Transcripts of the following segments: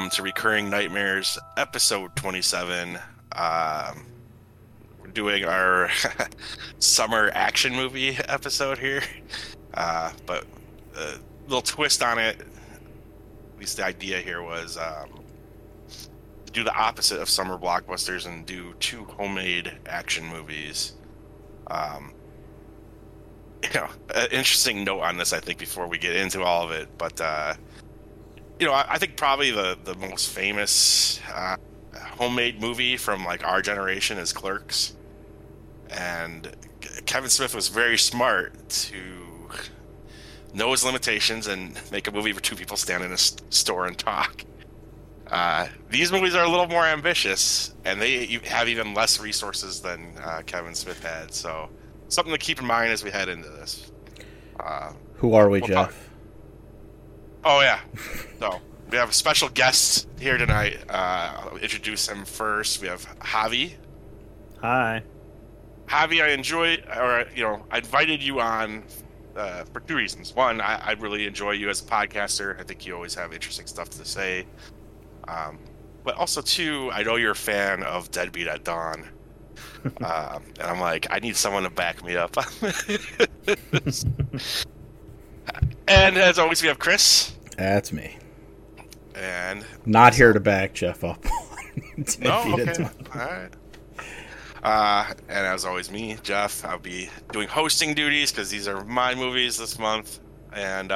Welcome to Recurring Nightmares, episode 27. We're doing our summer action movie episode here, but a little twist on it. At least the idea here was to do the opposite of summer blockbusters and do two homemade action movies. An interesting note on this, I think, before we get into all of it, but I think probably the most famous homemade movie from like our generation is Clerks, and Kevin Smith was very smart to know his limitations and make a movie where two people stand in a store and talk. These movies are a little more ambitious, and they have even less resources than Kevin Smith had. So something to keep in mind as we head into this. Who are we, Jeff? Oh, yeah. So, we have a special guest here tonight. I'll introduce him first. We have Javi. Hi. Javi, I invited you on for two reasons. One, I really enjoy you as a podcaster. I think you always have interesting stuff to say. But also, two, I know you're a fan of Deadbeat at Dawn. And I'm like, I need someone to back me up on this. And as always, we have Chris. That's me. And not here to back Jeff up. No, okay. All right. And as always, me, Jeff. I'll be doing hosting duties because these are my movies this month. And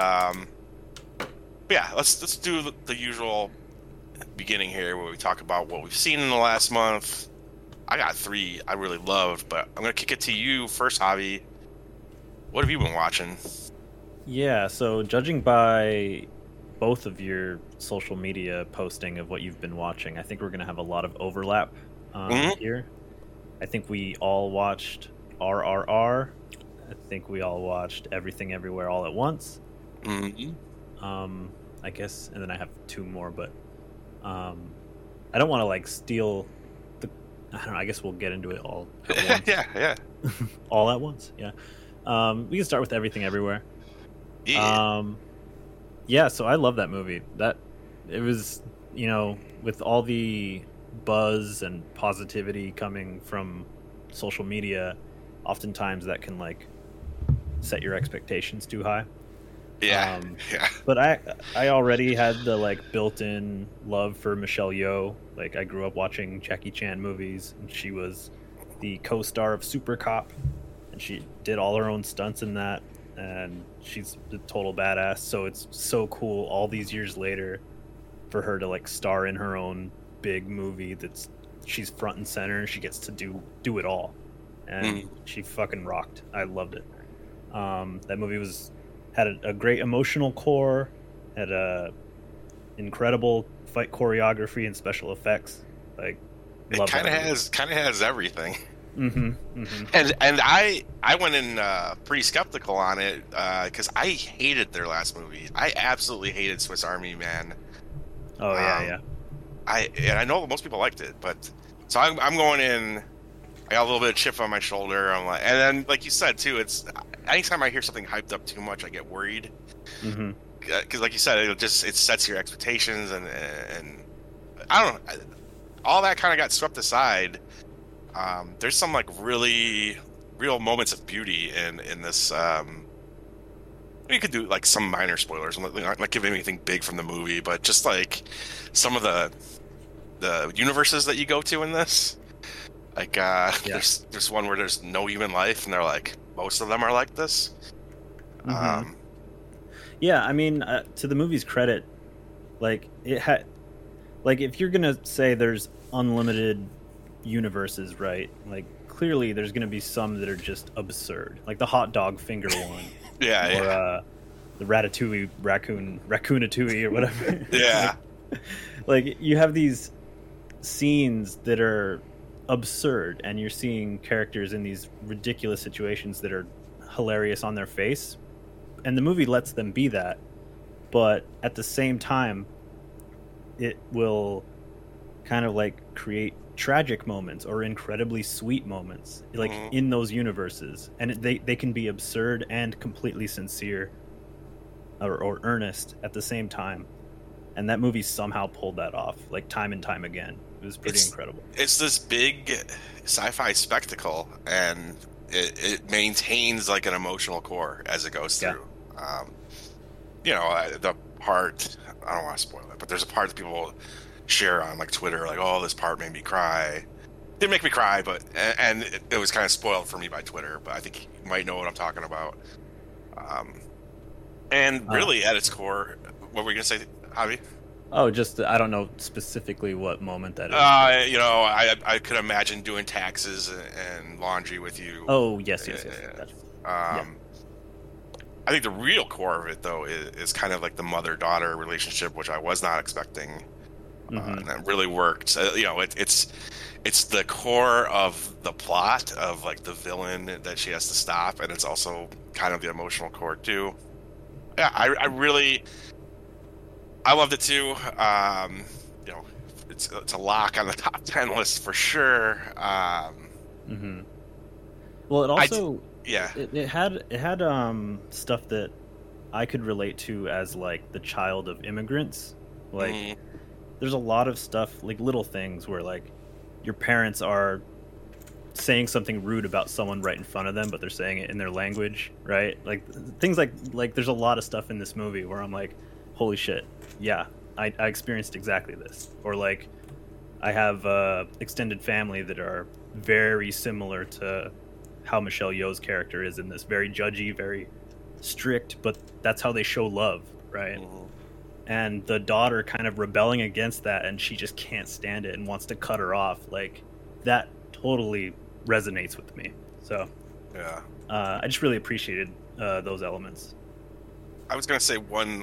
let's do the usual beginning here where we talk about what we've seen in the last month. I got three I really loved, but I'm gonna kick it to you first, Javi. What have you been watching? Yeah, so judging by both of your social media posting of what you've been watching, I think we're going to have a lot of overlap here. I think we all watched RRR. I think we all watched Everything Everywhere All at Once. Mm-hmm. I guess, and then I have two more, but I don't want to like steal the... I don't know, I guess we'll get into it all at once. Yeah. All at once, yeah. We can start with Everything Everywhere. Yeah. So I love that movie. That it was, with all the buzz and positivity coming from social media, oftentimes that can like set your expectations too high. Yeah. But I already had the like built-in love for Michelle Yeoh. Like I grew up watching Jackie Chan movies, and she was the co-star of Super Cop, and she did all her own stunts in that. And she's a total badass, so it's so cool all these years later for her to like star in her own big movie that's she's front and center. She gets to do it all, and she fucking rocked. I loved it. That movie had a great emotional core, had a incredible fight choreography and special effects. Like it kind of has everything. Mm-hmm, mm-hmm. And I went in pretty skeptical on it because I hated their last movie. I absolutely hated Swiss Army Man. Oh yeah. I know most people liked it, but so I'm going in. I got a little bit of chip on my shoulder. I'm like, and then like you said too, it's anytime I hear something hyped up too much, I get worried. Because like you said, it sets your expectations and I don't know, all that kind of got swept aside. There's some like really real moments of beauty in this. You could do like some minor spoilers. I'm not giving anything big from the movie, but just like some of the universes that you go to in this. Like there's one where there's no human life, and they're like most of them are like this. Mm-hmm. I mean, to the movie's credit, like it had, like if you're gonna say there's unlimited universes, right? Like clearly there's going to be some that are just absurd, like the hot dog finger one. Or the ratatouille raccoonatouille or whatever. Like you have these scenes that are absurd, and you're seeing characters in these ridiculous situations that are hilarious on their face, and the movie lets them be that, but at the same time it will kind of like create tragic moments or incredibly sweet moments, like in those universes, and they can be absurd and completely sincere or earnest at the same time. And that movie somehow pulled that off, like, time and time again. It was pretty incredible. It's this big sci-fi spectacle, and it maintains, like, an emotional core as it goes through. Yeah. You know, the part, I don't want to spoil it, but there's a part that people share on, like, Twitter, like, oh, this part made me cry. It didn't make me cry, but it was kind of spoiled for me by Twitter, but I think you might know what I'm talking about. And really, at its core, what were you going to say, Javi? Oh, just, I don't know specifically what moment that is. You know, I could imagine doing taxes and laundry with you. Oh, yes. Yeah. I think the real core of it, though, is kind of like the mother-daughter relationship, which I was not expecting. And that really worked. You know, it's the core of the plot of, like, the villain that she has to stop, and it's also kind of the emotional core, too. Yeah, I loved it, too. You know, it's a lock on the top 10 list for sure. Well, it also... It had stuff that I could relate to as, like, the child of immigrants. Like, there's a lot of stuff, like, little things where, like, your parents are saying something rude about someone right in front of them, but they're saying it in their language, right? Like, things like there's a lot of stuff in this movie where I'm like, holy shit, yeah, I experienced exactly this. Or, like, I have extended family that are very similar to how Michelle Yeoh's character is in this, very judgy, very strict, but that's how they show love, right? And the daughter kind of rebelling against that, and she just can't stand it and wants to cut her off. Like, that totally resonates with me. So yeah, I just really appreciated those elements. I was going to say one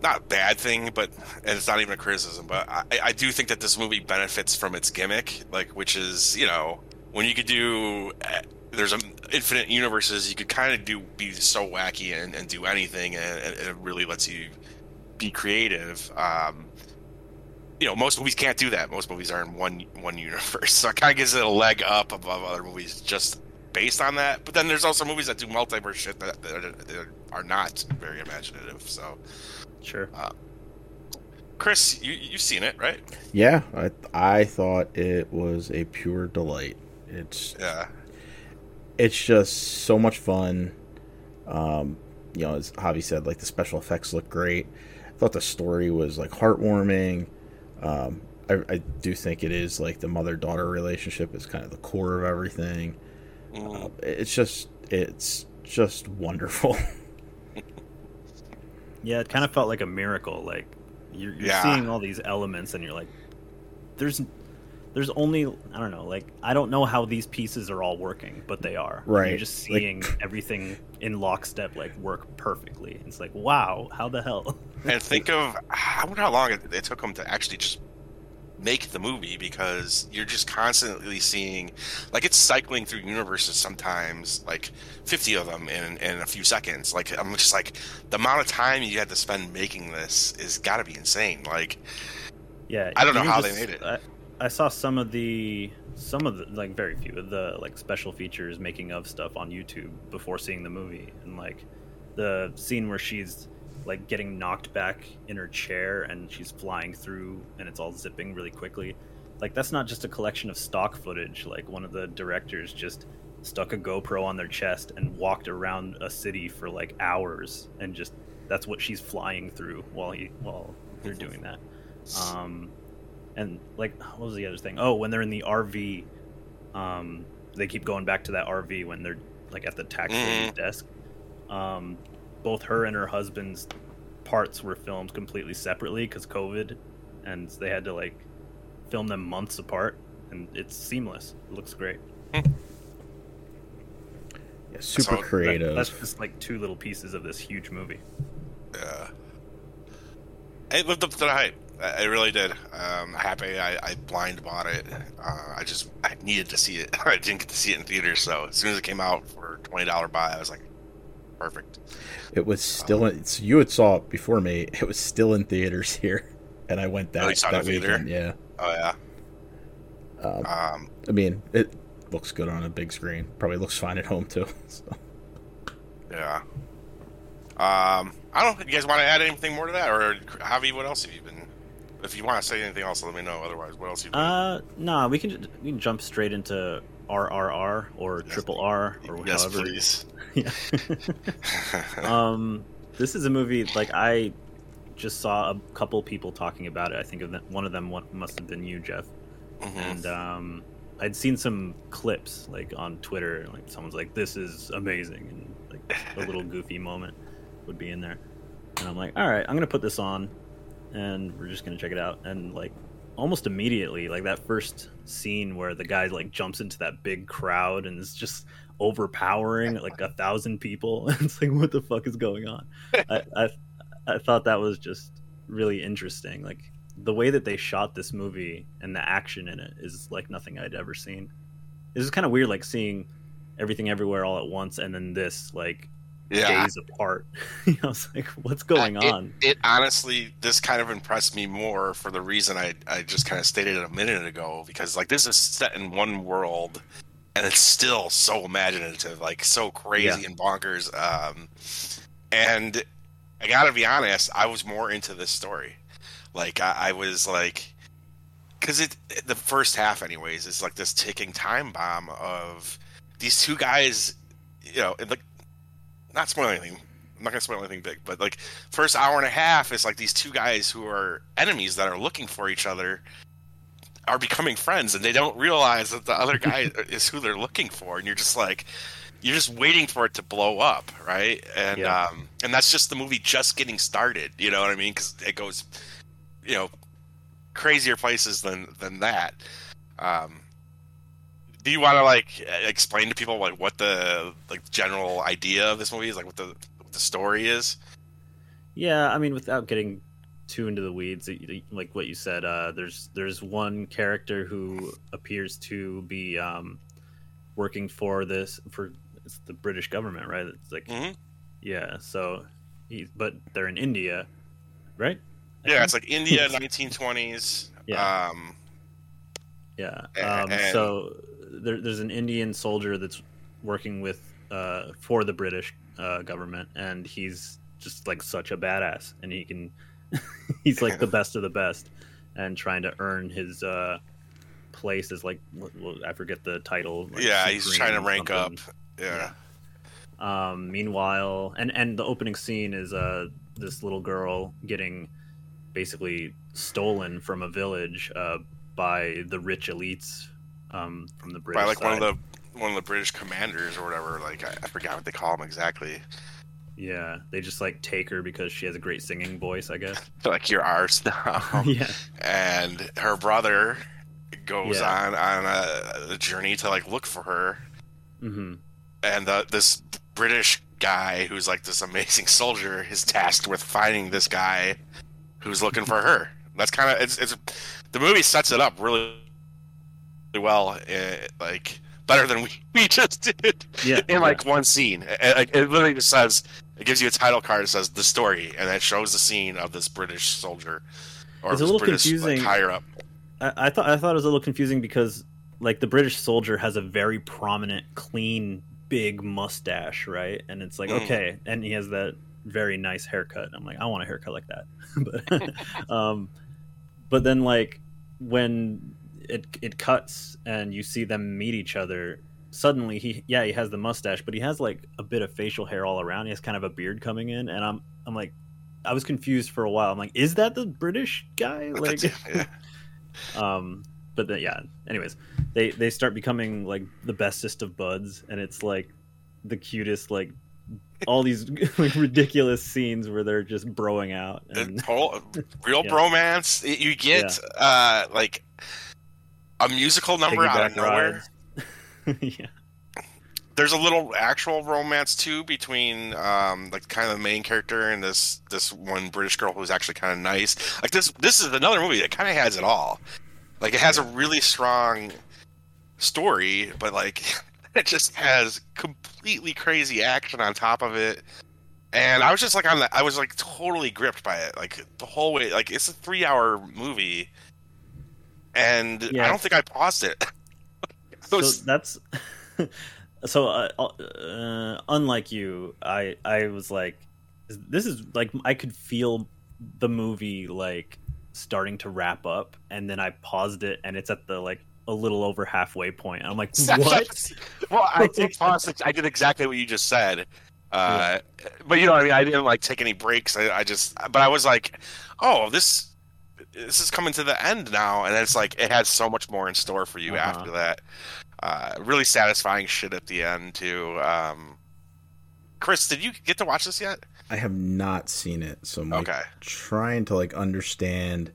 not bad thing, but, and it's not even a criticism, but I do think that this movie benefits from its gimmick, like, which is, you know, when you could do, there's infinite universes, you could kind of be so wacky and do anything, and it really lets you be creative. You know, most movies can't do that. Most movies are in one universe, so it kind of gives it a leg up above other movies just based on that. But then there's also movies that do multiverse shit that are not very imaginative. So, sure. Chris, you've seen it, right? Yeah, I thought it was a pure delight. It's just so much fun. You know, as Javi said, like, the special effects look great. I thought the story was, like, heartwarming. I do think it is, like, the mother-daughter relationship is kind of the core of everything. It's just wonderful. Yeah, it kind of felt like a miracle. Like, you're seeing all these elements, and you're like, there's only, I don't know, like, I don't know how these pieces are all working, but they are. Right. You're just seeing, like, everything in lockstep, like, work perfectly. It's like, wow, how the hell? And I wonder how long it took them to actually just make the movie, because you're just constantly seeing, like, it's cycling through universes sometimes, like 50 of them in a few seconds. Like, I'm just like, the amount of time you had to spend making this is got to be insane. Like, yeah, I don't know how they made it. I saw some of the like, very few of the, like, special features making of stuff on YouTube before seeing the movie, and, like, the scene where she's, like, getting knocked back in her chair and she's flying through and it's all zipping really quickly. Like, that's not just a collection of stock footage. Like, one of the directors just stuck a GoPro on their chest and walked around a city for, like, hours, and just, that's what she's flying through while they're doing that. And, like, what was the other thing? Oh, when they're in the RV, they keep going back to that RV when they're, like, at the tax lady's desk. Both her and her husband's parts were filmed completely separately because COVID, and they had to, like, film them months apart, and it's seamless. It looks great. Yeah, super creative. That's just, like, two little pieces of this huge movie. Yeah. It lived up to the hype. It really did. I'm happy I blind bought it. I needed to see it. I didn't get to see it in theaters, so as soon as it came out for a $20 buy, I was like, perfect. It was still so you had saw it before me. It was still in theaters here, and I went that weekend. Yeah. Oh yeah. I mean, it looks good on a big screen. Probably looks fine at home too. So. Yeah. I don't know. You guys want to add anything more to that, or Javi? What else have you been? If you want to say anything else, let me know. Otherwise, what else? Nah, we can jump straight into RRR or Triple R or whatever. Yes, please. Yeah. This is a movie like I just saw a couple people talking about it. I think one of them must have been you, Jeff. Mm-hmm. And I'd seen some clips like on Twitter. Like someone's like, "This is amazing," and like a little goofy moment would be in there. And I'm like, all right, I'm gonna put this on, and we're just gonna check it out. And like almost immediately, like that first scene where the guy like jumps into that big crowd and is just overpowering like 1,000 people. It's like, what the fuck is going on? I thought that was just really interesting. Like the way that they shot this movie and the action in it is like nothing I'd ever seen. It was kind of weird, like seeing Everything Everywhere All at Once and then this like days apart. I was like, what's going on? It honestly, this kind of impressed me more for the reason I just kind of stated it a minute ago, because like this is set in one world and it's still so imaginative, like so crazy and bonkers. And I gotta be honest, I was more into this story. Like I was like, because the first half anyways is like this ticking time bomb of these two guys, you know, like, not spoil anything. I'm not going to spoil anything big, but like first hour and a half is like these two guys who are enemies that are looking for each other are becoming friends, and they don't realize that the other guy is who they're looking for. And you're just waiting for it to blow up. Right. And, and that's just the movie just getting started. You know what I mean? Cause it goes, you know, crazier places than that. Do you want to like explain to people like what the like general idea of this movie is, like what the story is? Yeah, I mean, without getting too into the weeds, like what you said, there's one character who appears to be working for it's the British government, right? It's like so but they're in India, right? I think it's like India 1920s. Yeah. So there's an Indian soldier that's working with for the British government, and he's just like such a badass, and he's like the best of the best, and trying to earn his place as like I forget the title. Like, he's trying to rank up. Yeah. Meanwhile, and the opening scene is this little girl getting basically stolen from a village by the rich elites. From the British, by like side. one of the British commanders or whatever, like I forgot what they call him exactly. Yeah, they just like take her because she has a great singing voice, I guess. Like you're ours now. Yeah. And her brother goes on a journey to like look for her. Mm-hmm. And this British guy who's like this amazing soldier is tasked with finding this guy who's looking for her. That's kind of it's the movie sets it up really well, like better than we just did in like one scene. It literally just says, it gives you a title card that says the story, and it shows the scene of this British soldier, or it's a little British, confusing. Like, higher up. I thought it was a little confusing because like the British soldier has a very prominent, clean, big mustache, right? And it's like okay, and he has that very nice haircut. I'm like, I want a haircut like that. But but then like when it cuts and you see them meet each other, suddenly he has the mustache, but he has like a bit of facial hair all around. He has kind of a beard coming in, and I'm like, I was confused for a while. I'm like, is that the British guy? Like but then, anyways, they start becoming like the bestest of buds, and it's like the cutest, like all these like ridiculous scenes where they're just broing out, and real bromance. You get like a musical number out of nowhere. There's a little actual romance too between like kind of the main character and this one British girl who's actually kind of nice. Like this is another movie that kind of has it all. Like it has a really strong story, but like it just has completely crazy action on top of it. And I was just like I was like totally gripped by it, like the whole way. Like it's a 3-hour movie. And I don't think I paused it. So that's unlike you. I was like, This is like, I could feel the movie like starting to wrap up, and then I paused it, and it's at the like a little over halfway point. I'm like, what? Well, I did pause. I did exactly what you just said. But you know what I mean? I didn't like take any breaks. But I was like, oh, this is coming to the end now. And it's like, it had so much more in store for you after that. Really satisfying shit at the end too. Chris, did you get to watch this yet? I have not seen it, so I'm like trying to like understand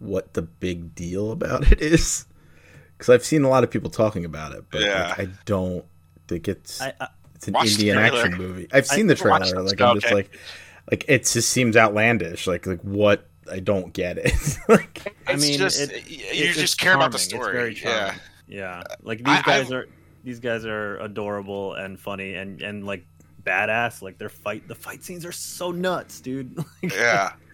what the big deal about it is, because I've seen a lot of people talking about it, but like, I don't think it's an Indian action movie. I've seen the trailer, like I'm just like it just seems outlandish. Like what? I don't get it. Like, I mean, just, you just care about the story. It's very yeah. Like these guys are adorable and funny and like badass. Like the fight scenes are so nuts, dude. Like,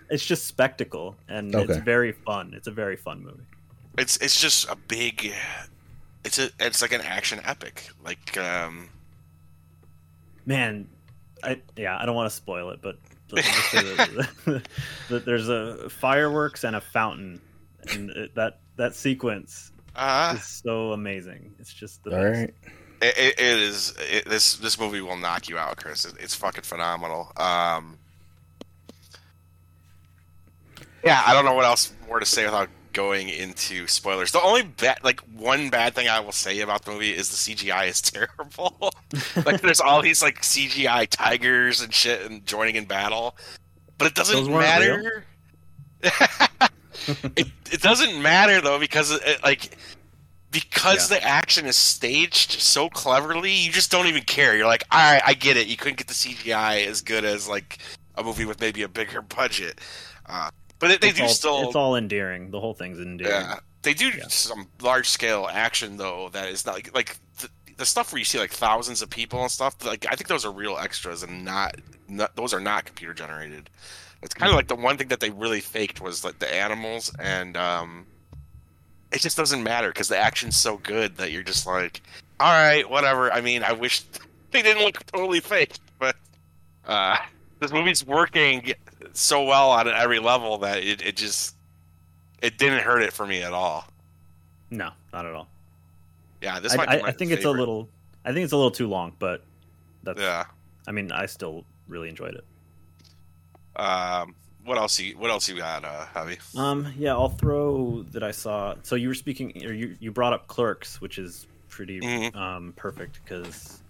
it's just spectacle, and it's very fun. It's a very fun movie. It's just a big. It's like an action epic. Like man, I don't want to spoil it, but just say that there's a fireworks and a fountain, and that sequence. It's so amazing. It's just the best. Right. It is this movie will knock you out, Chris. It's fucking phenomenal. I don't know what else more to say without going into spoilers. The only one bad thing I will say about the movie is the CGI is terrible. Like there's all these like CGI tigers and shit and joining in battle, but it doesn't matter. It doesn't matter though, because the action is staged so cleverly, you just don't even care. You're like, all right, I get it. You couldn't get the CGI as good as like a movie with maybe a bigger budget, but it's all endearing. The whole thing's endearing. Yeah, they do some large scale action though that is not like the stuff where you see like thousands of people and stuff. Like I think those are real extras and not those are not computer generated. It's kind of like the one thing that they really faked was like the animals, and it just doesn't matter because the action's so good that you're just like, all right, whatever. I mean, I wish they didn't look totally fake, but this movie's working so well on every level that it didn't hurt it for me at all. No, not at all. Yeah, this might be my favorite. I think it's a little too long, but that's. Yeah. I mean, I still really enjoyed it. What else you got, Javi? I'll throw that I saw. So you were speaking, or you brought up Clerks, which is pretty perfect because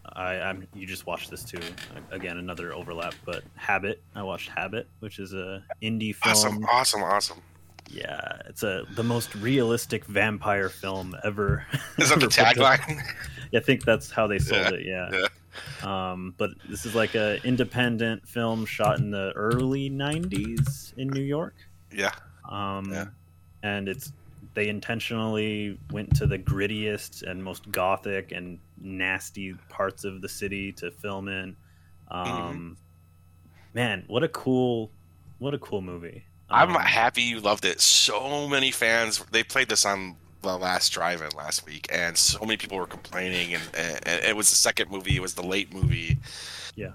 you just watched this too. Again, another overlap, but Habit. I watched Habit, which is a indie film. Awesome. Yeah, it's the most realistic vampire film ever. Is that the tagline? I think that's how they sold it. Yeah. But this is like a independent film shot in the early 90s in New York. Yeah. And they intentionally went to the grittiest and most gothic and nasty parts of the city to film in. Man, what a cool movie. I'm happy you loved it. So many fans, they played this on The Last Drive-In last week, and so many people were complaining, and it was the second movie, it was the late movie,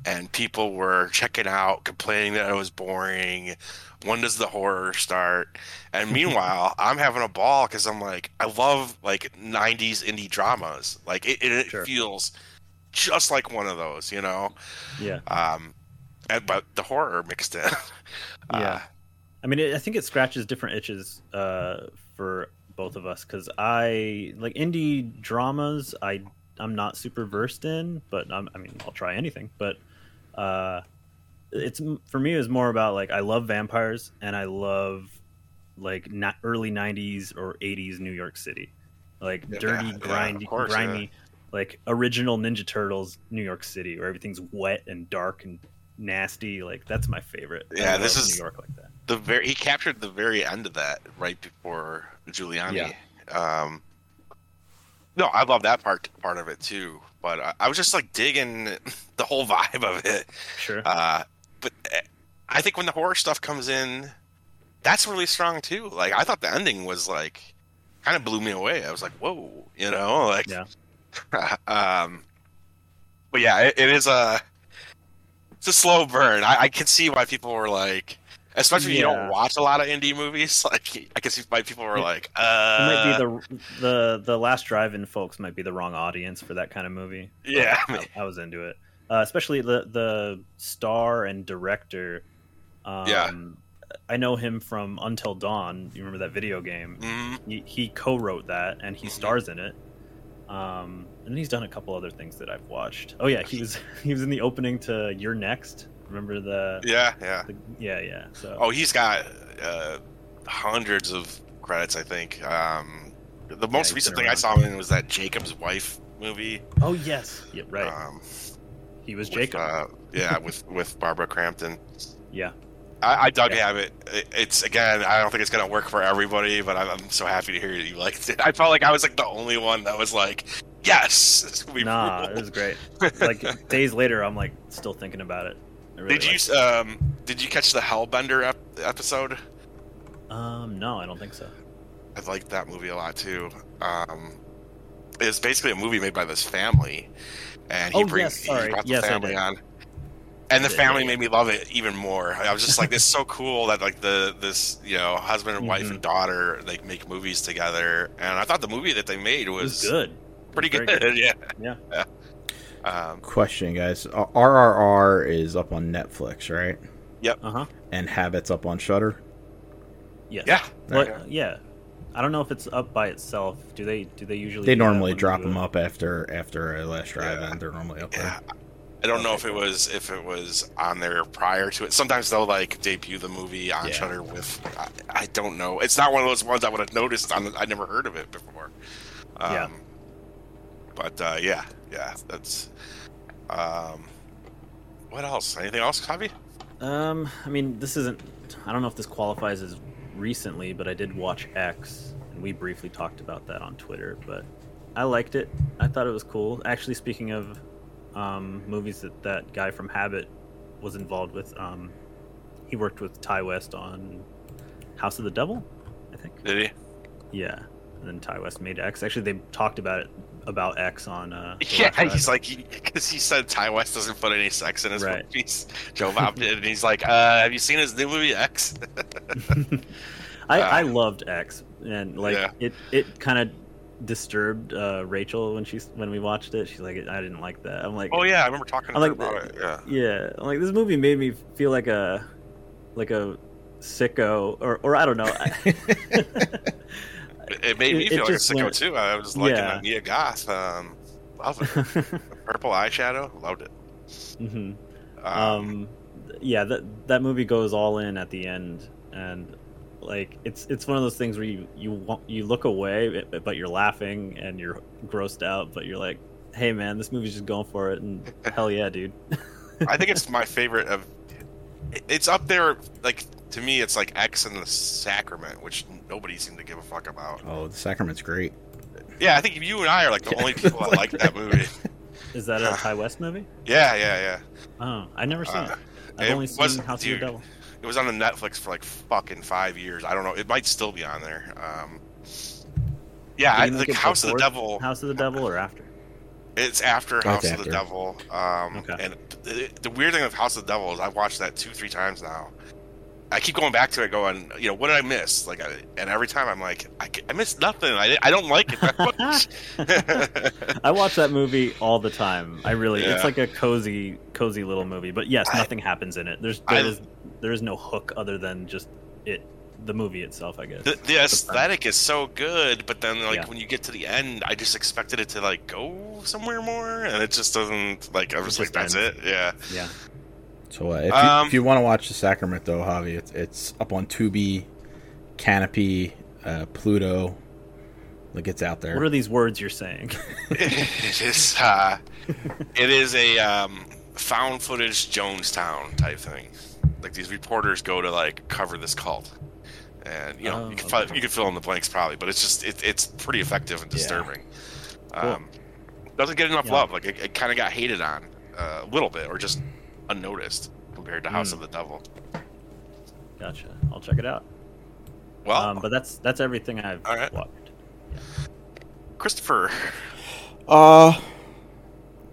and people were checking out, complaining that it was boring, when does the horror start, and meanwhile I'm having a ball because I'm like, I love like 90s indie dramas, like it sure. feels just like one of those, you know. But the horror mixed in. I mean, I think it scratches different itches for both of us, because I like indie dramas. I'm not super versed in, but I'll try anything. But it's, for me, is more about like I love vampires and I love like not early 90s or 80s New York City, like dirty, grimy, like original Ninja Turtles New York City, where everything's wet and dark and nasty. Like that's my favorite. Yeah, this is New York like that. He captured the very end of that right before Giuliani. Yeah. No, I love that part of it too, but I was just like digging the whole vibe of it. Sure. But I think when the horror stuff comes in, that's really strong too. Like I thought the ending was like kind of blew me away. I was like, whoa, you know, like. Yeah. But yeah, it is a. it's a slow burn. I can see why people were like, especially if you don't watch a lot of indie movies. Like, I can see why people were like, it might be the Last Drive-In folks might be the wrong audience for that kind of movie. Yeah, I was into it, especially the star and director. Yeah. I know him from Until Dawn. You remember that video game? Mm-hmm. He co-wrote that, and he stars in it. And he's done a couple other things that I've watched. Oh yeah, he was in the opening to You're Next. Remember the? Yeah. So. Oh, he's got hundreds of credits, I think. The most recent thing I saw him in was that Jacob's Wife movie. Oh yes, yeah, right. He was Jacob. With Barbara Crampton. Yeah. I dug Habit. It's again, I don't think it's gonna work for everybody, but I'm so happy to hear that you liked it. I felt like I was like the only one that was like, yes, this movie. Nah, it was great. Like days later, I'm like still thinking about it. Really did you catch the Hellbender episode? No, I don't think so. I liked that movie a lot too. It's basically a movie made by this family, and he brought the family on. And the family made me love it even more. I was just like, "This is so cool that like this husband and wife and daughter like make movies together." And I thought the movie that they made was good, pretty good. Yeah. Question, guys: RRR is up on Netflix, right? Yep. And Habit's up on Shudder. Yes. Yeah. Yeah. I don't know if it's up by itself. Do they usually? They normally drop them up after a Last Drive-In. Yeah. They're normally up there. I don't know if it was on there prior to it. Sometimes they'll like debut the movie on Shudder with. I don't know. It's not one of those ones I would have noticed. I never heard of it before. But that's. What else? Anything else, Javi? I mean, this isn't. I don't know if this qualifies as recently, but I did watch X, and we briefly talked about that on Twitter. But I liked it. I thought it was cool. Actually, speaking of. Movies that guy from Habit was involved with. He worked with Ti West on House of the Devil, I think. Did he? Yeah. And then Ti West made X. Actually, they talked about X on. He's like, because he said Ti West doesn't put any sex in his movies. Joe Bob did, and he's like, have you seen his new movie X? I loved X, and it kind of. Disturbed Rachel when we watched it. She's like, I didn't like that. I'm like, oh yeah, I remember talking to her about it. Yeah, I'm like, this movie made me feel like a sicko, or I don't know. It made me feel like a sicko too. I was liking a Mia Goth. Loved it. Purple eyeshadow, loved it. Mm-hmm. That movie goes all in at the end, and. Like it's one of those things where you look away, but you're laughing and you're grossed out, but you're like, hey man, this movie's just going for it, and hell yeah, dude. I think it's my favorite of. It's up there, like to me, it's like X and The Sacrament, which nobody seemed to give a fuck about. Oh, The Sacrament's great. Yeah, I think you and I are like the only people that like that movie. Is that a Ti West movie? Yeah. Oh, I never saw it. I've only seen House of the Devil. It was on the Netflix for like fucking 5 years. I don't know. It might still be on there. I think House of the Devil. House of the Devil or after? It's after House of the Devil. And the weird thing with House of the Devil is I've watched that 2-3 times now. I keep going back to it going, you know, what did I miss? Like, and every time I'm like, I missed nothing. I don't like it that much. I watch that movie all the time. I really, it's like a cozy little movie. But yes, nothing happens in it. There is no hook other than just the movie itself, I guess. The aesthetic is so good, but then like when you get to the end, I just expected it to like go somewhere more, and it just doesn't. Like I was like, that's it. Yeah. Yeah. So if you want to watch The Sacrament, though, Javi, it's up on Tubi, Canopy, Pluto. Like, it's out there. What are these words you're saying? It is a found footage Jonestown type thing. Like, these reporters go to, like, cover this cult. And, you know, you can fill in the blanks probably, but it's just, it's pretty effective and disturbing. Yeah. Cool. Doesn't get enough love. Like, it kind of got hated on a little bit, or just... unnoticed compared to House of the Devil. Gotcha. I'll check it out. Well, but that's everything I've watched. Yeah. Christopher. Well,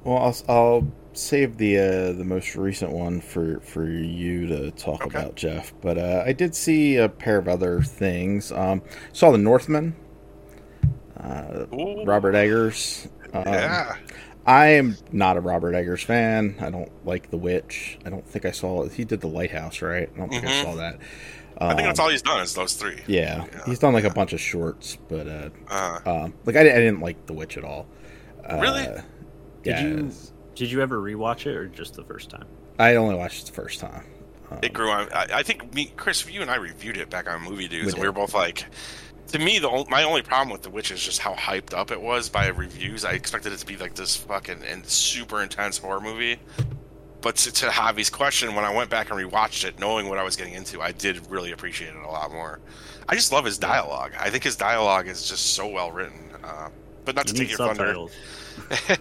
I'll save the most recent one for you to talk about, Jeff. But I did see a pair of other things. Saw The Northman. Robert Eggers. Yeah. I am not a Robert Eggers fan. I don't like The Witch. I don't think I saw it. He did The Lighthouse, right? I don't think I saw that. I think that's all he's done is those three. Yeah. He's done like a bunch of shorts, but I didn't like The Witch at all. Really? Yeah. Did you ever rewatch it or just the first time? I only watched it the first time. It grew on. I think Chris, you and I reviewed it back on Movie Dudes, and we were both like, to me, my only problem with The Witch is just how hyped up it was by reviews. I expected it to be like this fucking and super intense horror movie. But to Javi's question, when I went back and rewatched it, knowing what I was getting into, I did really appreciate it a lot more. I just love his dialogue. I think his dialogue is just so well written. But not to take your thunder.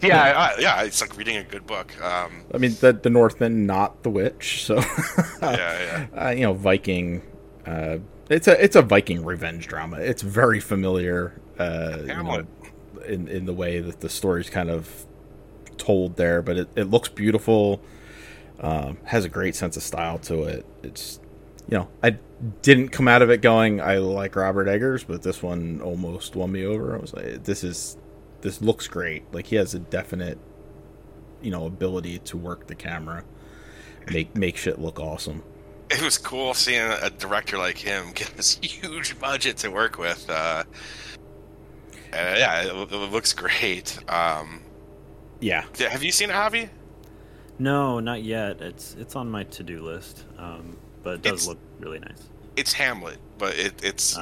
Yeah, it's like reading a good book. I mean, the Northman, not The Witch. So, Viking. It's a Viking revenge drama. It's very familiar, in the way that the story's kind of told there. But it looks beautiful. Has a great sense of style to it. It's, I didn't come out of it going, I like Robert Eggers, but this one almost won me over. I was like, this looks great. Like, he has a definite, ability to work the camera, make shit look awesome. It was cool seeing a director like him get this huge budget to work with. It looks great. Yeah. Have you seen it, Javi? No, not yet. It's on my to-do list, but it does look really nice. It's Hamlet, but it's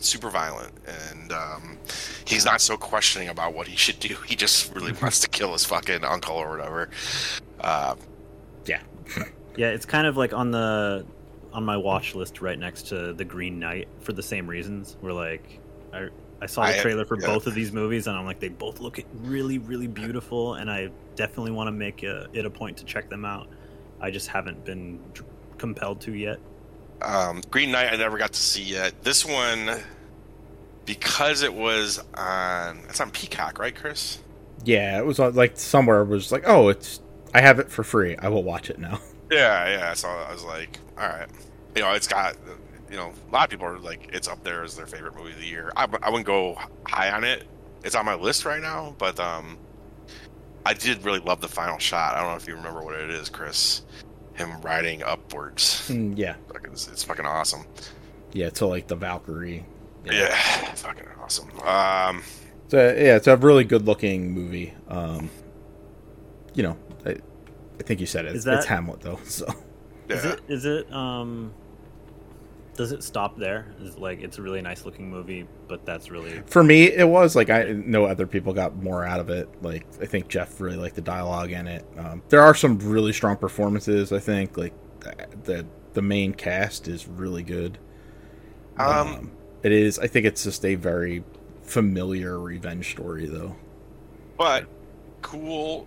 super violent, and he's not so questioning about what he should do. He just really wants to kill his fucking uncle or whatever. Yeah, it's kind of like on my watch list right next to The Green Knight for the same reasons. We're like, I saw the trailer for both of these movies, and I'm like, they both look really, really beautiful, and I definitely want to make it a point to check them out. I just haven't been compelled to yet. Green Knight I never got to see yet. This one, because it's on Peacock, right, Chris? Yeah, it was on, like, somewhere was like, oh, I have it for free, I will watch it now. Yeah, so I was like, all right, it's got, a lot of people are like, it's up there as their favorite movie of the year. I wouldn't go high on it. It's on my list right now, but I did really love the final shot. I don't know if you remember what it is, Chris. Him riding upwards. Yeah. It's fucking awesome. Yeah, to like the Valkyrie. Yeah, fucking awesome. It's a really good looking movie. I think you said it. It's Hamlet though, so. Yeah. Is it does it stop there? Is it like, it's a really nice looking movie, but that's really... For me, it was like, I know other people got more out of it. Like, I think Jeff really liked the dialogue in it. There are some really strong performances, I think. Like, the main cast is really good. It is, I think it's just a very familiar revenge story, though. But cool,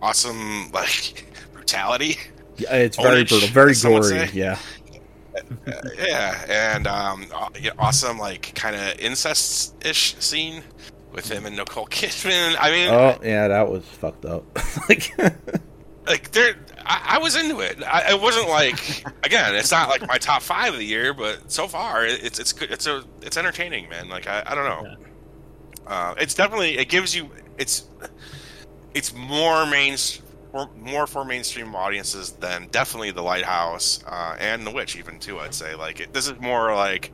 awesome, like, brutality. Yeah, it's very brutal, very gory. Yeah, and awesome, like, kind of incest-ish scene with him and Nicole Kidman. I mean, oh yeah, that was fucked up. like there, I was into it. It wasn't like, again, it's not like my top five of the year, but so far it's good. It's entertaining, man. Like, I don't know. It's definitely, it gives you, it's more mainstream. More for mainstream audiences than definitely The Lighthouse and The Witch, even too. I'd say this is more like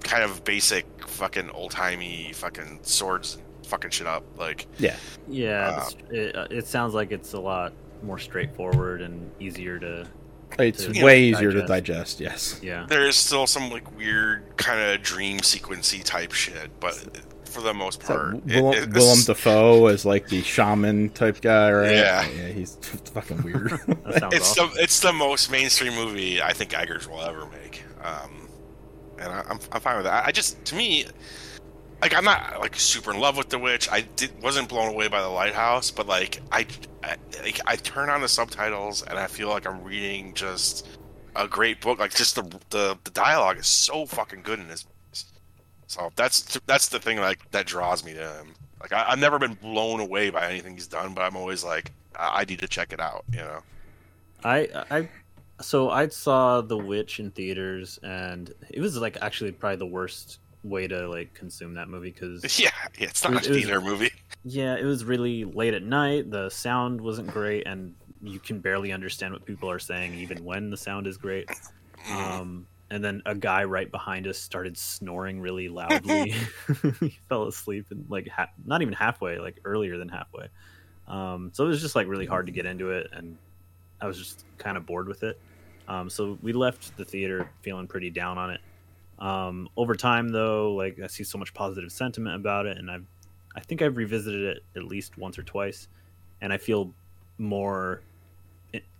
kind of basic fucking old timey fucking swords, fucking shit up. Like, yeah. It sounds like it's a lot more straightforward and easier to. It's way easier to digest. Yes. Yeah. There is still some like weird kind of dream sequencey type shit, but. For the most part, Willem Dafoe is like the shaman type guy, right? Yeah, he's fucking weird. It's the most mainstream movie I think Eggers will ever make, and I'm fine with that. I just, to me, like, I'm not like super in love with The Witch. I wasn't blown away by The Lighthouse, but like I turn on the subtitles and I feel like I'm reading just a great book. Like, just the dialogue is so fucking good in this. So that's the thing, like, that draws me to him. Like, I've never been blown away by anything he's done, but I'm always like, I need to check it out, you know? So I saw The Witch in theaters, and it was, like, actually probably the worst way to, like, consume that movie, because... Yeah, it's not a theater movie. Yeah, it was really late at night, the sound wasn't great, and you can barely understand what people are saying, even when the sound is great. And then a guy right behind us started snoring really loudly. He fell asleep, and, like, not even halfway, like, earlier than halfway. So it was just, like, really hard to get into it, and... I was just kind of bored with it. So we left the theater feeling pretty down on it. Over time, though, like I see so much positive sentiment about it, and I think I've revisited it at least once or twice, and I feel more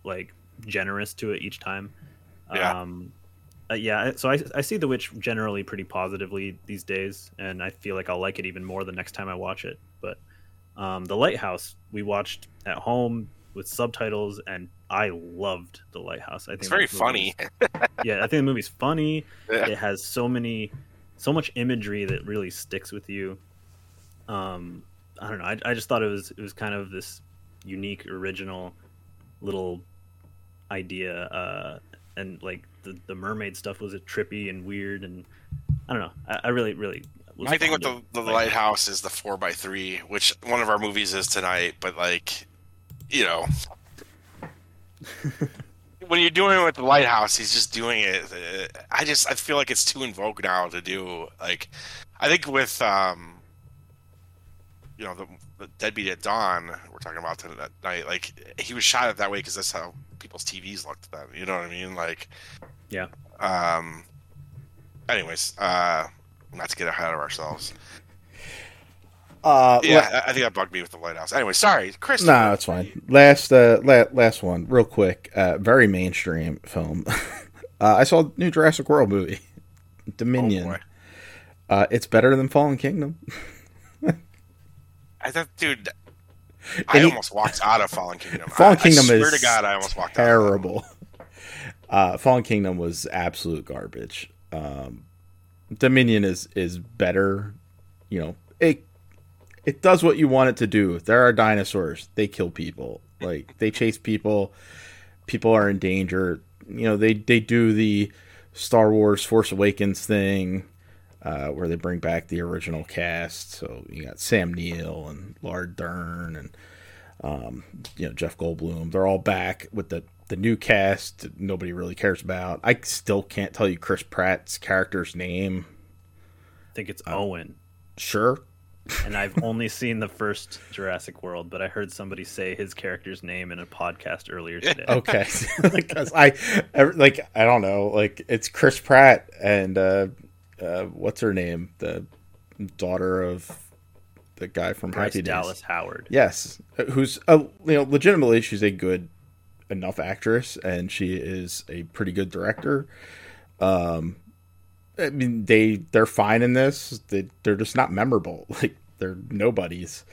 like generous to it each time. Yeah. So I see The Witch generally pretty positively these days, and I feel like I'll like it even more the next time I watch it. But The Lighthouse, we watched at home with subtitles, and I loved The Lighthouse. I think it's very funny. Yeah, I think the movie's funny. Yeah. It has so much imagery that really sticks with you. I don't know. I just thought it was kind of this unique, original little idea. And like the mermaid stuff was trippy and weird, and I don't know. I really, really. My thing with the Lighthouse is the 4x3, which one of our movies is tonight, but like, you know, when you're doing it with The Lighthouse, he's just doing it. I feel like it's too in vogue now to do. Like, I think with you know, the Deadbeat at Dawn we're talking about tonight, like he was shot it that way because that's how people's TVs looked then. You know what I mean? Like, yeah. Anyways, not to get ahead of ourselves. I think that bugged me with The Lighthouse. Anyway, sorry, Chris. No, it's fine. Last one, real quick. Very mainstream film. I saw the new Jurassic World movie, Dominion. Oh boy. It's better than Fallen Kingdom. I thought, dude, I almost walked out of Fallen Kingdom. Fallen Kingdom I swear is to God, I almost walked terrible. Out Fallen Kingdom was absolute garbage. Dominion is better. You know, it does what you want it to do. There are dinosaurs. They kill people. Like, they chase people. People are in danger. You know, they do the Star Wars Force Awakens thing where they bring back the original cast. So you got Sam Neill and Laura Dern and, you know, Jeff Goldblum. They're all back with the new cast that nobody really cares about. I still can't tell you Chris Pratt's character's name. I think it's Owen. Sure. And I've only seen the first Jurassic World, but I heard somebody say his character's name in a podcast earlier today. Okay, because I don't know, like it's Chris Pratt and what's her name, the daughter of the guy from Happy Days, Dallas Howard. Yes, who's legitimately she's a good enough actress, and she is a pretty good director. I mean, they're fine in this. They're just not memorable. Like, they're nobodies.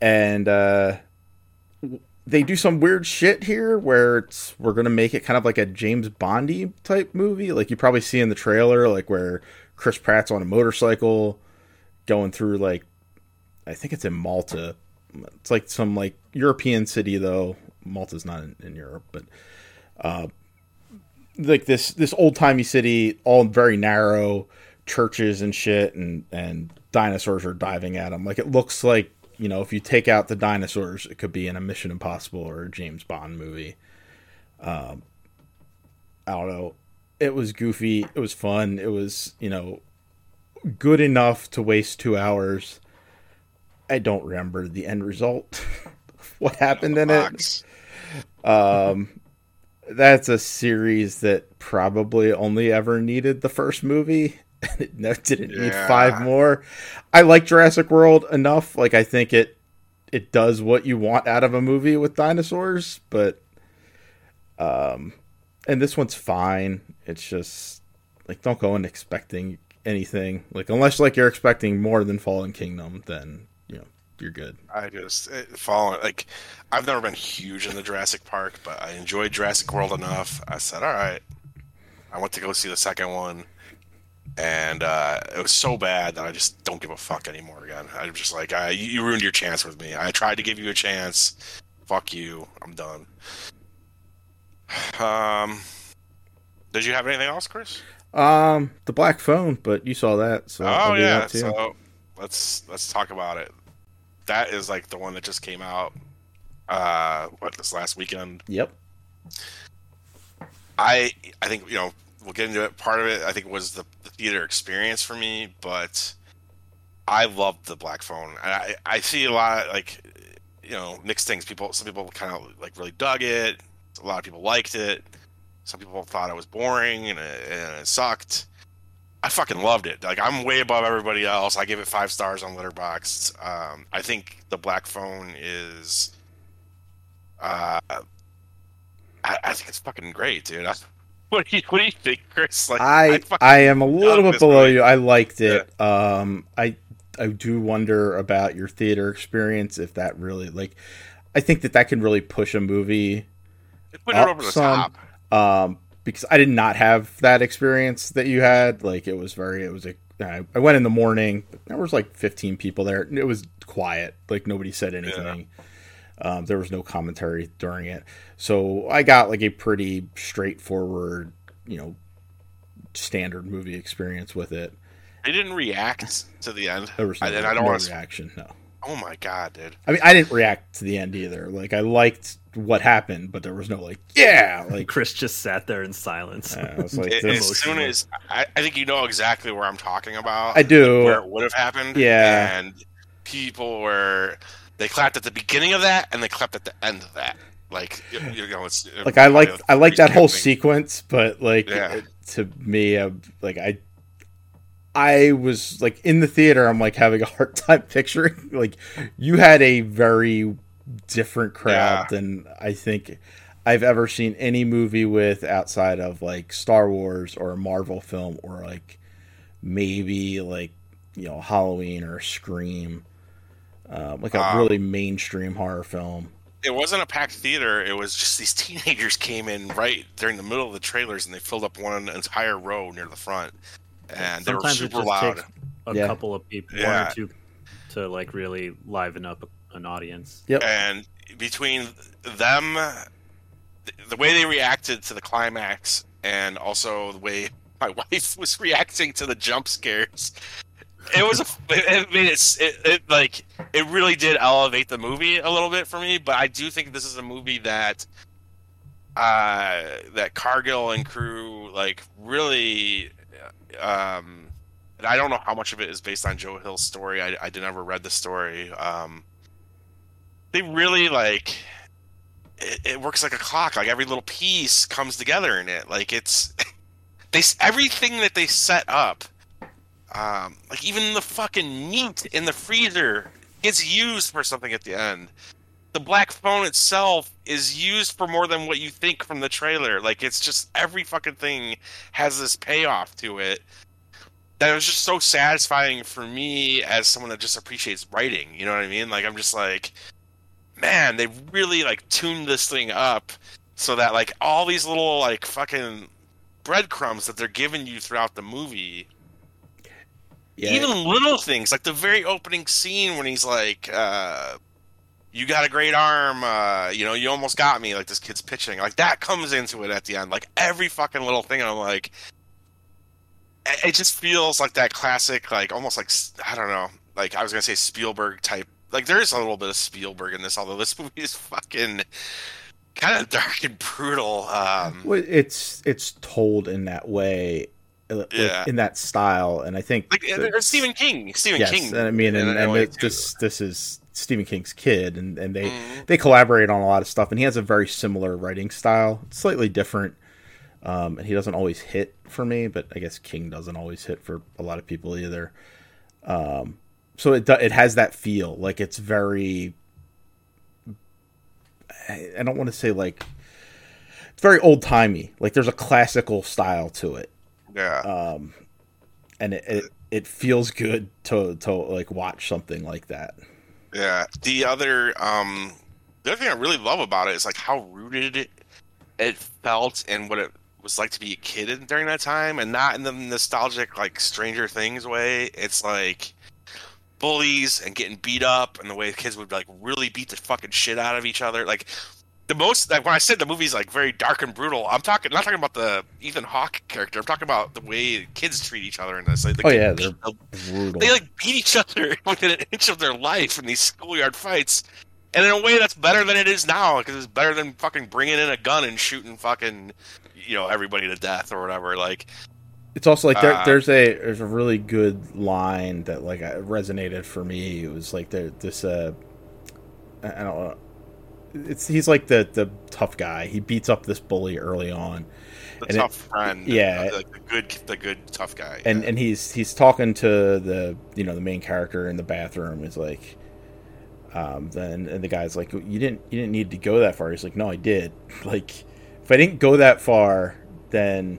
And they do some weird shit here where we're going to make it kind of like a James Bondy type movie. Like, you probably see in the trailer, like, where Chris Pratt's on a motorcycle going through, like, I think it's in Malta. It's, like, some, like, European city, though. Malta's not in Europe, but... like this old timey city, all very narrow churches and shit, and dinosaurs are diving at them. Like, it looks like, you know, if you take out the dinosaurs, it could be in a Mission Impossible or a James Bond movie. I don't know. It was goofy. It was fun. It was, you know, good enough to waste 2 hours. I don't remember the end result. What happened in it? That's a series that probably only ever needed the first movie. It didn't need 5 more. I like Jurassic World enough. Like, I think it does what you want out of a movie with dinosaurs, but and this one's fine. It's just like, don't go in expecting anything. Like, unless like you're expecting more than Fallen Kingdom, then you're good. I just follow it. Like, I've never been huge in the Jurassic Park, but I enjoyed Jurassic World enough. I said, all right, I want to go see the second one. And it was so bad that I just don't give a fuck anymore again. I'm just like, you ruined your chance with me. I tried to give you a chance. Fuck you. I'm done. Did you have anything else, Chris? The Black Phone, but you saw that, so I'll do that too. So let's talk about it. That is like the one that just came out. This last weekend? Yep. I think, you know, we'll get into it. Part of it, I think, was the theater experience for me, but I loved The Black Phone. And I see a lot of, like, you know, mixed things. Some people kind of, like, really dug it. A lot of people liked it. Some people thought it was boring and it sucked. I fucking loved it. Like, I'm way above everybody else. I give it 5 stars on Letterboxd. I think The Black Phone is... I think it's fucking great, dude. What do you think, Chris? Like, I am a little bit below you. I liked it. Yeah. I do wonder about your theater experience, if that really, like, I think that can really push a movie over the top. Because I did not have that experience that you had. Like, I went in the morning. There was like 15 people there. It was quiet. Like, nobody said anything. Yeah. There was no commentary during it. So I got like a pretty straightforward, you know, standard movie experience with it. I didn't react to the end. There was reaction. No. Oh my God, dude. I mean, I didn't react to the end either. Like, I liked what happened, but there was no like, yeah. Like, Chris just sat there in silence. I was like, as soon as I think you know exactly where I'm talking about. I do. Like, where it would have happened. Yeah. And people were... They clapped at the beginning of that, and they clapped at the end of that. Like, you know, it's like I like that whole sequence, but like to me, like I was like in the theater, I'm like having a hard time picturing. Like, you had a very different crowd than I think I've ever seen any movie with outside of like Star Wars or a Marvel film or like maybe like, you know, Halloween or Scream. Like a really mainstream horror film. It wasn't a packed theater. It was just these teenagers came in right during the middle of the trailers, and they filled up one entire row near the front. And they were super loud. Sometimes it takes a couple of people, one or two, to like really liven up an audience. Yep. And between them, the way they reacted to the climax, and also the way my wife was reacting to the jump scares. It was. It really did elevate the movie a little bit for me. But I do think this is a movie that, that Cargill and crew like really. And I don't know how much of it is based on Joe Hill's story. I never read the story. They really like. It works like a clock. Like, every little piece comes together in it. Like, it's everything that they set up. Like, even the fucking meat in the freezer gets used for something at the end. The Black Phone itself is used for more than what you think from the trailer. Like, it's just every fucking thing has this payoff to it. That was just so satisfying for me as someone that just appreciates writing. You know what I mean? Like, I'm just like, man, they really like tuned this thing up so that like all these little like fucking breadcrumbs that they're giving you throughout the movie. Yeah. Even little things, like the very opening scene when he's like, you got a great arm, you know, you almost got me, like this kid's pitching. Like, that comes into it at the end. Like, every fucking little thing, and I'm like... It just feels like that classic, like, almost like, I don't know, like, I was gonna say Spielberg type. Like, there's a little bit of Spielberg in this, although this movie is fucking... kind of dark and brutal. Well, it's told in that way. Yeah. In that style, and I think like, Stephen King. I mean, this is Stephen King's kid, and they collaborate on a lot of stuff, and he has a very similar writing style. It's slightly different, and he doesn't always hit for me, but I guess King doesn't always hit for a lot of people either. So it has that feel, like it's very. I don't want to say like it's very old timey. Like, there's a classical style to it. Yeah. And it feels good to like watch something like that. Yeah. The other thing I really love about it is like how rooted it felt in what it was like to be a kid during that time, and not in the nostalgic like Stranger Things way. It's like bullies and getting beat up, and the way kids would like really beat the fucking shit out of each other. Like the most, like when I said the movie's like very dark and brutal, I'm not talking about the Ethan Hawke character. I'm talking about the way kids treat each other in this. Like, brutal. They like beat each other within an inch of their life in these schoolyard fights. And in a way, that's better than it is now, because it's better than fucking bringing in a gun and shooting fucking, you know, everybody to death or whatever. Like, it's also like there's a really good line that like resonated for me. It was like I don't know. He's like the tough guy. He beats up this bully early on. The tough friend. Yeah. The good tough guy. And yeah. And he's talking to the main character in the bathroom. He's like. And the guy's like, you didn't need to go that far. He's like, no, I did. Like, if I didn't go that far, then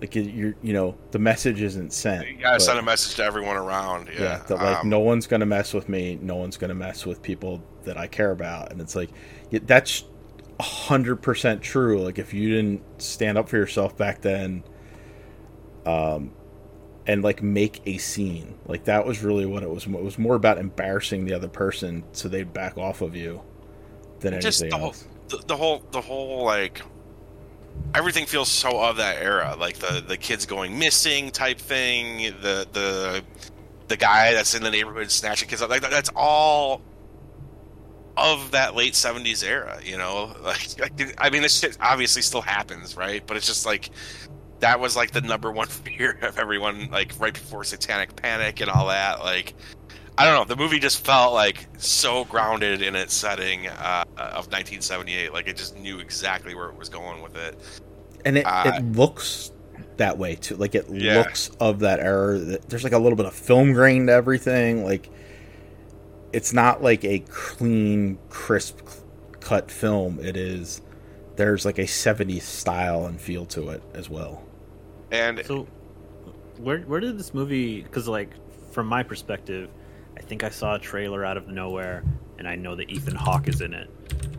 like the message isn't sent. You gotta send a message to everyone around. Yeah, that like no one's gonna mess with me. No one's gonna mess with people that I care about. And it's like, yeah, that's 100% true. Like, if you didn't stand up for yourself back then, and like make a scene, like that was really what it was. It was more about embarrassing the other person so they'd back off of you than anything else. The whole like everything feels so of that era, like the kids going missing type thing, the guy that's in the neighborhood snatching kids up, like that's all of that late 70s era, you know. Like I mean, this shit obviously still happens, right? But it's just like. That was like the number one fear of everyone, like right before Satanic Panic and all that. Like, I don't know, the movie just felt like so grounded in its setting of 1978. Like, it just knew exactly where it was going with it, and it looks that way too. Like, it looks of that era. There's like a little bit of film grain to everything. Like, it's not like a clean, crisp cut film. It is. There's like a 70s style and feel to it as well. And so where did this movie, because like from my perspective, I think I saw a trailer out of nowhere and I know that Ethan Hawke is in it.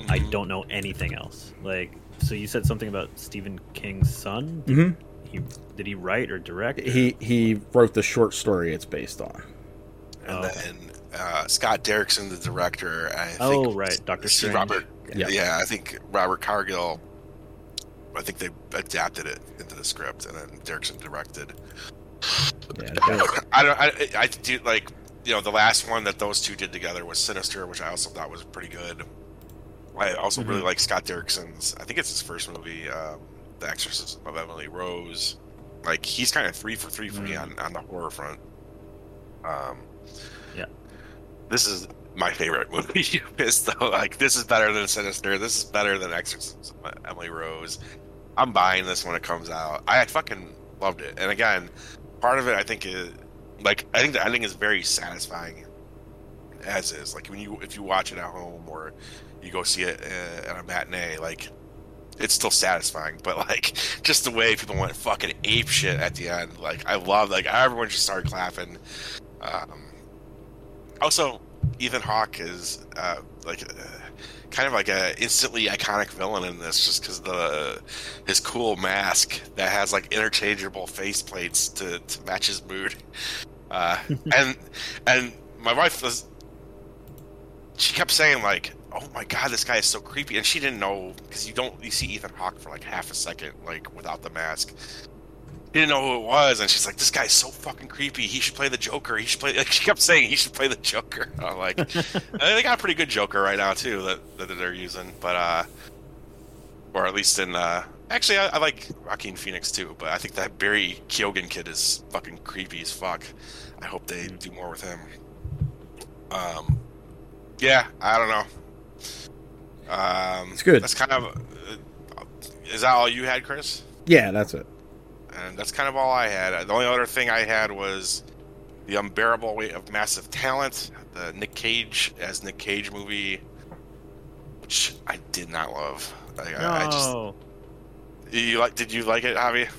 I don't know anything else. Like, so you said something about Stephen King's son? Did he write or direct? He wrote the short story it's based on. And then Scott Derrickson, the director, I think. Oh, right. Dr. Strange. Yeah, I think Robert Cargill, I think they adapted it into the script, and then Derrickson directed. Yeah, I do like, you know, the last one that those two did together was Sinister, which I also thought was pretty good. I also really like Scott Derrickson's, I think it's his first movie, The Exorcism of Emily Rose. Like, he's kind of 3 for 3 for me on the horror front. This is my favorite movie you missed, though. Like, this is better than Sinister. This is better than Exorcism of Emily Rose. I'm buying this when it comes out. I fucking loved it. And again, part of it, I think, is like, I think the ending is very satisfying as is. Like, if you watch it at home or you go see it at a matinee, like, it's still satisfying. But like, just the way people went fucking ape shit at the end, like, I love. Like, everyone just started clapping. Also, Ethan Hawke is kind of like a instantly iconic villain in this, just because his cool mask that has like interchangeable face plates to match his mood. And my wife was, she kept saying like, "Oh my god, this guy is so creepy," and she didn't know, because you see Ethan Hawke for like half a second, like without the mask. He didn't know who it was, and she's like, "This guy's so fucking creepy. He should play the Joker. He should play." Like, she kept saying, "He should play the Joker." And I'm like, they got a pretty good Joker right now too that they're using, but or at least in actually, I like Joaquin Phoenix too, but I think that Barry Keoghan kid is fucking creepy as fuck. I hope they do more with him. Yeah, I don't know. It's good. That's kind of. Is that all you had, Chris? Yeah, that's it. And that's kind of all I had. The only other thing I had was The Unbearable Weight of Massive Talent, the Nick Cage as Nick Cage movie, which I did not love. Did you like it, Javi?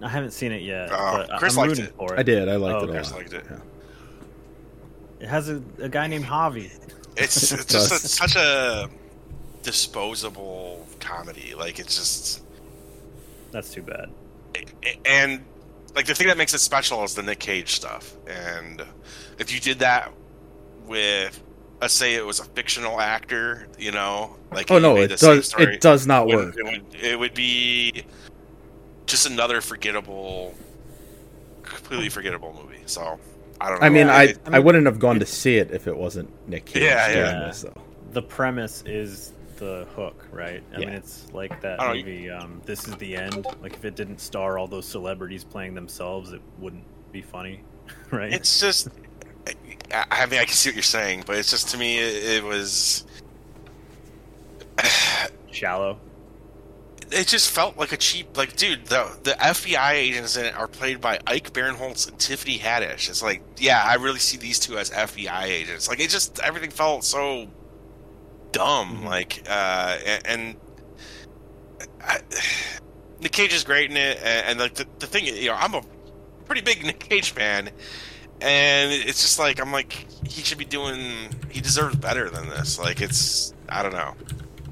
I haven't seen it yet. But Chris liked it. For it. I did. I liked it a lot. Chris liked it. Yeah. It has a guy named Javi. It's just such a disposable comedy. Like, it's just. That's too bad. And like the thing that makes it special is the Nick Cage stuff. And if you did that with, let's say it was a fictional actor, you know, like, oh no, it does not work. It would be just another completely forgettable movie. So I don't know. I mean, I wouldn't have gone to see it if it wasn't Nick Cage. Yeah. So. The premise is the hook, right? I mean, it's like that movie, This Is the End. Like, if it didn't star all those celebrities playing themselves, it wouldn't be funny, right? It's just, I mean, I can see what you're saying, but it's just, to me, it was shallow. It just felt like a cheap, like, dude, the FBI agents in it are played by Ike Barinholtz and Tiffany Haddish. It's like, yeah, I really see these two as FBI agents. Like, it just, everything felt so dumb. Like, and Nick Cage is great in it, and like the thing, you know, I'm a pretty big Nick Cage fan, and it's just like, I'm like, he deserves better than this. Like, it's, I don't know.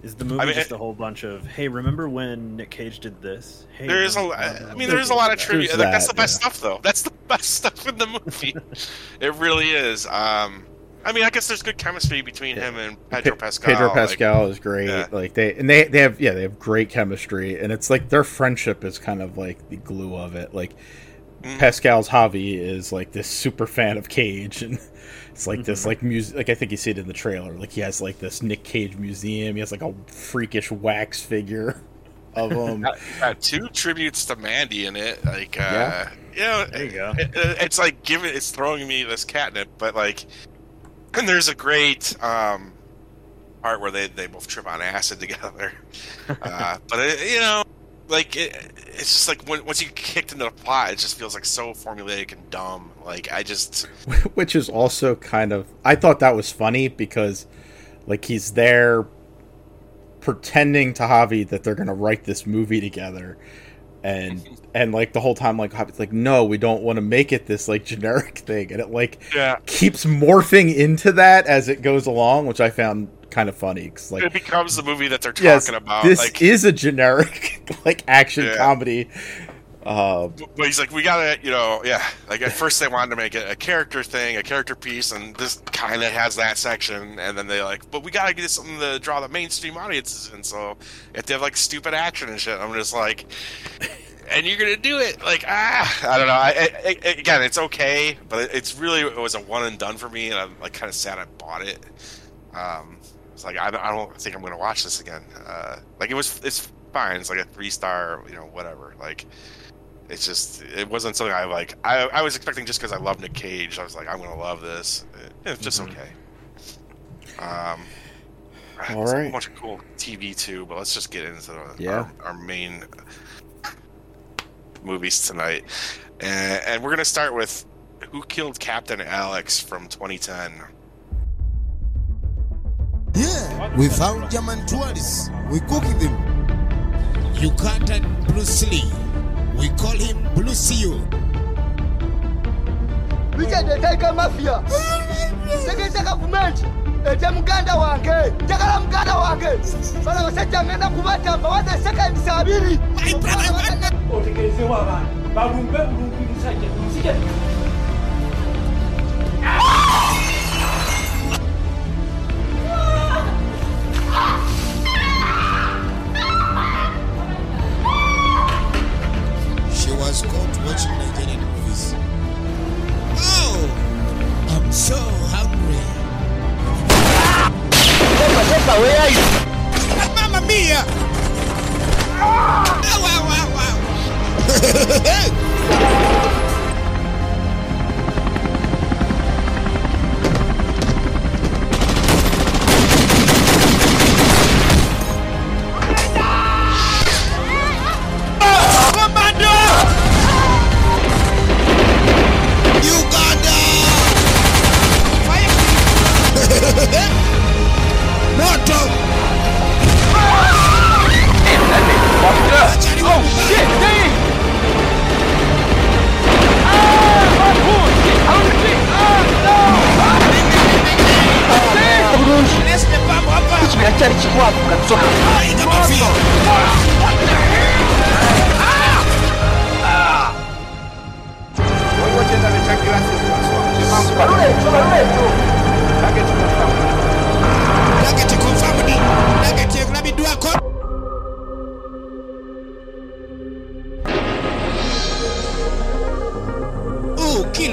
Is the movie a whole bunch of, hey, remember when Nick Cage did this? Hey, there's a lot of trivia. Like, that's the best stuff, though. That's the best stuff in the movie. It really is. I mean, I guess there's good chemistry between him and Pedro Pascal. Pedro Pascal is great. Yeah. Like they have great chemistry, and it's like their friendship is kind of like the glue of it. Like Pascal's Javi is like this super fan of Cage, and it's like this like music. Like I think you see it in the trailer. Like he has like this Nick Cage museum. He has like a freakish wax figure of him. Two tributes to Mandy in it. Like yeah, there you go. It's like it's throwing me this catnip, but like. And there's a great part where they both trip on acid together. But, you know, like, it's just like once you kicked into the plot, it just feels like so formulaic and dumb. Like, I just... Which is also kind of... I thought that was funny because, like, he's there pretending to Javi that they're going to write this movie together. And like the whole time, like Hobbit's like, no, we don't want to make it this like generic thing, and it like keeps morphing into that as it goes along, which I found kind of funny because like it becomes the movie that they're talking about. This is a generic like action comedy. But he's like, we gotta, you know, like at first they wanted to make it a character thing, a character piece, and this kind of has that section, and then they like, but we gotta get something to draw the mainstream audiences in, so if they have like stupid action and shit, I'm just like, and you're gonna do it, like, I don't know, again, it's okay, but it was a one and done for me, and I'm like kind of sad I bought it. It's like, I don't think I'm gonna watch this again. Like it's fine, it's like a 3-star, you know, whatever, like. It's just, it wasn't something I like. I was expecting just because I love Nick Cage. I was like, I'm going to love this. It's just okay. All right. A bunch of cool TV too, but let's just get into our main movies tonight. And we're going to start with Who Killed Captain Alex from 2010. Yeah, we found German tourists. We cooked them. You captured Bruce Lee. We call him Blue Seal. We take the mafia. Take government. Muganda wange. Muganda wange. She was caught watching Nigerian movies. Oh, I'm so hungry. Peppa, where are you? Mamma mia! Oh, wow. Commando! Uganda! Noto! Oh shit, dang! My bullshit! Oh no! What the hell? Who killed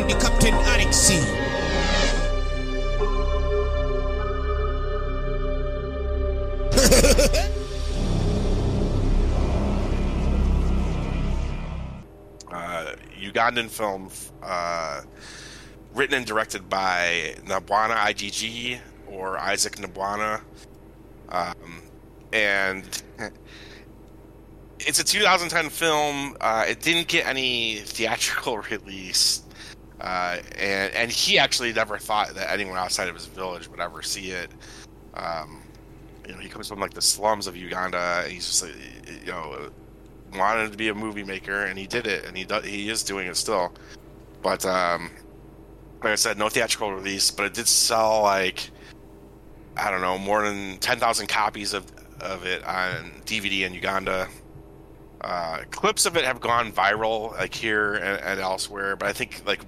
the Captain Alex? Ugandan film written and directed by Nabwana IGG or Isaac Nabwana, and it's a 2010 film. It didn't get any theatrical release, and he actually never thought that anyone outside of his village would ever see it. You know, he comes from like the slums of Uganda, and he's just like, you know, wanted to be a movie maker, and he did it, and he is doing it still. But like I said, no theatrical release, but it did sell like, I don't know, more than 10,000 copies of it on DVD in Uganda. Clips of it have gone viral like here and elsewhere, but I think like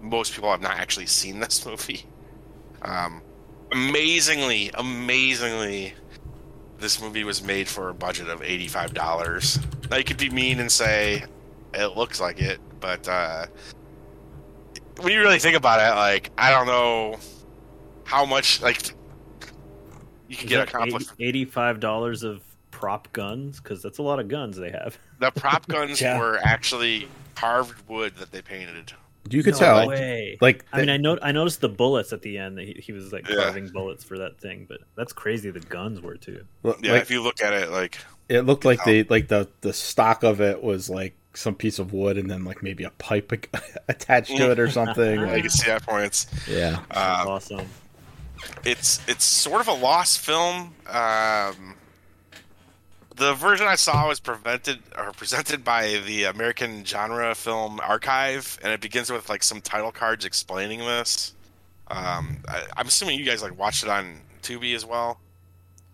most people have not actually seen this movie. Amazingly, this movie was made for a budget of $85. Now, you could be mean and say it looks like it, but when you really think about it, like, I don't know how much, like, you can get accomplished. $85 of prop guns? Because that's a lot of guns they have. The prop guns were actually carved wood that they painted. You could tell. Like, I mean, I noticed the bullets at the end. That he was like carving bullets for that thing, but that's crazy. The guns were too. Yeah, like, if you look at it, like it looked like the stock of it was like some piece of wood, and then like maybe a pipe attached to it or something. Like, you can see that points. Yeah, that's awesome. It's sort of a lost film. The version I saw was presented by the American Genre Film Archive, and it begins with like some title cards explaining this. I'm assuming you guys like watched it on Tubi as well.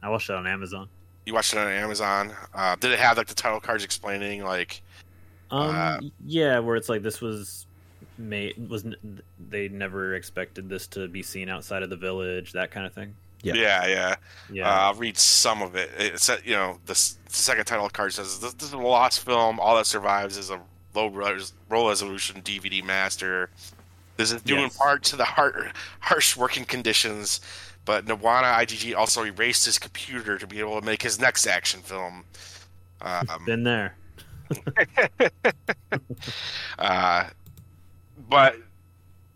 I watched it on Amazon. You watched it on Amazon. Did it have like the title cards explaining like? Yeah, where it's like this was made they never expected this to be seen outside of the village, that kind of thing. Yeah. I'll read some of it. It's, you know, the second title card says, this is a lost film. All that survives is a low-resolution DVD master. This is due in part to the harsh working conditions, but Nabwana IGG also erased his computer to be able to make his next action film. Been there. But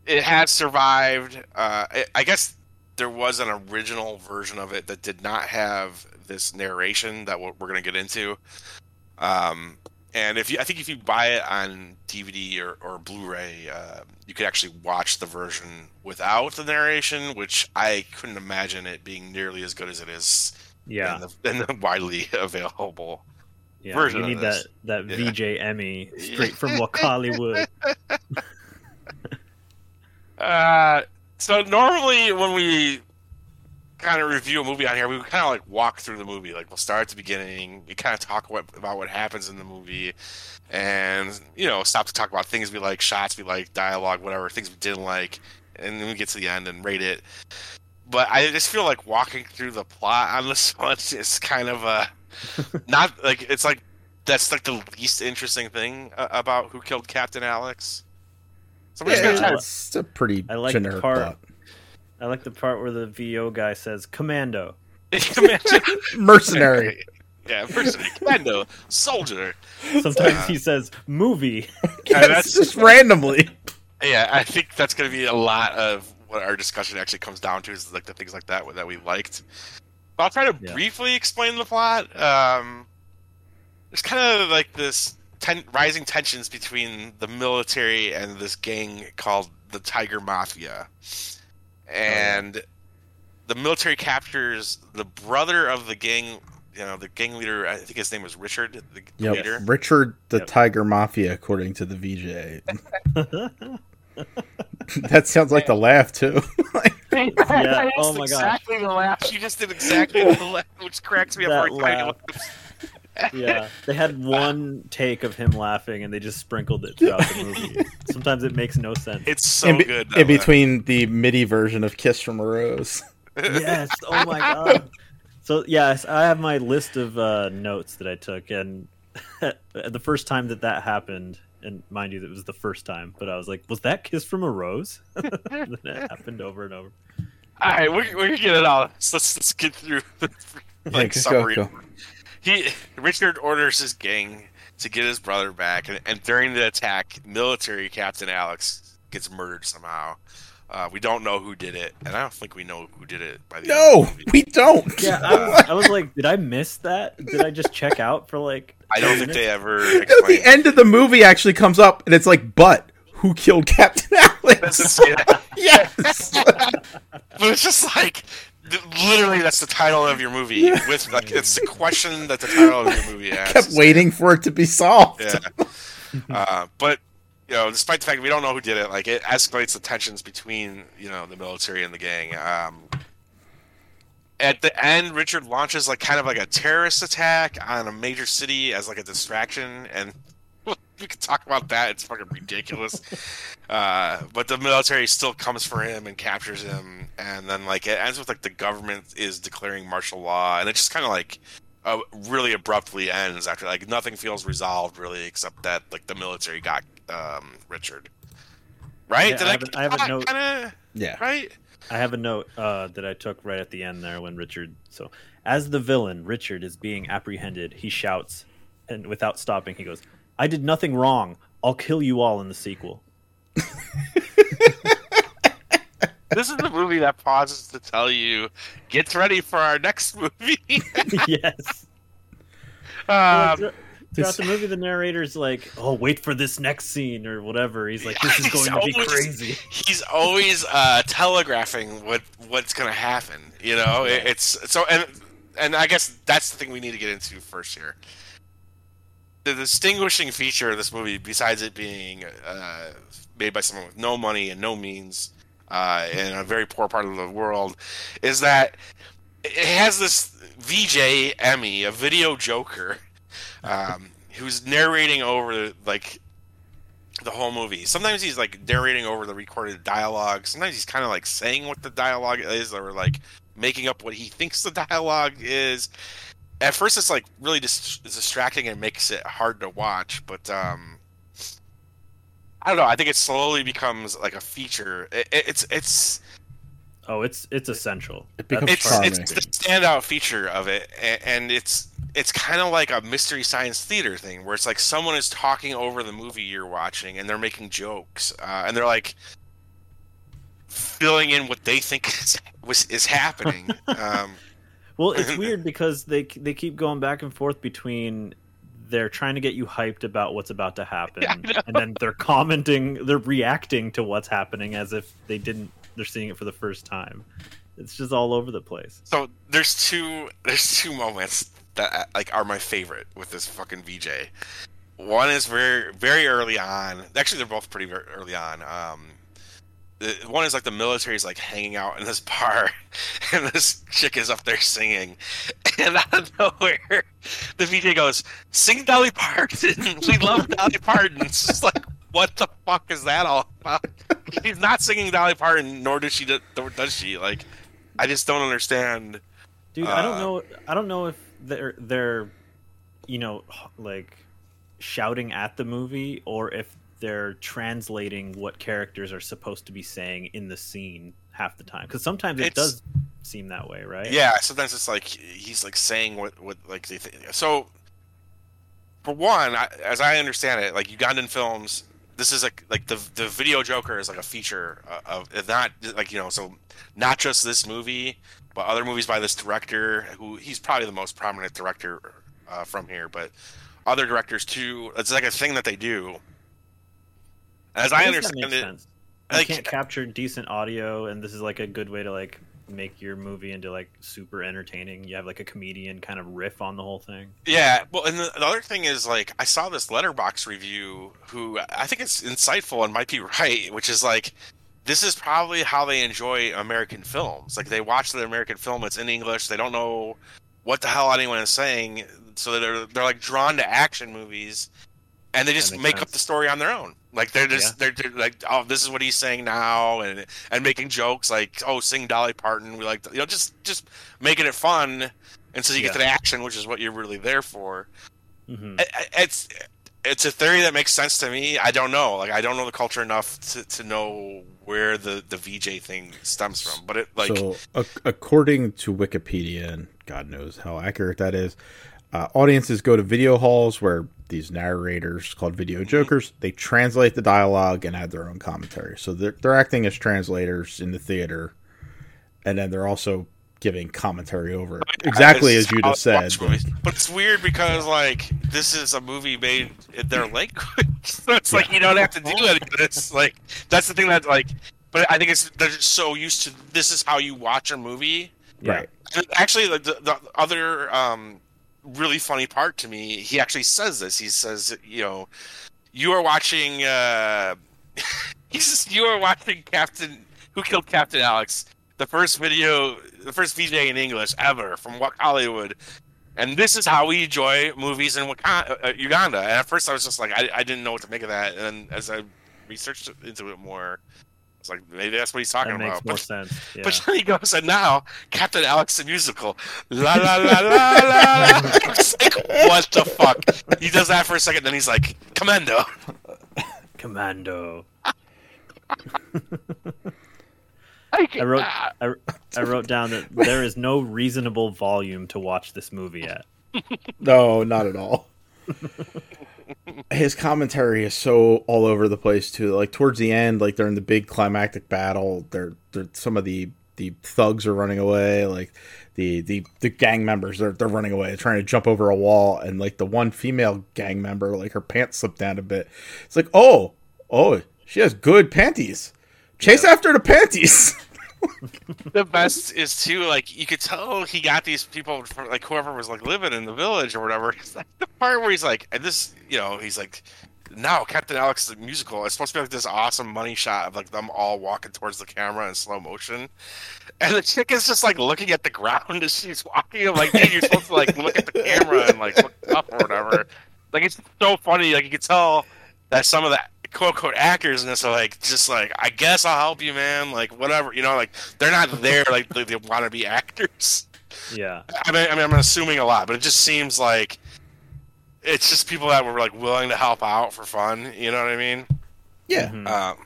it has survived. I guess there was an original version of it that did not have this narration that we're going to get into. And if you buy it on DVD or Blu-ray, you could actually watch the version without the narration, which I couldn't imagine it being nearly as good as it is in the widely available version. You need that VJME straight from Wakaliwood. So normally when we kind of review a movie on here, we kind of like walk through the movie. Like we'll start at the beginning, we kind of talk about what happens in the movie, and you know, stop to talk about things we like, shots we like, dialogue, whatever, things we didn't like, and then we get to the end and rate it. But I just feel like walking through the plot on this one is kind of a not like it's like that's like the least interesting thing about Who Killed Captain Alex. It's a pretty generic plot. I like the part where the VO guy says, "Commando, mercenary." Yeah, mercenary, commando, soldier. Sometimes he says, "Movie." Yeah, that's just randomly. Yeah, I think that's going to be a lot of what our discussion actually comes down to is like the things like that we liked. But I'll try to briefly explain the plot. There's kind of like this. Rising tensions between the military and this gang called the Tiger Mafia. And the military captures the brother of the gang, you know, the gang leader. I think his name was Richard, the leader. Richard the Tiger Mafia, according to the VJ. That sounds like the laugh, too. Oh my gosh. Exactly the laugh. She just did exactly the laugh, which cracks me up every time. Yeah, they had one take of him laughing, and they just sprinkled it throughout the movie. Sometimes it makes no sense. It's so good. In between the MIDI version of "Kiss from a Rose." Yes. Oh my god. So yes, I have my list of notes that I took, and the first time that happened, and mind you, that was the first time, but I was like, "Was that Kiss from a Rose?" And then it happened over and over. All right, we're gonna get it all. So let's get through the summary. Go. Richard orders his gang to get his brother back, and during the attack, military Captain Alex gets murdered somehow. We don't know who did it, and I don't think we know who did it by the end of the movie. We don't! Yeah, I was like, did I miss that? Did I just check out for like... I don't think they ever explained. No, the end of the movie actually comes up, and it's like, but... Who killed Captain Alex? Yes! But it's just like... Literally, that's the title of your movie. Yeah. With it's the question that the title of your movie asks. I kept waiting for it to be solved. Yeah. But despite the fact that we don't know who did it, like it escalates the tensions between the military and the gang. At the end, Richard launches kind of a terrorist attack on a major city as a distraction, and we can talk about that. It's fucking ridiculous. But the military still comes for him and captures him, and then it ends with the government is declaring martial law, and it just kind of really abruptly ends after nothing feels resolved really, except that the military got Richard. Right? Yeah, I have a note. Kinda, yeah. Right. I have a note that I took right at the end there when Richard. So as the villain, Richard is being apprehended. He shouts, and without stopping, he goes, "I did nothing wrong. I'll kill you all in the sequel." This is the movie that pauses to tell you, get ready for our next movie. Yes. Throughout the movie, the narrator's like, "Oh, wait for this next scene" or whatever. He's like, "This is going to be crazy." He's always telegraphing what's going to happen. It's so, and I guess that's the thing we need to get into first here. The distinguishing feature of this movie, besides it being made by someone with no money and no means in a very poor part of the world, is that it has this VJ Emmy, a video joker, who's narrating over the whole movie. Sometimes he's narrating over the recorded dialogue. Sometimes he's kind of saying what the dialogue is, or making up what he thinks the dialogue is. At first, it's really distracting and makes it hard to watch, but I don't know. I think it slowly becomes a feature. It's essential. It becomes charming. It's the standout feature of it, and it's kind of like a mystery science theater thing where it's someone is talking over the movie you're watching, and they're making jokes, and they're filling in what they think is happening. Well, it's weird because they keep going back and forth between they're trying to get you hyped about what's about to happen, and then they're commenting, they're reacting to what's happening as if they're seeing it for the first time. It's just all over the place. So there's two moments that are my favorite with this fucking VJ. One is very very early on. Actually, they're both pretty early on. One is the military's hanging out in this bar, and this chick is up there singing, and out of nowhere, the VJ goes, "Sing Dolly Parton. We love Dolly Parton." It's just what the fuck is that all about? She's not singing Dolly Parton, nor does she. Does she? I just don't understand. Dude, I don't know. I don't know if they're shouting at the movie, or if they're translating what characters are supposed to be saying in the scene half the time, because sometimes it does seem that way, right? Yeah, sometimes it's he's saying what they think. So for one, as I understand it, Ugandan films, this is the video joker is a feature of not so not just this movie, but other movies by this director, who he's probably the most prominent director from here, but other directors too. It's a thing that they do. As I understand it, you can't capture decent audio, and this is a good way to make your movie into super entertaining. You have a comedian kind of riff on the whole thing. Yeah, well, and the other thing is I saw this Letterboxd review, who I think it's insightful and might be right, which is this is probably how they enjoy American films. They watch the American film; it's in English. They don't know what the hell anyone is saying, so they're like drawn to action movies, and they just make sense. Up the story on their own. Like they're just they're like, oh, this is what he's saying now, and making jokes like, oh, sing Dolly Parton, we like, you know, just making it fun, and so you get to the action, which is what you're really there for. Mm-hmm. It's a theory that makes sense to me. I don't know. Like, I don't know the culture enough to know where the VJ thing stems from. But it, like, so, according to Wikipedia, and God knows how accurate that is, audiences go to video halls where these narrators, called video jokers, they translate the dialogue and add their own commentary. So they're acting as translators in the theater, and then they're also giving commentary over it. Exactly as you just said. But it's weird because, like, this is a movie made in their language, so it's like you don't have to do it. It's like that's the thing that, like, but I think it's they're just so used to this is how you watch a movie, right? And actually, the other really funny part to me, he actually says this. He says, you know, you are watching. He says you are watching Captain Who Killed Captain Alex. The first VJ in English ever from Wakaliwood. And this is how we enjoy movies in Uganda. And at first I was just like, I didn't know what to make of that. And then as I researched into it more, I was like, maybe that's what he's talking about. Makes more sense. Yeah. But then he goes, and now, Captain Alex the musical. La la la la la la. It's like, what the fuck? He does that for a second, then he's like, Commando. Commando. I wrote down that there is no reasonable volume to watch this movie at. No, not at all. His commentary is so all over the place too. Like towards the end, like they're in the big climactic battle. They're some of the thugs are running away. Like the gang members, they're running away, trying to jump over a wall. And like the one female gang member, like her pants slipped down a bit. It's like, oh, she has good panties. Chase after the panties. The best is too, like, you could tell he got these people from, like, whoever was like living in the village or whatever. It's like the part where he's like, and this, you know, he's like, now Captain Alex the musical. It's supposed to be like this awesome money shot of like them all walking towards the camera in slow motion, and the chick is just like looking at the ground as she's walking. I'm like, dude, you're supposed to like look at the camera and like look up or whatever. Like, it's so funny. Like, you could tell that some of that quote-unquote actors in this are like, just like, I guess I'll help you, man, like, whatever, you know, like, they're not there, like, they want to be actors. Yeah. I mean, I'm assuming a lot, but it just seems like it's just people that were, like, willing to help out for fun, you know what I mean? Yeah. Mm-hmm.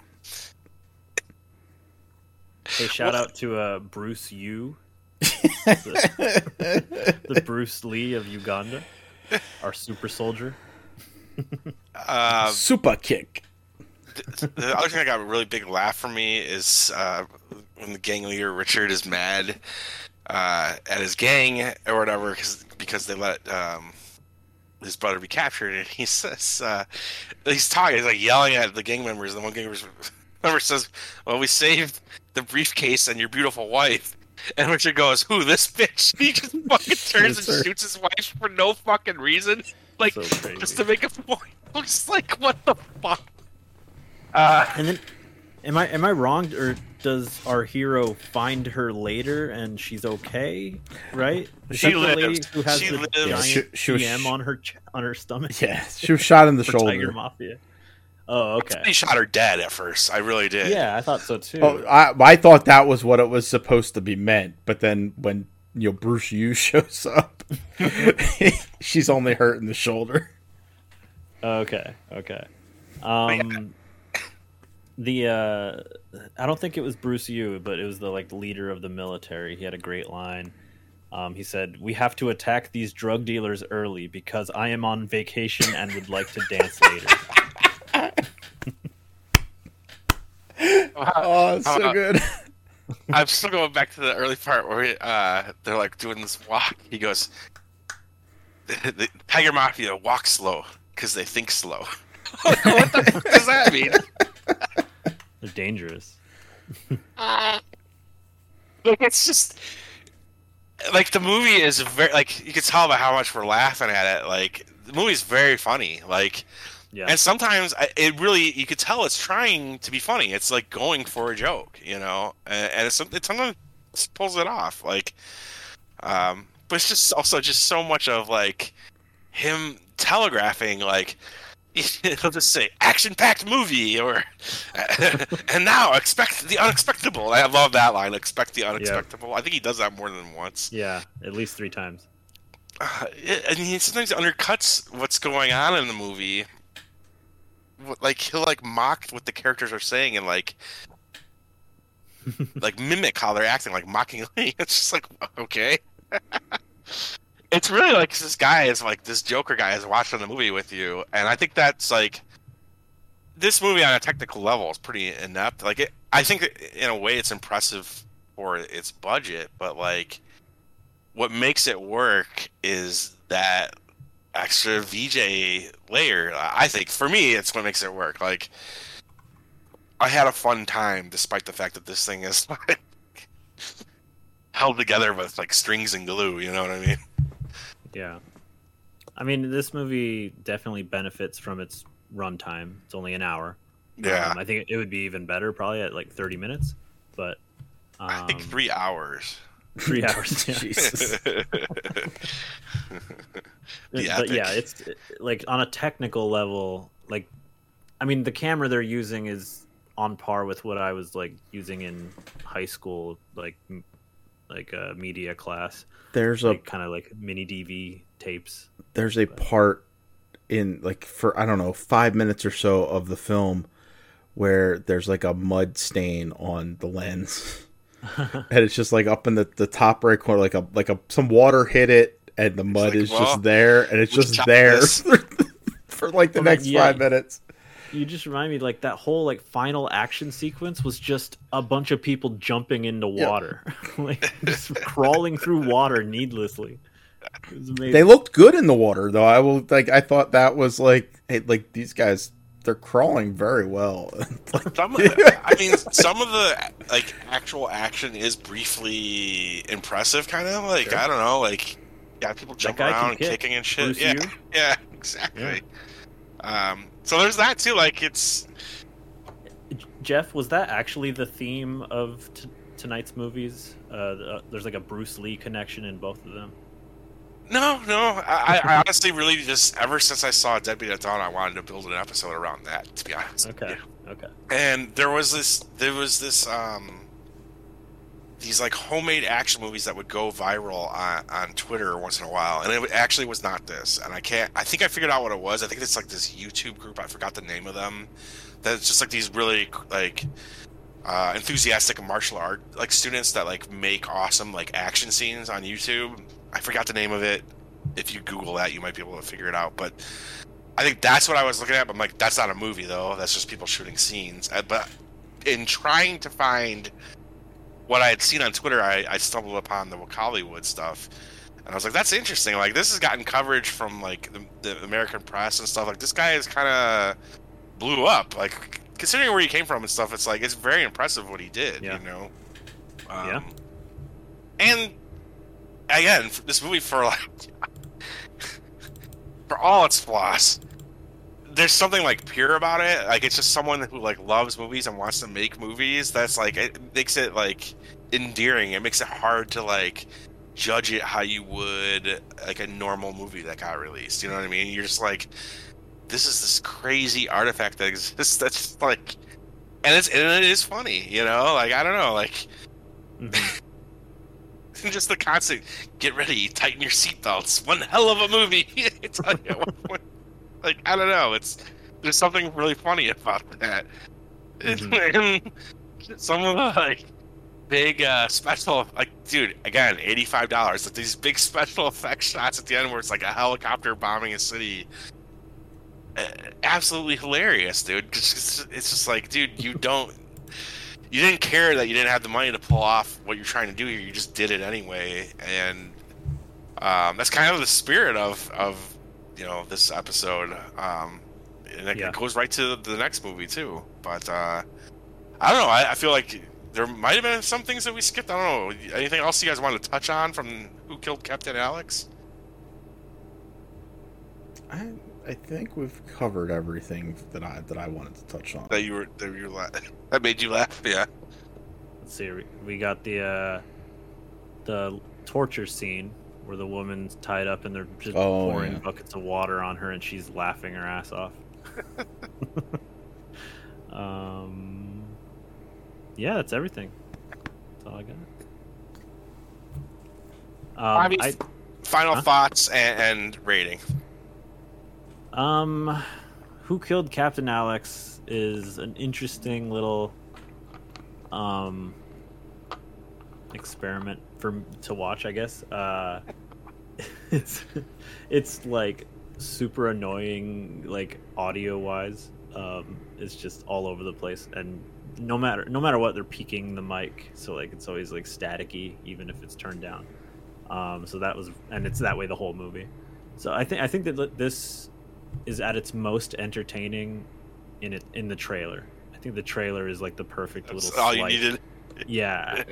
Hey, shout out to Bruce Yu, the Bruce Lee of Uganda, our super soldier. Super kick. The other thing that got a really big laugh from me is when the gang leader Richard is mad at his gang or whatever because they let his brother be captured, and he says he's like yelling at the gang members, and the one gang member says, well, we saved the briefcase and your beautiful wife. And Richard goes, who, this bitch? He just fucking turns and shoots his wife for no fucking reason. Like, so just to make a point. Looks like, what the fuck? And then, am I wrong, or does our hero find her later and she's okay? Right? She lives. Who has the giant PM on her stomach? Yeah, she was shot in the shoulder. Tiger Mafia. Oh, okay. He shot her dead at first. I really did. Yeah, I thought so too. Oh, I thought that was what it was supposed to be meant, but then when Bruce Yu shows up, she's only hurt in the shoulder. Okay. I don't think it was Bruce Yu, but it was the like leader of the military. He had a great line. He said, we have to attack these drug dealers early because I am on vacation and would like to dance later. Oh, it's so good. I'm still going back to the early part where they're like doing this walk. He goes, the Tiger Mafia walk slow because they think slow. Like, what the fuck does that mean? They're dangerous. Like, it's just like the movie is very, like, you can tell by how much we're laughing at it. Like, the movie's very funny. Like, yeah. And sometimes it really, you could tell it's trying to be funny. It's like going for a joke, you know, and it sometimes pulls it off. Like, But it's just also just so much of like him telegraphing, like he'll just say action-packed movie, or and now expect the unexpected. I love that line, expect the unexpected. Yeah. I think he does that more than once. Yeah, at least 3 times. And he sometimes undercuts what's going on in the movie. Like he'll like mock what the characters are saying and like like mimic how they're acting, like mockingly. It's just like, okay. It's really like this guy is like, this Joker guy is watching the movie with you, and I think that's like, this movie on a technical level is pretty inept. Like it, I think in a way it's impressive for its budget, but like what makes it work is that extra VJ layer. I think for me, it's what makes it work. Like I had a fun time despite the fact that this thing is like held together with like strings and glue, you know what I mean? Yeah. I mean, this movie definitely benefits from its runtime. It's only an hour. Yeah. I think it would be even better probably at like 30 minutes, but I think 3 hours. 3 hours. Yeah. Jesus. But yeah, it's like on a technical level, like, I mean, the camera they're using is on par with what I was like using in high school, like a media class. There's like, a kind of like mini DV tapes. There's a part in like for, I don't know, 5 minutes or so of the film where there's like a mud stain on the lens. And it's just like up in the top right corner, like some water hit it, and the mud is just there, and it's just there for like the next 5 minutes. You just remind me, like that whole like final action sequence was just a bunch of people jumping into water, like just crawling through water needlessly. It was amazing. They looked good in the water, though. I will like, I thought that was like, hey, like these guys, they're crawling very well. Some of the like actual action is briefly impressive, kind of like, sure. I don't know, like yeah, people jumping around and kicking and shit. Bruce, yeah, you? Yeah, exactly. Yeah. So there's that too. Like it's Jeff. Was that actually the theme of tonight's movies? There's like a Bruce Lee connection in both of them. No. I honestly really just ever since I saw Deadbeat at Dawn, I wanted to build an episode around that. To be honest. Okay. Yeah. Okay. And there was this these like homemade action movies that would go viral on Twitter once in a while, and it actually was not this. And I think I figured out what it was. I think it's like this YouTube group. I forgot the name of them. That's just like these really like enthusiastic martial art like students that like make awesome like action scenes on YouTube. I forgot the name of it. If you Google that, you might be able to figure it out. But I think that's what I was looking at. But I'm like, that's not a movie, though. That's just people shooting scenes. But in trying to find what I had seen on Twitter, I stumbled upon the Wakaliwood stuff. And I was like, that's interesting. Like, this has gotten coverage from, like, the American press and stuff. Like, this guy is kind of blew up. Like, considering where he came from and stuff, it's like, it's very impressive what he did, yeah. You know? Yeah. And again, this movie, for like, for all its flaws, there's something like pure about it. Like it's just someone who like loves movies and wants to make movies. That's like, it makes it like endearing. It makes it hard to like judge it how you would like a normal movie that got released. You know what I mean? You're just like, this is this crazy artifact that exists. That's like, and it is funny. You know, like I don't know, like. Mm-hmm. Just the constant, get ready, tighten your seatbelts. One hell of a movie. It's like I don't know. It's there's something really funny about that. Mm-hmm. And some of the like big special, like dude, again, $85. Like these big special effects shots at the end where it's like a helicopter bombing a city. Absolutely hilarious, dude. It's just like, dude, you don't. You didn't care that you didn't have the money to pull off what you're trying to do here. You just did it anyway, and that's kind of the spirit of you know this episode. And it goes right to the next movie too. But I don't know. I feel like there might have been some things that we skipped. I don't know. Anything else you guys want to touch on from Who Killed Captain Alex? I think we've covered everything that I wanted to touch on. That made you laugh, yeah. Let's see, we got the torture scene where the woman's tied up and they're just pouring buckets of water on her and she's laughing her ass off. Yeah, that's everything. That's all I got. I mean, final thoughts and rating. Who Killed Captain Alex is an interesting little experiment to watch, I guess. It's like super annoying, like audio wise. It's just all over the place, and no matter what, they're peaking the mic, so like it's always like staticky, even if it's turned down. So that was, and it's that way the whole movie. So I think that this is at its most entertaining in the trailer. I think the trailer is like the perfect That's all slice. You needed. Yeah,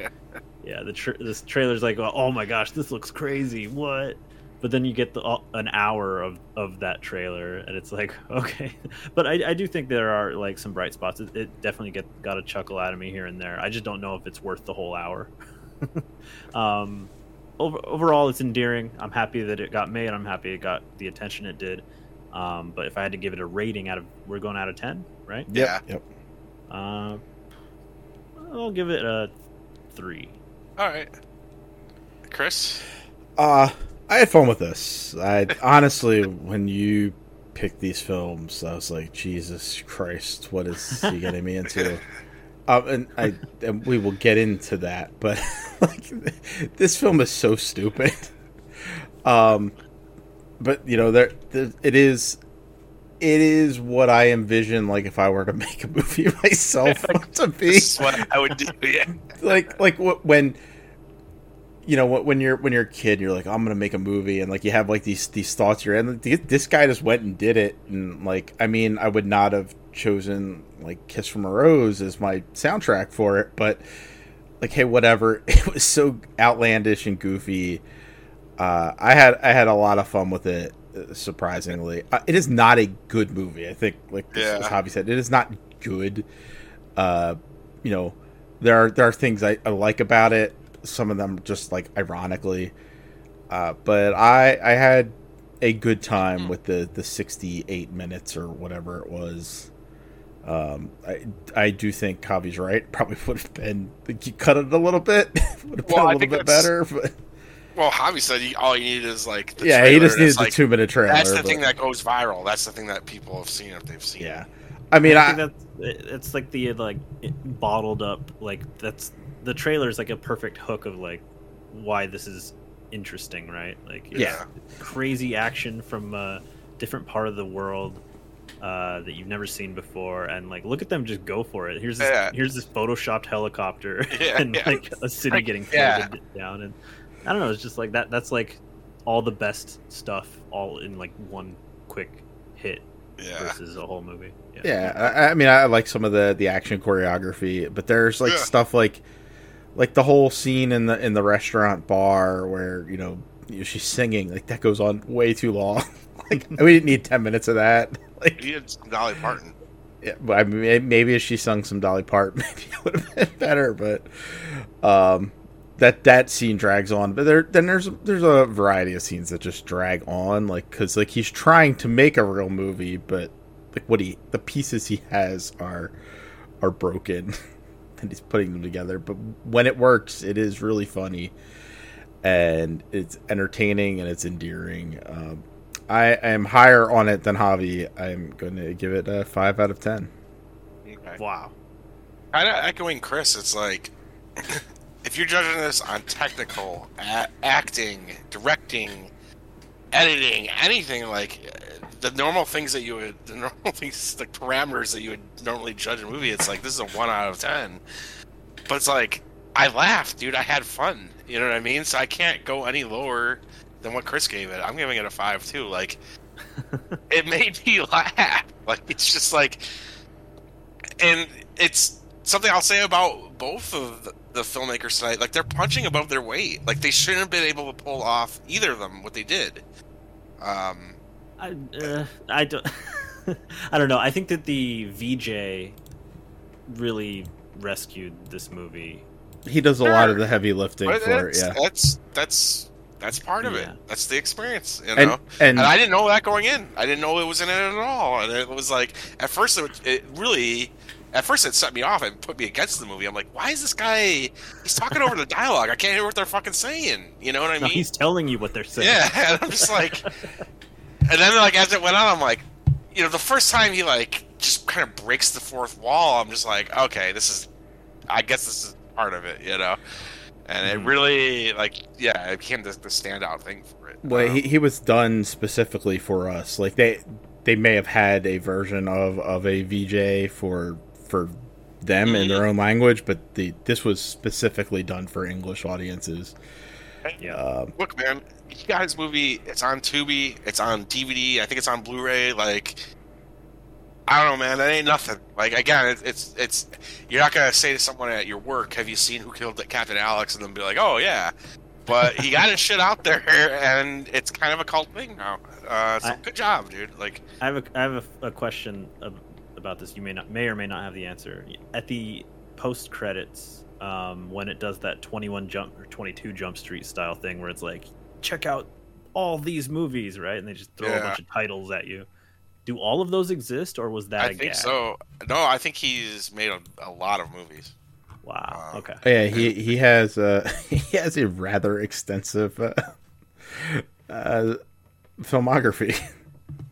yeah. This trailer's like, oh my gosh, this looks crazy. What? But then you get an hour of that trailer, and it's like, okay. But I do think there are like some bright spots. It definitely got a chuckle out of me here and there. I just don't know if it's worth the whole hour. Overall, it's endearing. I'm happy that it got made. I'm happy it got the attention it did. But if I had to give it a rating, we're going out of 10, right? Yeah. Yep. I'll give it a 3. All right, Chris. I had fun with this. I honestly, when you picked these films, I was like, Jesus Christ, what is he getting me into? And we will get into that, but like, this film is so stupid. But you know, there it is what I envision. Like if I were to make a movie myself, to be that's what I would do. Yeah. Like when you know when you're a kid, you're like, I'm gonna make a movie, and like you have like these thoughts. You're in. This guy just went and did it, and like I mean, I would not have chosen like Kiss from a Rose as my soundtrack for it, but like hey, whatever. It was so outlandish and goofy. I had a lot of fun with it, surprisingly. It is not a good movie, I think. Like as Javi said, it is not good. You know, there are things I like about it. Some of them just like ironically, but I had a good time with the 68 minutes or whatever it was. I do think Javi's right. Probably would have been you cut it a little bit. Would have been a little bit better, but. Well, Javi said all you need is like the trailer. He just needed the 2-minute trailer. That's the thing that goes viral. That's the thing that people have seen if they've seen. Yeah, I mean, I think it's like the bottled up that's the trailer is like a perfect hook of like why this is interesting, right? Like crazy action from a different part of the world that you've never seen before, and like look at them just go for it. Here's this photoshopped helicopter like a city getting flooded down and. I don't know. It's just like that. That's like all the best stuff, all in like one quick hit versus a whole movie. Yeah. I mean, I like some of the action choreography, but there's like stuff like the whole scene in the restaurant bar where you know she's singing. Like that goes on way too long. Like we didn't need 10 minutes of that. Like you had some Dolly Parton. Yeah, but I mean, maybe if she sung some Dolly Parton, maybe it would have been better. But That scene drags on, but there's a variety of scenes that just drag on, like because like he's trying to make a real movie, but like the pieces he has are broken, and he's putting them together. But when it works, it is really funny, and it's entertaining and it's endearing. I am higher on it than Javi. I'm going to give it a 5 out of 10. Okay. Wow, I'm echoing Chris. It's like. If you're judging this on technical, acting, directing, editing, anything like the normal things, the parameters that you would normally judge a movie, it's like this is a 1 out of 10. But it's like I laughed, dude. I had fun. You know what I mean? So I can't go any lower than what Chris gave it. I'm giving it a 5 too. Like it made me laugh. Like it's just like, and it's something I'll say about both of the filmmakers tonight, like they're punching above their weight. Like they shouldn't have been able to pull off either of them what they did. I don't. I don't know. I think that the VJ really rescued this movie. He does a lot of the heavy lifting for it. Yeah, that's That's part of it. That's the experience, you know. And I didn't know that going in. I didn't know it was in it at all. And it was like, at first, it it set me off and put me against the movie. I'm like, why is this guy? He's talking over the dialogue. I can't hear what they're fucking saying. You know what I mean? No, he's telling you what they're saying. Yeah, and I'm just like, and then like as it went on, I'm like, you know, the first time he like just kind of breaks the fourth wall, I'm just like, okay, this is, I guess this is part of it, you know. And it really, like, yeah, it became the standout thing for it. Well, he was done specifically for us. Like, they may have had a version of a VJ for them in their own language, but this was specifically done for English audiences. Yeah. Look, man, you got his movie. It's on Tubi. It's on DVD. I think it's on Blu-ray. Like, I don't know, man. That ain't nothing. Like, again, it's you're not gonna say to someone at your work, "Have you seen Who Killed Captain Alex?" and then be like, "Oh yeah," but he got his shit out there, and it's kind of a cult thing now. So good job, dude. Like, I have a question about this. You may or may not have the answer. At the post credits, when it does that 21 jump or 22 Jump Street style thing, where it's like, check out all these movies, right? And they just throw a bunch of titles at you. Do all of those exist, or was that a gag? I think so. No, I think he's made a lot of movies. Wow. Okay. Yeah, he has a rather extensive filmography.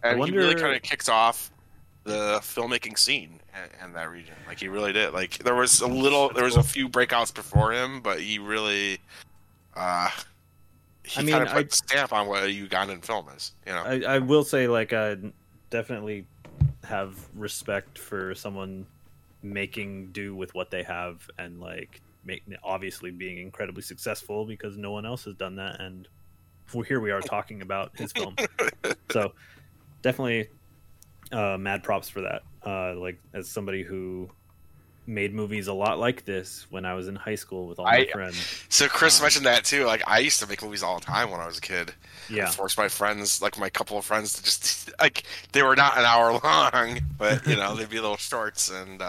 And he really kind of kicked off the filmmaking scene in that region. Like, he really did. Like, there was a few breakouts before him, but he really, he kind of put a stamp on what a Ugandan film is. You know, I will say, like, definitely have respect for someone making do with what they have and like obviously being incredibly successful, because no one else has done that, and here we are talking about his film. So definitely mad props for that. Like, as somebody who made movies a lot like this when I was in high school with all my friends. So Chris mentioned that too. Like, I used to make movies all the time when I was a kid. Yeah. I forced my friends, like my couple of friends, to just, like, they were not an hour long, but you know, they'd be little shorts, and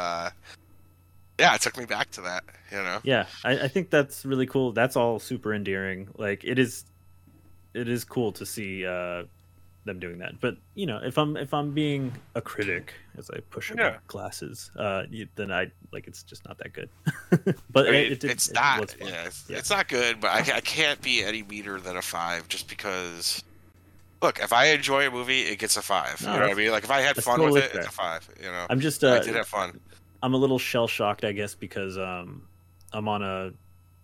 it took me back to that, you know? Yeah. I think that's really cool. That's all super endearing. Like, it is cool to see them doing that. But you know, if I'm being a critic as I push up my glasses, then I, like, it's just not that good. But I mean, it's not good, but I can't be any meaner than a 5, just because, look, if I enjoy a movie, it gets a 5. No, you know what I mean? Like, if I had fun with it, it's a 5, you know? I'm just, I did have fun. I'm a little shell shocked, I guess, because I'm on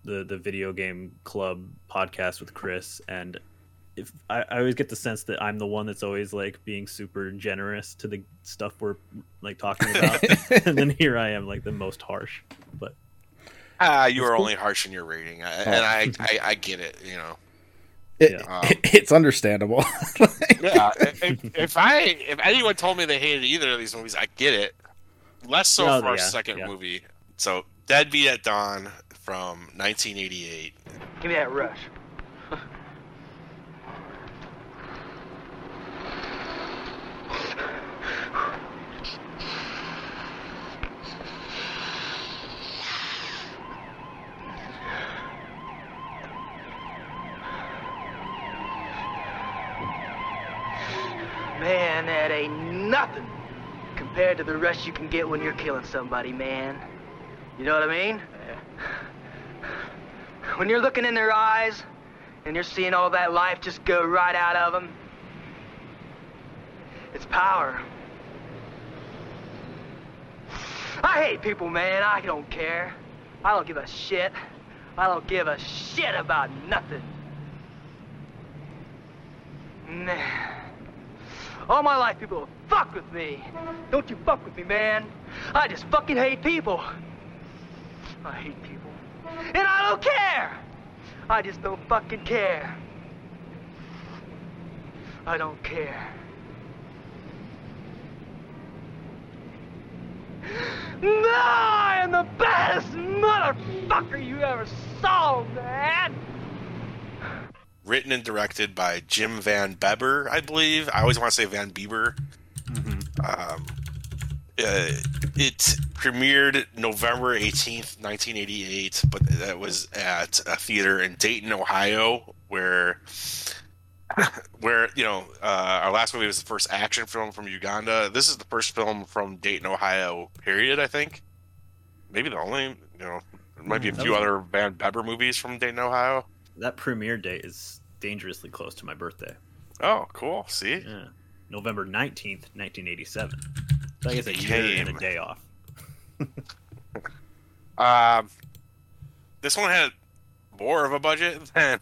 the video game club podcast with Chris, and I always get the sense that I'm the one that's always like being super generous to the stuff we're like talking about, and then here I am, like the most harsh. But you are only harsh in your rating, and I get it. You know, it's understandable. Yeah, if anyone told me they hated either of these movies, I get it. Less so for our second movie. So Deadbeat at Dawn from 1988. Give me that rush. Man, that ain't nothing compared to the rush you can get when you're killing somebody, man. You know what I mean? Yeah. When you're looking in their eyes and you're seeing all that life just go right out of them, it's power. I hate people, man. I don't care. I don't give a shit. I don't give a shit about nothing. Nah. All my life, people have fucked with me. Don't you fuck with me, man. I just fucking hate people. I hate people. And I don't care. I just don't fucking care. I don't care. No, I am the baddest motherfucker you ever saw, man. Written and directed by Jim Van Beber, I believe. I always want to say Van Beber. Mm-hmm. It premiered November 18th, 1988, but that was at a theater in Dayton, Ohio, where you know, our last movie was the first action film from Uganda. This is the first film from Dayton, Ohio, period, I think. Maybe the only, you know, there might be a few other Van Beber movies from Dayton, Ohio. That premiere date is dangerously close to my birthday. Oh, cool. See? Yeah. November 19th, 1987. So I guess a year and a day off. This one had more of a budget than...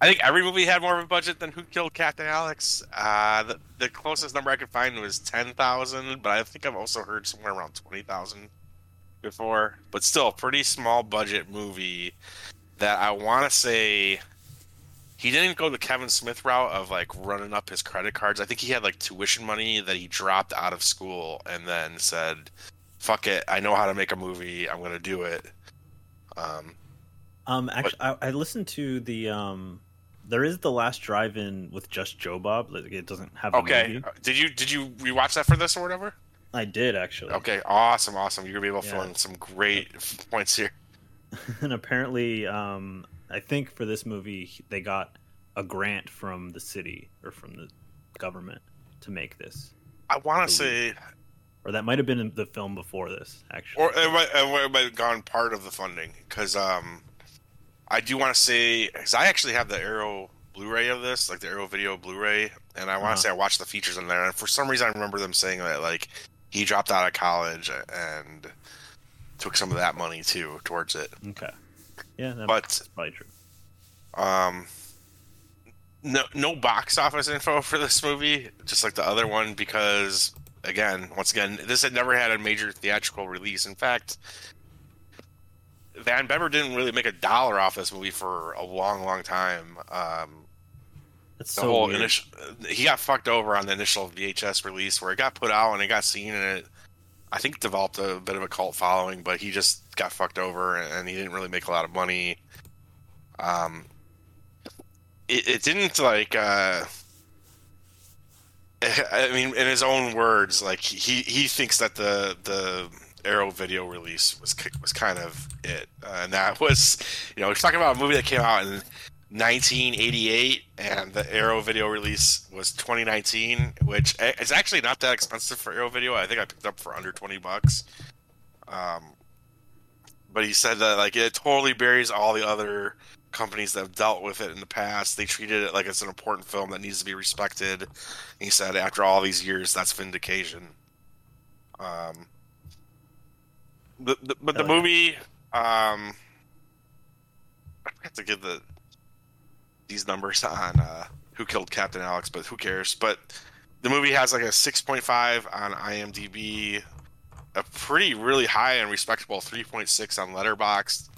I think every movie had more of a budget than Who Killed Captain Alex. The closest number I could find was $10,000, but I think I've also heard somewhere around $20,000 before. But still, a pretty small budget movie that I want to say... He didn't go the Kevin Smith route of like running up his credit cards. I think he had like tuition money that he dropped out of school and then said, fuck it, I know how to make a movie. I'm going to do it. Actually, I listened to the... There is The Last Drive-In with just Joe Bob. Like, it doesn't have a movie. Did you rewatch that for this or whatever? I did, actually. Okay, awesome. You're going to be able to fill in some great points here. And apparently... I think for this movie, they got a grant from the city or from the government to make this. I want to say... Or that might have been in the film before this, actually. Or it might have gone part of the funding, because I do want to say... Because I actually have the Arrow Blu-ray of this, like the Arrow Video Blu-ray, and I want to say I watched the features in there, and for some reason I remember them saying that, like, he dropped out of college and took some of that money, too, towards it. Okay. Yeah, that's probably true. No box office info for this movie, just like the other one, because once again, this had never had a major theatrical release. In fact, Van Beber didn't really make a dollar off this movie for a long, long time. That's so weird. He got fucked over on the initial VHS release, where it got put out and it got seen, and it, I think, developed a bit of a cult following, but he just got fucked over and he didn't really make a lot of money. It didn't, like, I mean, in his own words, like, he thinks that the Arrow Video release was kind of it. And that was, you know, we're talking about a movie that came out in 1988, and the Arrow Video release was 2019, which is actually not that expensive for Arrow Video. I think I picked up for under $20. But he said that, like, it totally buries all the other companies that have dealt with it in the past. They treated it like it's an important film that needs to be respected. And he said, after all these years, that's vindication. But the movie, I forgot to give these numbers on Who Killed Captain Alex, but who cares? But the movie has like a 6.5 on IMDb, a pretty really high and respectable 3.6 on Letterboxd.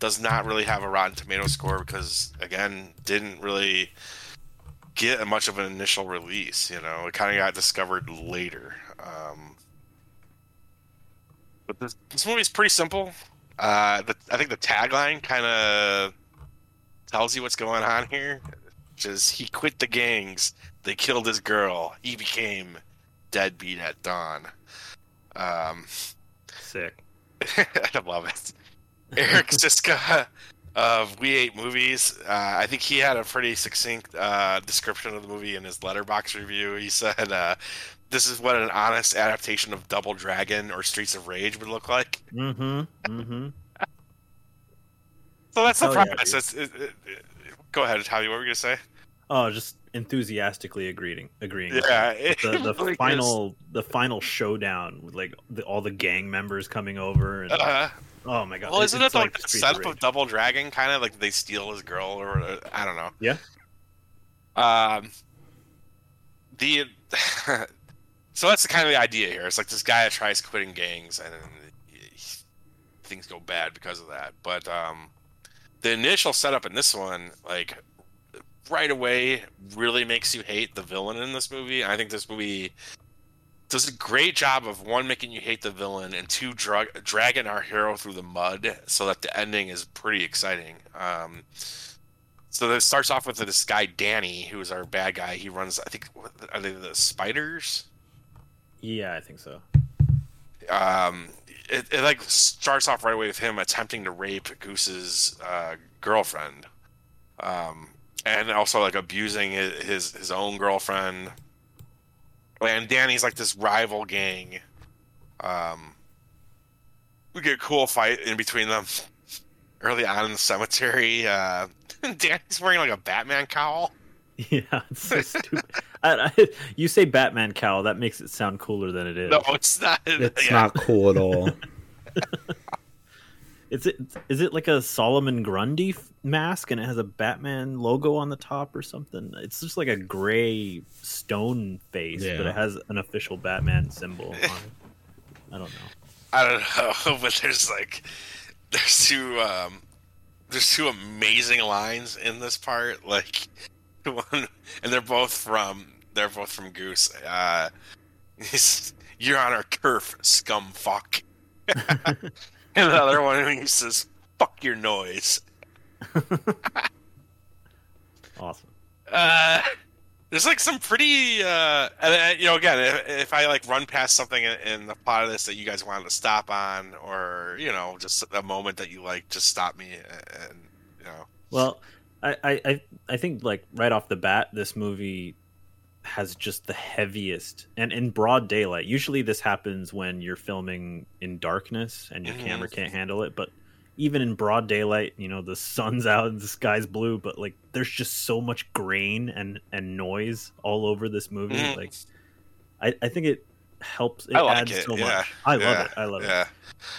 Does not really have a Rotten Tomatoes score because, again, didn't really get much of an initial release. You know, it kind of got discovered later. But this movie is pretty simple. I think the tagline kind of tells you what's going on here, which is he quit the gangs, they killed his girl, he became Deadbeat at Dawn. Sick. I love it. Eric Siska of We Ate Movies, I think he had a pretty succinct description of the movie in his Letterboxd review. He said, this is what an honest adaptation of Double Dragon or Streets of Rage would look like. Mm-hmm. So that's the premise. Yeah, go ahead, Javi. What were you gonna say? Oh, just enthusiastically agreeing. Yeah, the final showdown with like all the gang members coming over. And, oh my god! Well, isn't it like the setup of Double Dragon? Kind of like they steal his girl, or I don't know. Yeah. So that's the kind of the idea here. It's like this guy that tries quitting gangs, and things go bad because of that. But the initial setup in this one, like, right away really makes you hate the villain in this movie. I think this movie does a great job of, one, making you hate the villain, and two, dragging our hero through the mud so that the ending is pretty exciting. So it starts off with this guy, Danny, who is our bad guy. He runs, I think, are they the Spiders? Yeah, I think so. It like starts off right away with him attempting to rape Goose's girlfriend, and also like abusing his own girlfriend. And Danny's like this rival gang. We get a cool fight in between them early on in the cemetery. Danny's wearing like a Batman cowl. Yeah, it's so stupid. You say Batman cowl, that makes it sound cooler than it is. No, it's not. It's not cool at all. Is it like a Solomon Grundy mask and it has a Batman logo on the top or something? It's just like a gray stone face, yeah. But it has an official Batman symbol on it. I don't know, but there's two amazing lines in this part. Like one, and they're both from Goose. You're on our turf, scum fuck. And the other one, he says, "Fuck your noise." Awesome. There's like some pretty, and you know, again, if I like run past something in the plot of this that you guys wanted to stop on, or you know, just a moment that you like, just stop me, and you know. Well, I think like right off the bat, this movie has just the heaviest, and in broad daylight. Usually, this happens when you're filming in darkness and your camera can't handle it, but. Even in broad daylight, you know, the sun's out and the sky's blue, but like there's just so much grain and noise all over this movie. Like I think it helps. It adds so much. I love it.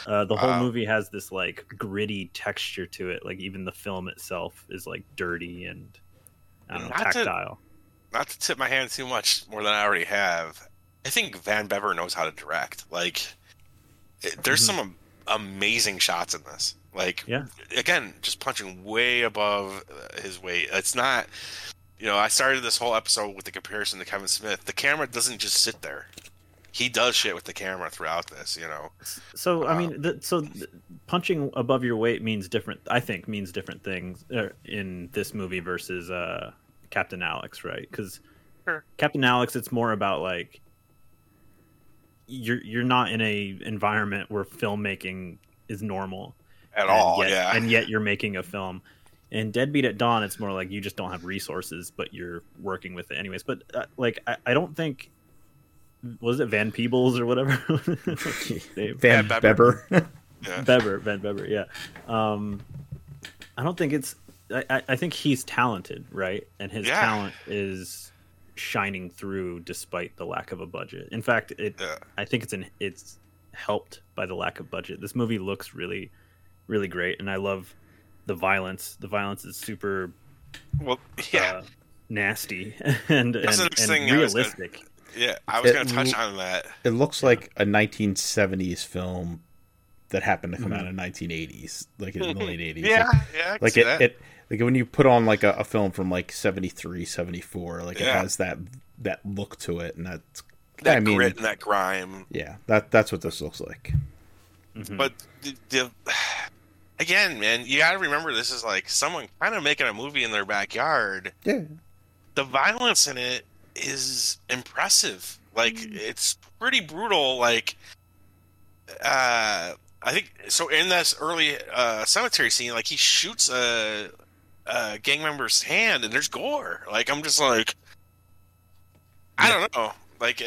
The whole movie has this like gritty texture to it. Like even the film itself is like dirty and I don't know, tactile. Not to tip my hand too much more than I already have. I think Van Bever knows how to direct. Like there's some amazing shots in this. Like, yeah. Again, just punching way above his weight. It's not, you know, I started this whole episode with the comparison to Kevin Smith. The camera doesn't just sit there. He does shit with the camera throughout this, you know. So, I mean, punching above your weight means different, I think, means different things in this movie versus Captain Alex, right? Because Captain Alex, it's more about, like, you're not in a environment where filmmaking is normal at all, and yet you're making a film. In Deadbeat at Dawn, it's more like you just don't have resources, but you're working with it anyways. But like I don't think, was it Van Peebles or whatever? Van Bever. Yeah. I don't think it's. I think he's talented, right? And his talent is shining through despite the lack of a budget. In fact, I think it's helped by the lack of budget. This movie looks really, really great, and I love the violence. The violence is super nasty and realistic. I was going to touch on that. It looks like a 1970s film that happened to come out in 1980s, like in the late 80s. Like when you put on like a film from like 73, 74, like it has that look to it, and that grit and that grime. Yeah, that's what this looks like. Mm-hmm. But again, man, you got to remember this is like someone kind of making a movie in their backyard. Yeah, the violence in it is impressive. Like it's pretty brutal. Like I think so. In this early cemetery scene, like he shoots a gang member's hand and there's gore. Like I'm just like, I don't know. Like,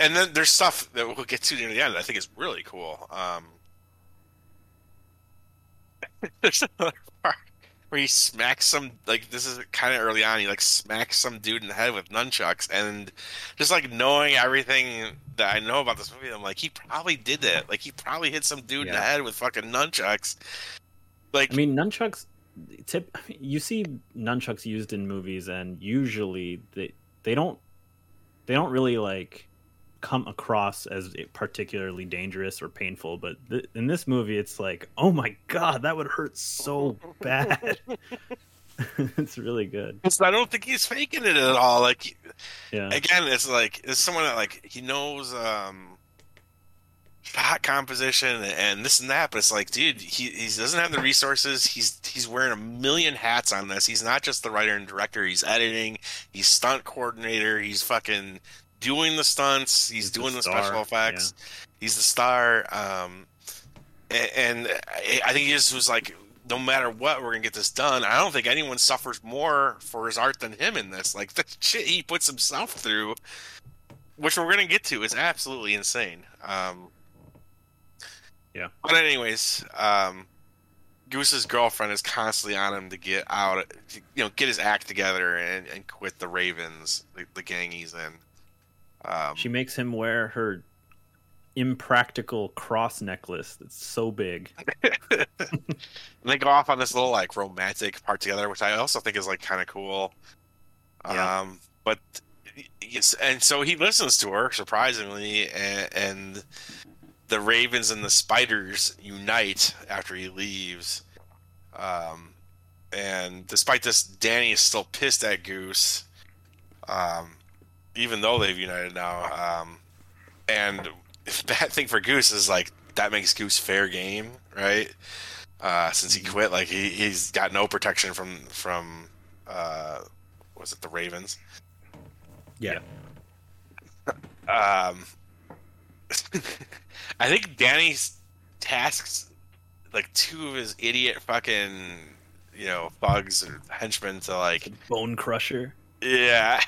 and then there's stuff that we'll get to near the end that I think is really cool. There's another part where he smacks some, like this is kind of early on. He like smacks some dude in the head with nunchucks, and just like knowing everything that I know about this movie, I'm like, he probably did that. Like he probably hit some dude in the head with fucking nunchucks. Like I mean, nunchucks. You see nunchucks used in movies, and usually they don't really like come across as particularly dangerous or painful. But in this movie, it's like, oh my god, that would hurt so bad. It's really good. I don't think he's faking it at all. Like, again, it's like it's someone that like he knows shot composition and this and that, but it's like, dude, he doesn't have the resources. He's wearing a million hats on this. He's not just the writer and director. He's editing. He's stunt coordinator. He's fucking doing the stunts. He's doing the special effects. Yeah. He's the star. And I think he just was like no matter what, we're going to get this done. I don't think anyone suffers more for his art than him in this. Like, the shit he puts himself through, which we're going to get to, is absolutely insane. Yeah. But anyways, Goose's girlfriend is constantly on him to get out, to, you know, get his act together and quit the Ravens, the gang he's in. She makes him wear her impractical cross necklace that's so big. They go off on this little like romantic part together, which I also think is like kind of cool. Yeah. But yes, and so he listens to her, surprisingly, and the Ravens and the Spiders unite after he leaves. And despite this, Danny is still pissed at Goose, even though they've united now. And the bad thing for Goose is, like, that makes Goose fair game, right? Since he quit, like, he's got no protection from was it the Ravens? Yeah. I think Danny tasks, like, two of his idiot fucking, you know, thugs or henchmen to, like... Bone Crusher? Yeah.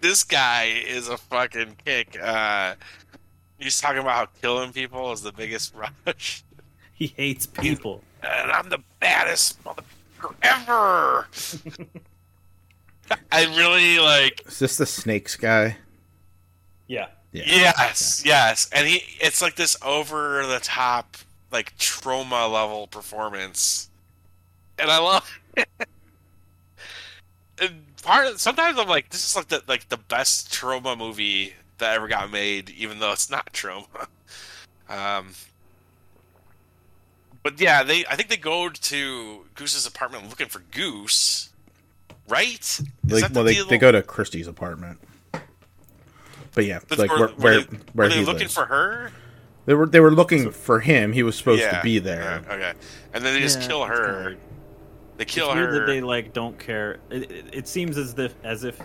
This guy is a fucking kick. He's talking about how killing people is the biggest rush. He hates people. And I'm the baddest motherfucker ever. I really like. Is this the snakes guy? Yeah. Yes. And it's like this over the top, like Troma level performance. And I love it. And sometimes I'm like, this is like the best Troma movie that ever got made, even though it's not Troma. But yeah, I think they go to Goose's apartment looking for Goose, right? They go to Christie's apartment. But yeah, like where they looking lives. For her? They were looking for him. He was supposed to be there. Okay, and then they just kill her. They kill her. It's weird that they like don't care. It seems as if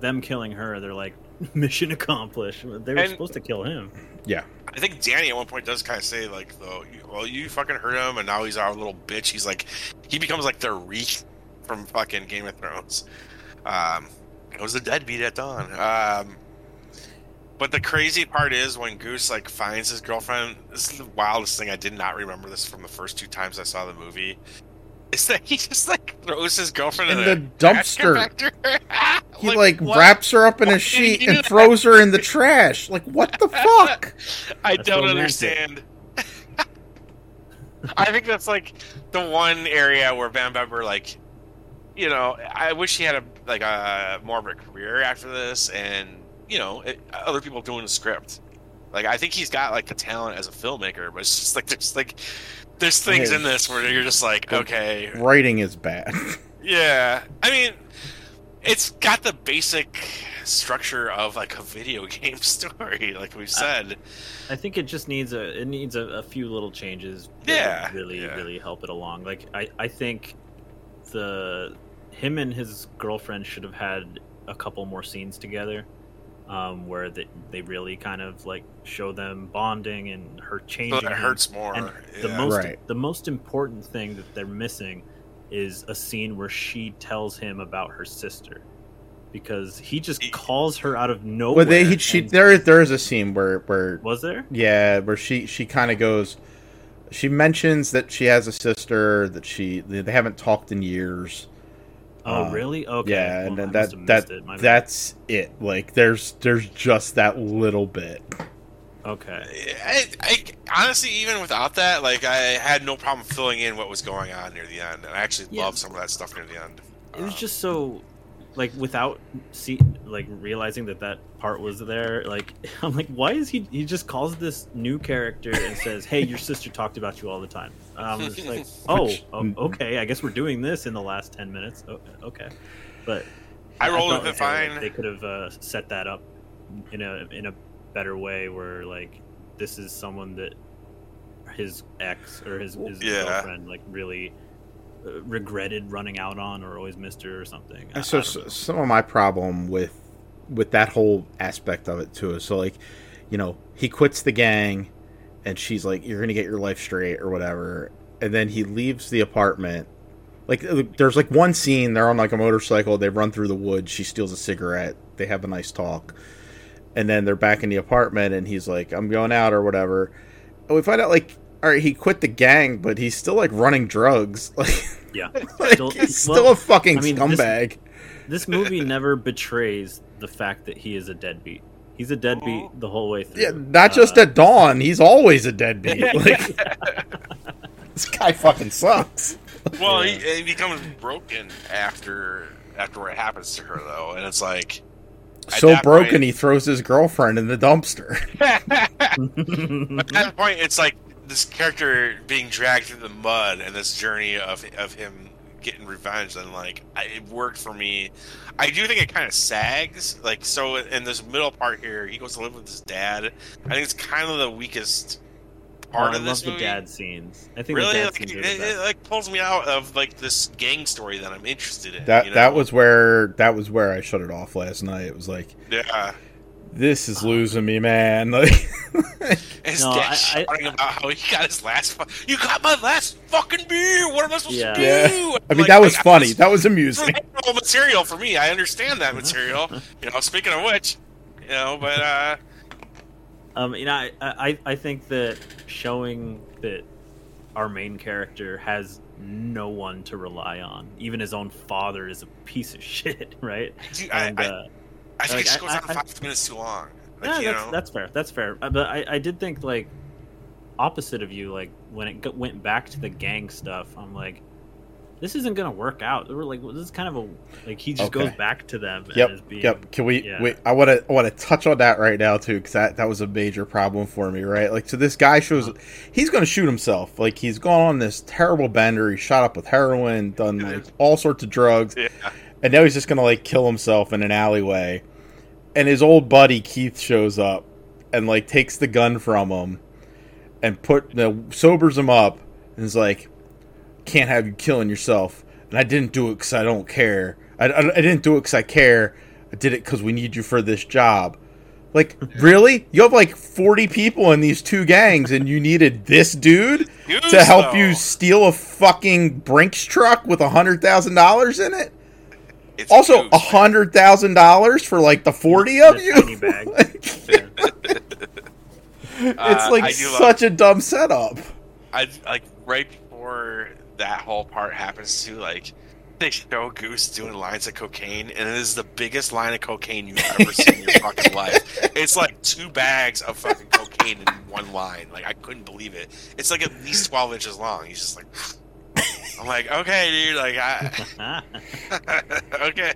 them killing her, they're like mission accomplished. They were supposed to kill him. Yeah, I think Danny at one point does kind of say like, "Oh, well, you fucking hurt him, and now he's our little bitch." He's like, he becomes like the Reek from fucking Game of Thrones. It was the Deadbeat at Dawn. But the crazy part is when Goose like finds his girlfriend. This is the wildest thing. I did not remember this from the first two times I saw the movie. Is that he just like throws his girlfriend in the dumpster? He like wraps her up in a sheet and throws her in the trash. Like, what the fuck? I don't understand. I think that's like the one area where Van Beber, like, you know, I wish he had a more of a career after this, and you know, other people doing the script. Like, I think he's got like the talent as a filmmaker, but it's just like there's things in this where you're just like, okay. Writing is bad. Yeah. I mean, it's got the basic structure of like a video game story, like we've said. I think it just needs a few little changes that really help it along. Like, I think him and his girlfriend should have had a couple more scenes together. Where they really kind of like show them bonding and her changing. But it hurts more. And the most important thing that they're missing is a scene where she tells him about her sister, because he just calls her out of nowhere. Well, there is a scene where was there? Yeah, where she kind of goes. She mentions that she has a sister that they haven't talked in years. Oh, really? Okay. Yeah, well, and then that's it. Like, there's just that little bit. Okay. I honestly, even without that, like, I had no problem filling in what was going on near the end, and I actually loved some of that stuff near the end. It was just so, like, without realizing that part was there. Like, I'm like, why is he just calls this new character and says, "Hey, your sister talked about you all the time." It's like, okay, I guess we're doing this in the last 10 minutes. Okay, but I rolled with it fine. Like, they could have set that up in a better way, where like this is someone that his ex or his girlfriend like really regretted running out on, or always missed her or something. And so some of my problem with that whole aspect of it too is, so like, you know, he quits the gang. And she's like, "You're gonna get your life straight," or whatever. and then he leaves the apartment. Like, there's, like, one scene, they're on, like, a motorcycle, they run through the woods, she steals a cigarette, they have a nice talk, and then they're back in the apartment, and he's like, I'm going out, or whatever. And we find out, like, all right, he quit the gang, but he's still, like, running drugs. Like, yeah. Like, he's still a fucking scumbag. This movie never betrays the fact that he is a deadbeat. He's a deadbeat the whole way through. Yeah, not just at Dawn, he's always a deadbeat. Like, this guy fucking sucks. Well, he becomes broken after what happens to her, though, and it's like so broken point, he throws his girlfriend in the dumpster. At that point, it's like this character being dragged through the mud and this journey of him getting revenge, and like it worked for me. I do think it kind of sags. Like, so in this middle part here, he goes to live with his dad. I think it's kind of the weakest part of this movie. I love the dad scenes. I think really, the dad scenes are the best. It like pulls me out of like this gang story that I'm interested in. That, you know? that was where I shut it off last night. It was like, yeah, this is losing me, man. Like, shouting about how he got his last. You got my last fucking beer. What am I supposed to do? Yeah. I mean, like, that was funny. That was amusing. Material for me. I understand that material. You know, speaking of which, you know, but. You know, I think that showing that our main character has no one to rely on, even his own father, is a piece of shit, right? Dude, and, I think like, it just goes on 5 minutes too long. Like, yeah, that's fair. But I did think, like, opposite of you, like, when it went back to the gang stuff, I'm like, this isn't going to work out. We're like, well, this is kind of a, like, he just goes back to them. Yep. And is being, Can we, wait, I want to touch on that right now too. Cause that was a major problem for me. Right. Like, so this guy shows, he's going to shoot himself. Like, he's gone on this terrible bender. He shot up with heroin, done like all sorts of drugs. Yeah. And now he's just going to like kill himself in an alleyway. And his old buddy Keith shows up and like takes the gun from him and sobers him up. And is like, can't have you killing yourself, and I didn't do it because I don't care. I didn't do it because I care. I did it because we need you for this job. Like, really? You have like 40 people in these two gangs, and you needed this dude to help you steal a fucking Brinks truck with $100,000 in it? It's also $100,000 for like the 40 of you? It's like such a dumb setup. I like right before that whole part happens too, like, they show Goose doing lines of cocaine, and it is the biggest line of cocaine you've ever seen in your fucking life. It's like 2 bags of fucking cocaine in one line. Like, I couldn't believe it. It's like at least 12 inches long. He's just like, I'm like, okay, dude, like, I okay.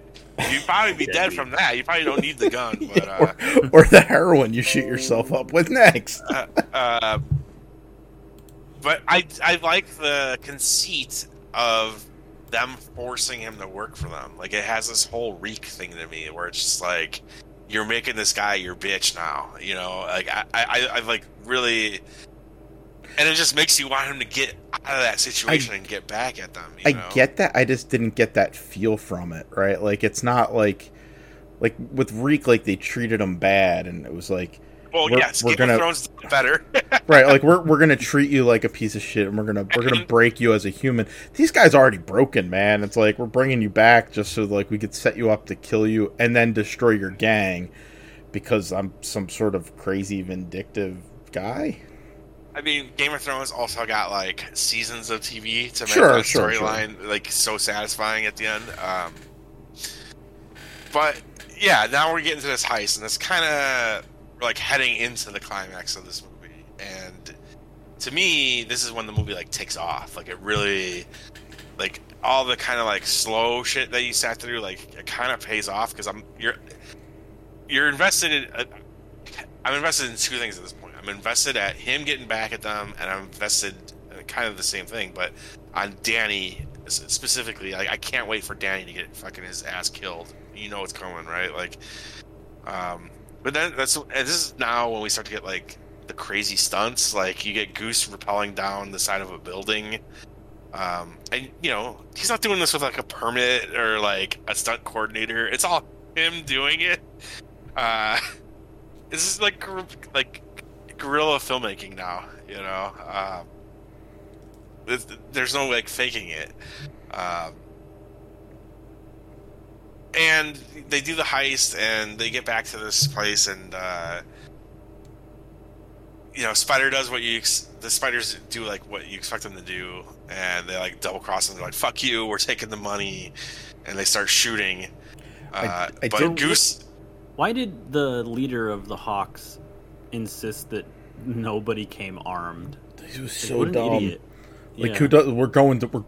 You'd probably be dead from that. You probably don't need the gun, but or the heroin you shoot yourself up with next. But I like the conceit of them forcing him to work for them. Like, it has this whole Reek thing to me where it's just like, you're making this guy your bitch now. You know, like, I like really, and it just makes you want him to get out of that situation and get back at them. You know? Get that. I just didn't get that feel from it, right? Like, it's not like with Reek, like, they treated him bad, and it was like, well, yes, Game of Thrones is better. Right, like we're gonna treat you like a piece of shit, and we're gonna break you as a human. These guys are already broken, man. It's like, we're bringing you back just so like we could set you up to kill you and then destroy your gang because I'm some sort of crazy vindictive guy. I mean, Game of Thrones also got like seasons of TV to make that storyline like so satisfying at the end. But yeah, now we're getting to this heist, and it's kind of like heading into the climax of this movie, and to me this is when the movie like takes off. Like, it really, like, all the kind of like slow shit that you sat through, like, it kind of pays off because you're invested in I'm invested in two things at this point. I'm invested at him getting back at them, and I'm invested in kind of the same thing but on Danny specifically. Like, I can't wait for Danny to get fucking his ass killed. You know what's coming, right? Like, but then this is now when we start to get like the crazy stunts. Like, you get Goose rappelling down the side of a building, and you know he's not doing this with like a permit or like a stunt coordinator. It's all him doing it. This is like guerrilla filmmaking now, you know. There's no like faking it. And they do the heist, and they get back to this place, and you know, Spider does what you the spiders do, like what you expect them to do, and they like double cross them. They're like, "Fuck you, we're taking the money," and they start shooting. But Goose, why did the leader of the Hawks insist that nobody came armed? He was so what an dumb. Idiot. Like, yeah. Who does, we're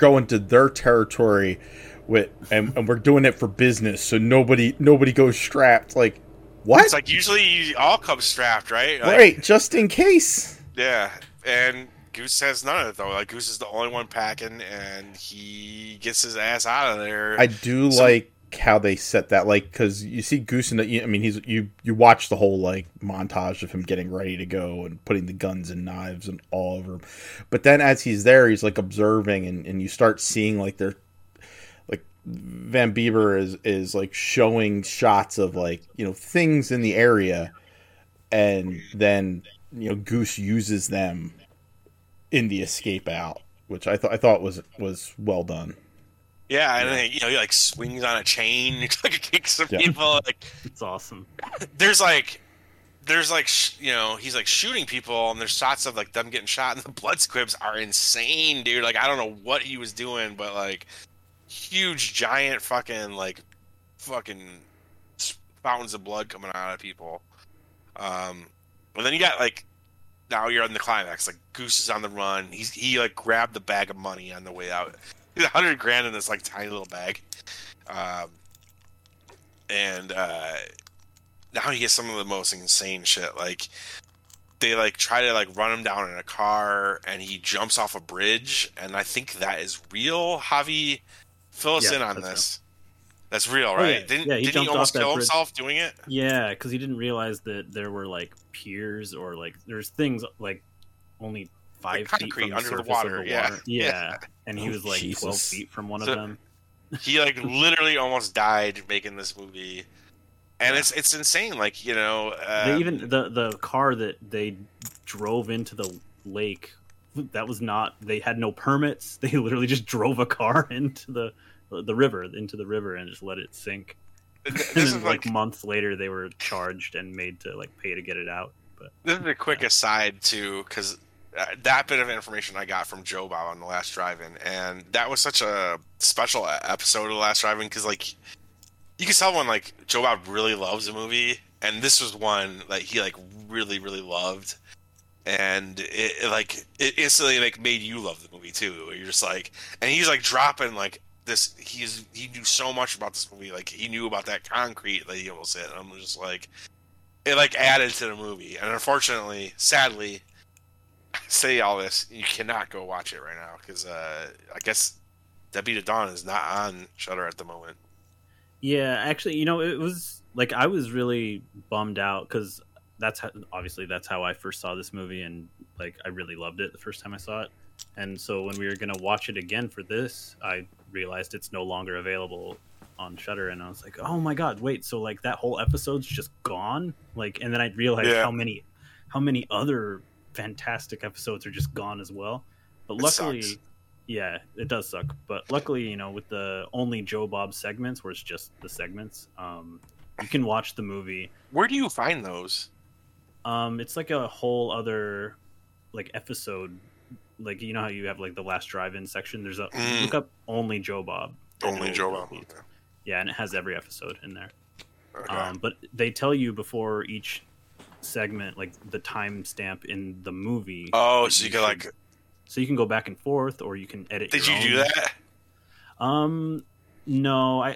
going to their territory. With, and we're doing it for business, so nobody goes strapped. Like, what? It's like usually you all come strapped, right? Like, right, just in case. Yeah, and Goose has none of it though. Like, Goose is the only one packing, and he gets his ass out of there. I do like how they set that, like, because you see Goose in the. I mean, he's you watch the whole like montage of him getting ready to go and putting the guns and knives and all over him, but then as he's there, he's like observing, and you start seeing like they're. Van Bieber is like showing shots of like, you know, things in the area, and then, you know, Goose uses them in the escape out, which I thought was well done. Yeah, and then, you know, he like swings on a chain, like kicks some people. Like, it's awesome. There's like you know, he's like shooting people, and there's shots of like them getting shot, and the blood squibs are insane, dude. Like, I don't know what he was doing, but like. Huge, giant, fucking fountains of blood coming out of people. And then you got like, now you're on the climax. Like, Goose is on the run. He like grabbed the bag of money on the way out. He's $100,000 in this like tiny little bag. And now he gets some of the most insane shit. Like, they like try to like run him down in a car, and he jumps off a bridge. And I think that is real, Javi. Fill us in on this. Real. That's real, right? Oh, yeah. Didn't he almost kill himself doing it? Yeah, because he didn't realize that there were like piers or like there's things like only 5 like feet from the under the water. Yeah. And he was like 12 feet from one of them. He like literally almost died making this movie, and it's insane. Like, you know, they even the car that they drove into the lake. That was not. They had no permits. They literally just drove a car into the river, and just let it sink. And then, like months later, they were charged and made to like pay to get it out. But this is a quick aside too, because that bit of information I got from Joe Bob on The Last Drive-In, and that was such a special episode of The Last Drive-In, because like you can tell when like Joe Bob really loves a movie, and this was one that he like really, really loved. And it instantly like made you love the movie too. You're just like, and he's like dropping like this. He knew so much about this movie. Like, he knew about that concrete that he almost hit. And I'm just like, it like added to the movie. And unfortunately, sadly, I say all this, you cannot go watch it right now because I guess Deadbeat at Dawn is not on Shudder at the moment. Yeah, actually, you know, it was like I was really bummed out because. That's how I first saw this movie, and like I really loved it the first time I saw it. And so when we were gonna watch it again for this, I realized it's no longer available on Shudder, and I was like, "Oh my god, wait!" So like that whole episode's just gone. Like, and then I realized how many other fantastic episodes are just gone as well. But luckily, it does suck. But luckily, you know, with the only Joe Bob segments, where it's just the segments, you can watch the movie. Where do you find those? It's like a whole other like episode, like, you know how you have like the Last Drive-In section. There's a look up only Joe Bob. Only Joe Bob. Okay. Yeah, and it has every episode in there. Okay. But they tell you before each segment like the timestamp in the movie. Oh, so you can go back and forth, or you can edit. Did you do that? No, I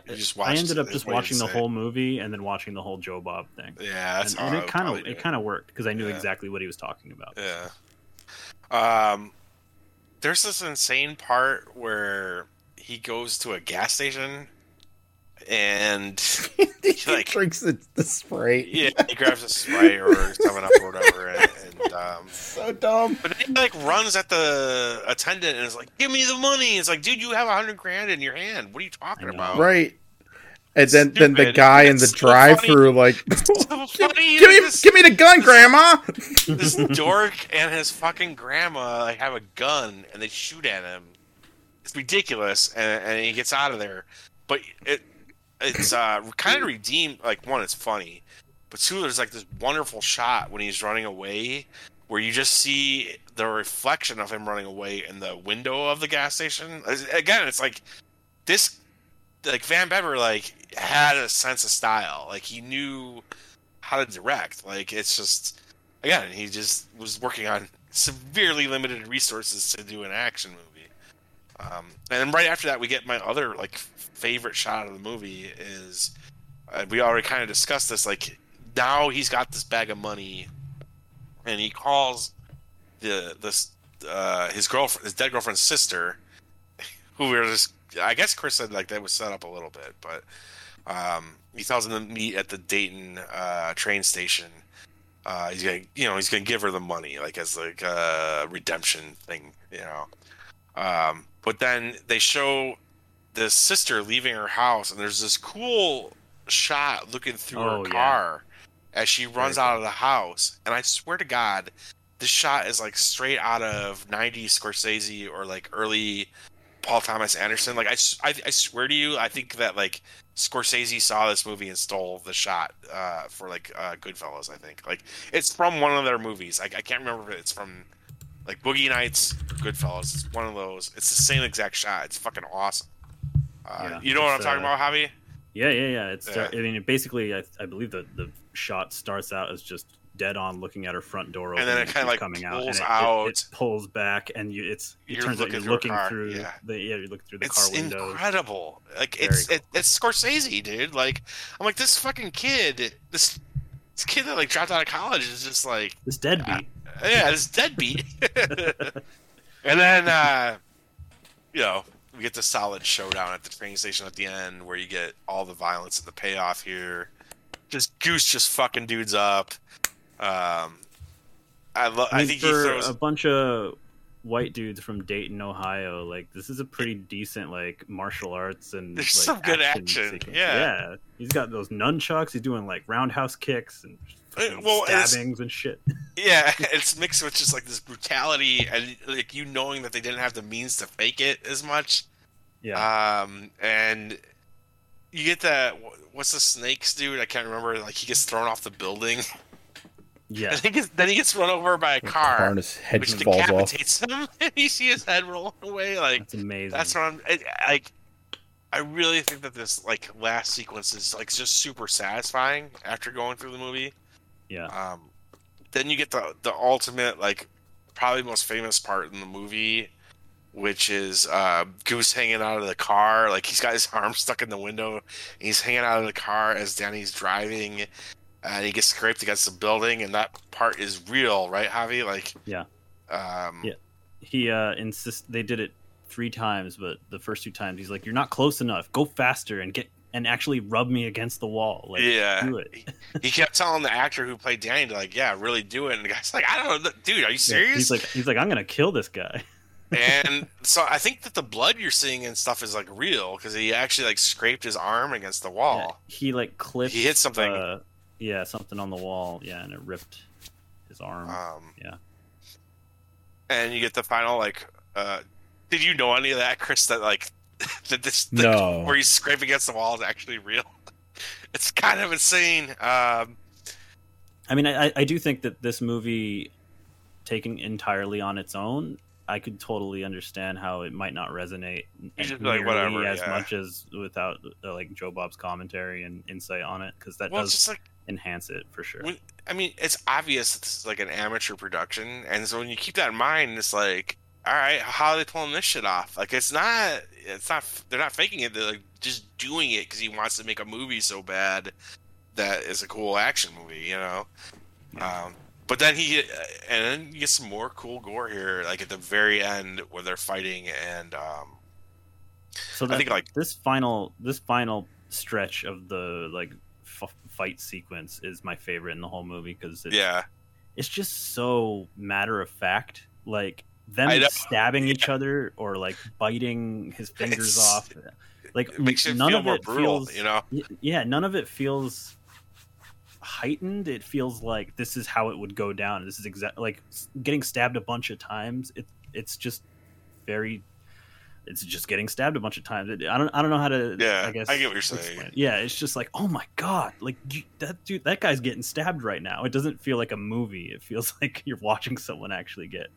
ended up just watching the whole movie and then watching the whole Joe Bob thing. Yeah, that's and it kind of worked because I knew exactly what he was talking about. Yeah. There's this insane part where he goes to a gas station and he like drinks the Sprite. Yeah, he grabs a Sprite or 7-Up or whatever, and so dumb. But then he like runs at the attendant and is like, "Give me the money!" It's like, dude, you have $100,000 in your hand. What are you talking about? Right. And then the guy in the drive-thru, like, give me the gun, Grandma! This dork and his fucking grandma like, have a gun, and they shoot at him. It's ridiculous, and he gets out of there. But it's kind of redeemed. Like, one, it's funny. But two, there's like this wonderful shot when he's running away where you just see the reflection of him running away in the window of the gas station. Again, it's like this... Like, Van Bever, like, had a sense of style. Like, he knew how to direct. Like, it's just... Again, he just was working on severely limited resources to do an action movie. And then right after that, we get my other, like, favorite shot of the movie is... we already kind of discussed this. Like, now he's got this bag of money, and he calls his dead girlfriend's sister, who we were just... I guess Chris said like that was set up a little bit, but he tells him to meet at the Dayton train station. He's gonna give her the money like as like a redemption thing, you know. But then they show the sister leaving her house, and there's this cool shot looking through her car as she runs out of the house. And I swear to God, this shot is like straight out of '90s Scorsese or like early Paul Thomas Anderson. Like I swear to you, I think that like Scorsese saw this movie and stole the shot for like Goodfellas. I think like it's from one of their movies. I can't remember if it's from like Boogie Nights, Goodfellas. It's one of those. It's the same exact shot. It's fucking awesome. You know what I'm talking about, Javi? Yeah. I mean, it basically, I believe the shot starts out as just dead on looking at her front door open, and then it kind of like pulls out. It pulls back, and you're looking through the car window. It's incredible. Like it's Scorsese, dude. Like I'm like this fucking kid, this kid that like dropped out of college is just like this deadbeat. This deadbeat. And then we get the solid showdown at the train station at the end, where you get all the violence and the payoff here. Just Goose just fucking dudes up. I think for he throws a bunch of white dudes from Dayton, Ohio. Like this is a pretty decent like martial arts and there's like, some good action. Yeah, he's got those nunchucks. He's doing like roundhouse kicks and stabbings and shit. Yeah, it's mixed with just like this brutality and like you knowing that they didn't have the means to fake it as much. Yeah, and you get that. What's the snakes dude? I can't remember. Like he gets thrown off the building. Yeah. Then he gets run over by a car, his head which decapitates him, and you see his head rolling away. Like that's amazing. That's what I'm like. I really think that this like last sequence is like just super satisfying after going through the movie. Yeah. Then you get the ultimate like probably most famous part in the movie, which is Goose hanging out of the car. Like he's got his arm stuck in the window, and he's hanging out of the car as Danny's driving. And he gets scraped against the building, and that part is real, right, Javi? Like, yeah. He insists they did it 3 times, but the first 2 times he's like, "You're not close enough. Go faster and get and actually rub me against the wall." Like, do it. He kept telling the actor who played Danny to like, "Yeah, really do it." And the guy's like, "I don't know, dude. Are you serious?" Yeah, he's like, "I'm gonna kill this guy." And so I think that the blood you're seeing and stuff is like real because he actually like scraped his arm against the wall. Yeah, he like clipped. He hit something. Yeah, something on the wall. Yeah, and it ripped his arm. Yeah. And you get the final, like... did you know any of that, Chris, that, like... that this no. Where you scrape against the wall is actually real? It's kind of insane. I mean, I do think that this movie, taken entirely on its own, I could totally understand how it might not resonate like, whatever, as much as without, like, Joe Bob's commentary and insight on it, because that does... Just, like, enhance it for sure. I mean, it's obvious that this is like an amateur production, and so when you keep that in mind, it's like, all right, how are they pulling this shit off? Like, it's not. They're not faking it. They're like just doing it because he wants to make a movie so bad that it's a cool action movie, you know. Yeah. But then and then you get some more cool gore here, like at the very end where they're fighting, and so I think like this final stretch of the like fight sequence is my favorite in the whole movie because it's just so matter of fact, like them stabbing each other or like biting his fingers off. like it makes it none feel of more it brutal, feels, you know? Yeah, none of it feels heightened. It feels like this is how it would go down. This is exactly like getting stabbed a bunch of times. It's just getting stabbed a bunch of times. I don't know how to. Yeah, I guess I get what you're saying. Explain. Yeah, it's just like, oh my god, like that guy's getting stabbed right now. It doesn't feel like a movie. It feels like you're watching someone actually get.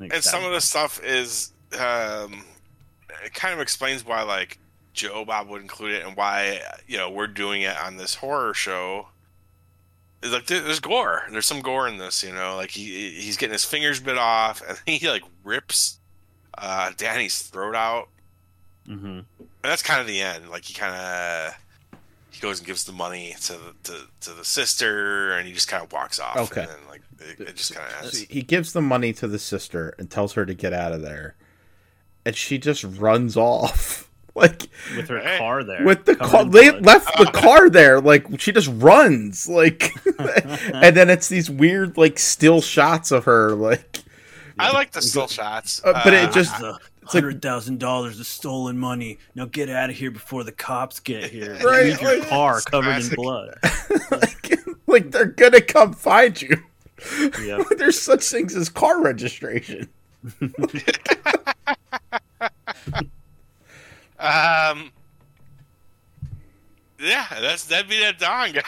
And some of the stuff is it kind of explains why like Joe Bob would include it and why we're doing it on this horror show. It's like there's gore. There's some gore in this. Like he's getting his fingers bit off and he like rips Danny's throat out. Mm-hmm. And that's kind of the end. Like he goes and gives the money to the sister, and he just kind of walks off. Okay. And then, like it just kind of ends. He gives the money to the sister and tells her to get out of there, and she just runs off. Like with her car there. With the car, they left the car there. Like she just runs. Like, and then it's these weird like still shots of her. Like I like the still shots, but it just. It's $100,000 of stolen money. Now get out of here before the cops get here. Right, leave your car covered in blood. like they're gonna come find you. Yep. There's such things as car registration. Yeah, that'd be that Dawn guy.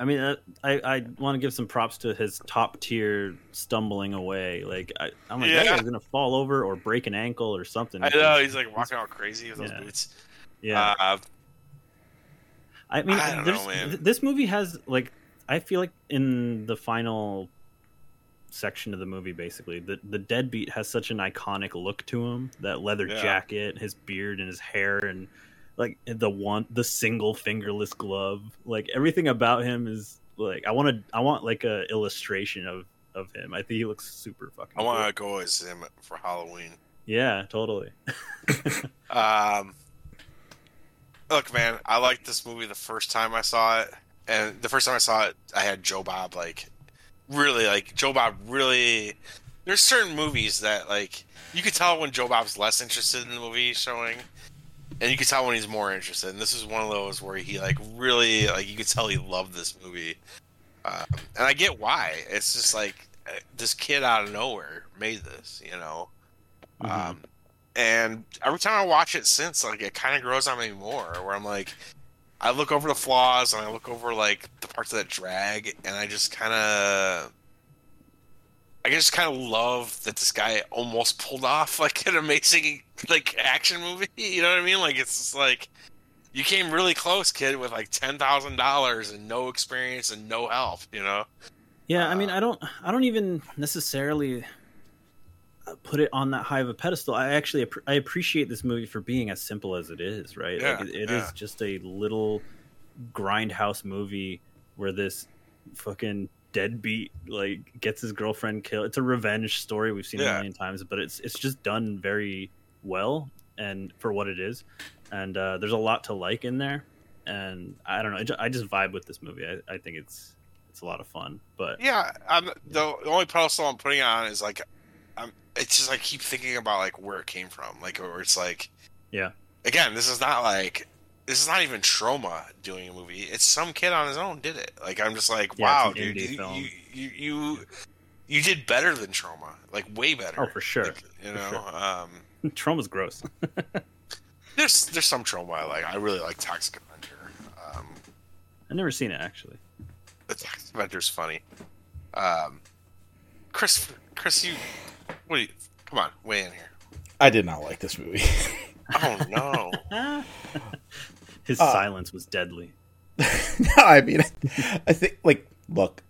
I mean, I want to give some props to his top tier stumbling away. Like I'm like, that guy's gonna fall over or break an ankle or something. I know he's like walking out crazy with those boots. Yeah. I mean, I don't know, man. This movie has like I feel like in the final section of the movie, basically the deadbeat has such an iconic look to him. That leather jacket, his beard, and his hair, and like the single fingerless glove, like everything about him is like I want like a illustration of him. I think he looks super fucking. I want to go as him for Halloween. Yeah, totally. Look, man, I liked this movie the first time I saw it, and the first time I saw it, I had Joe Bob really. There's certain movies that like you could tell when Joe Bob's less interested in the movie showing. And you could tell when he's more interested. And this is one of those where he like really like you could tell he loved this movie. And I get why. It's just like this kid out of nowhere made this, Mm-hmm. And every time I watch it since, like it kind of grows on me more. Where I'm like, I look over the flaws and I look over like the parts of that drag, and I just kind of love that this guy almost pulled off like an amazing like action movie. You know what I mean? Like it's just like you came really close, kid, with like $10,000 and no experience and no help. Yeah, I mean, I don't even necessarily put it on that high of a pedestal. I appreciate this movie for being as simple as it is. Right? Yeah, like it is just a little grindhouse movie where this fucking deadbeat like gets his girlfriend killed. It's a revenge story. We've seen it a million times, but it's just done very well and for what it is. And there's a lot to like in there. And I don't know. I just vibe with this movie. I think it's a lot of fun. But yeah, the only pedestal I'm putting on is like, it's just I keep thinking about like where it came from. Like or it's like, yeah. Again, this is not even Troma doing a movie. It's some kid on his own did it. Like I'm just like, wow, dude, you did better than Troma. Like way better. Oh, for sure. Like, Troma's gross. there's some Troma I like. I really like Toxic Avenger. I've never seen it actually. The Toxic Avenger's funny. Chris, come on, weigh in here. I did not like this movie. Oh no. His silence was deadly. No, I mean, I think, like, look,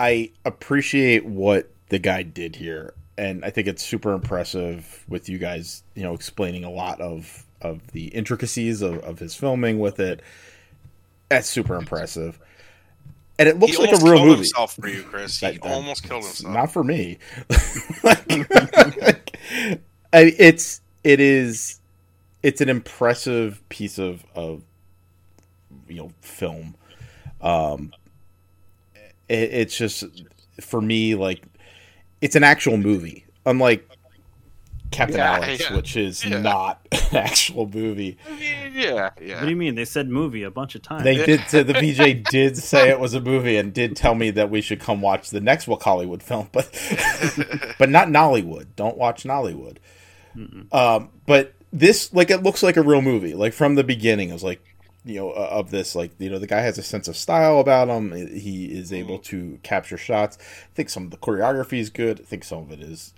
I appreciate what the guy did here, and I think it's super impressive with you guys, explaining a lot of the intricacies of his filming with it. That's super impressive. And it looks like a real movie. He almost killed himself for you, Chris. He almost killed himself. Not for me. It's an impressive piece of film. It's just for me like it's an actual movie. Unlike Captain Alex, which is not an actual movie. I mean, What do you mean? They said movie a bunch of times. They did. The VJ did say it was a movie and did tell me that we should come watch the next Wakaliwood film, but not Nollywood. Don't watch Nollywood. But this, like, it looks like a real movie. Like from the beginning, it was like, you know, of this, like, you know, the guy has a sense of style about him. He is able to capture shots. I think some of the choreography is good. I think some of it is,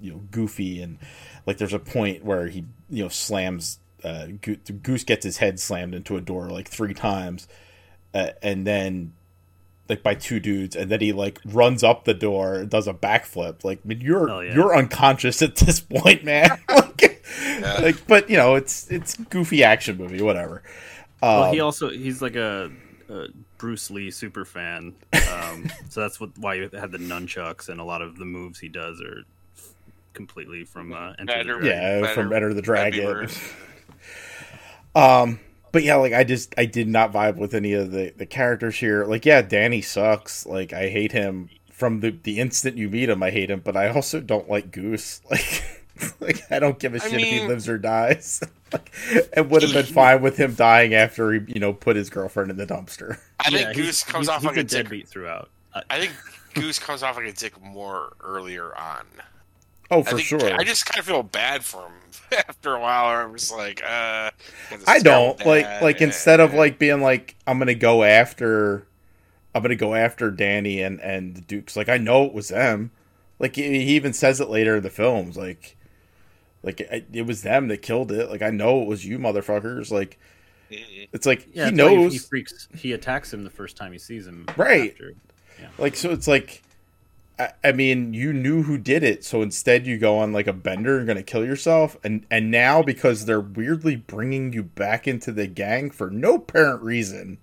you know, goofy, and like there's a point where he, you know, slams Goose gets his head slammed into a door like three times, and then like by two dudes, and then he like runs up the door and does a backflip. Like, I mean, you're unconscious at this point, man. But you know, it's goofy action movie, whatever. Well, he's like a Bruce Lee super fan, so that's why you had the nunchucks, and a lot of the moves he does are completely from from Enter the Dragon. But yeah, like I did not vibe with any of the characters here. Like, yeah, Danny sucks. Like, I hate him from the instant you meet him. I hate him, but I also don't like Goose. Like I don't give a shit if he lives or dies. Like, it would have been fine with him dying after he, you know, put his girlfriend in the dumpster. I think Goose comes off like a deadbeat throughout. I think Goose comes off like a dick more earlier on. Oh, for sure. I just kind of feel bad for him after a while. Or I'm just like, I don't like instead of like being like, I'm gonna go after Danny and the Duke's. Like, I know it was them. Like, he even says it later in the films. Like it was them that killed it. Like, I know it was you motherfuckers. Like, it's like he knows. He freaks. He attacks him the first time he sees him. Right. Yeah. Like, so it's like, I mean, you knew who did it. So instead, you go on like a bender and going to kill yourself. And now because they're weirdly bringing you back into the gang for no apparent reason.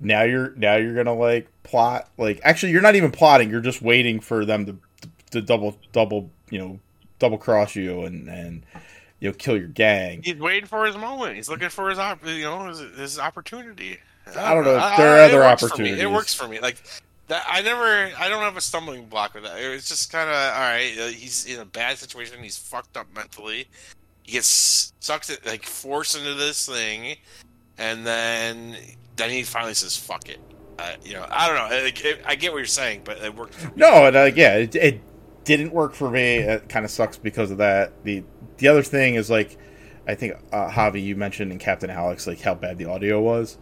Now you're gonna like plot. Like, actually, you're not even plotting. You're just waiting for them to double you know, double cross you and you know, kill your gang. He's waiting for his moment. He's looking for his his opportunity. I don't know. There are other opportunities. It works for me. Like that, I don't have a stumbling block with that. It's just kind of all right. He's in a bad situation. He's fucked up mentally. He gets sucked forced into this thing, and then he finally says, "Fuck it." You know, I don't know. I get what you're saying, but it worked for me. No, and it didn't work for me. It kind of sucks because of that. The other thing is, like, I think Javi, you mentioned in Captain Alex, like how bad the audio was.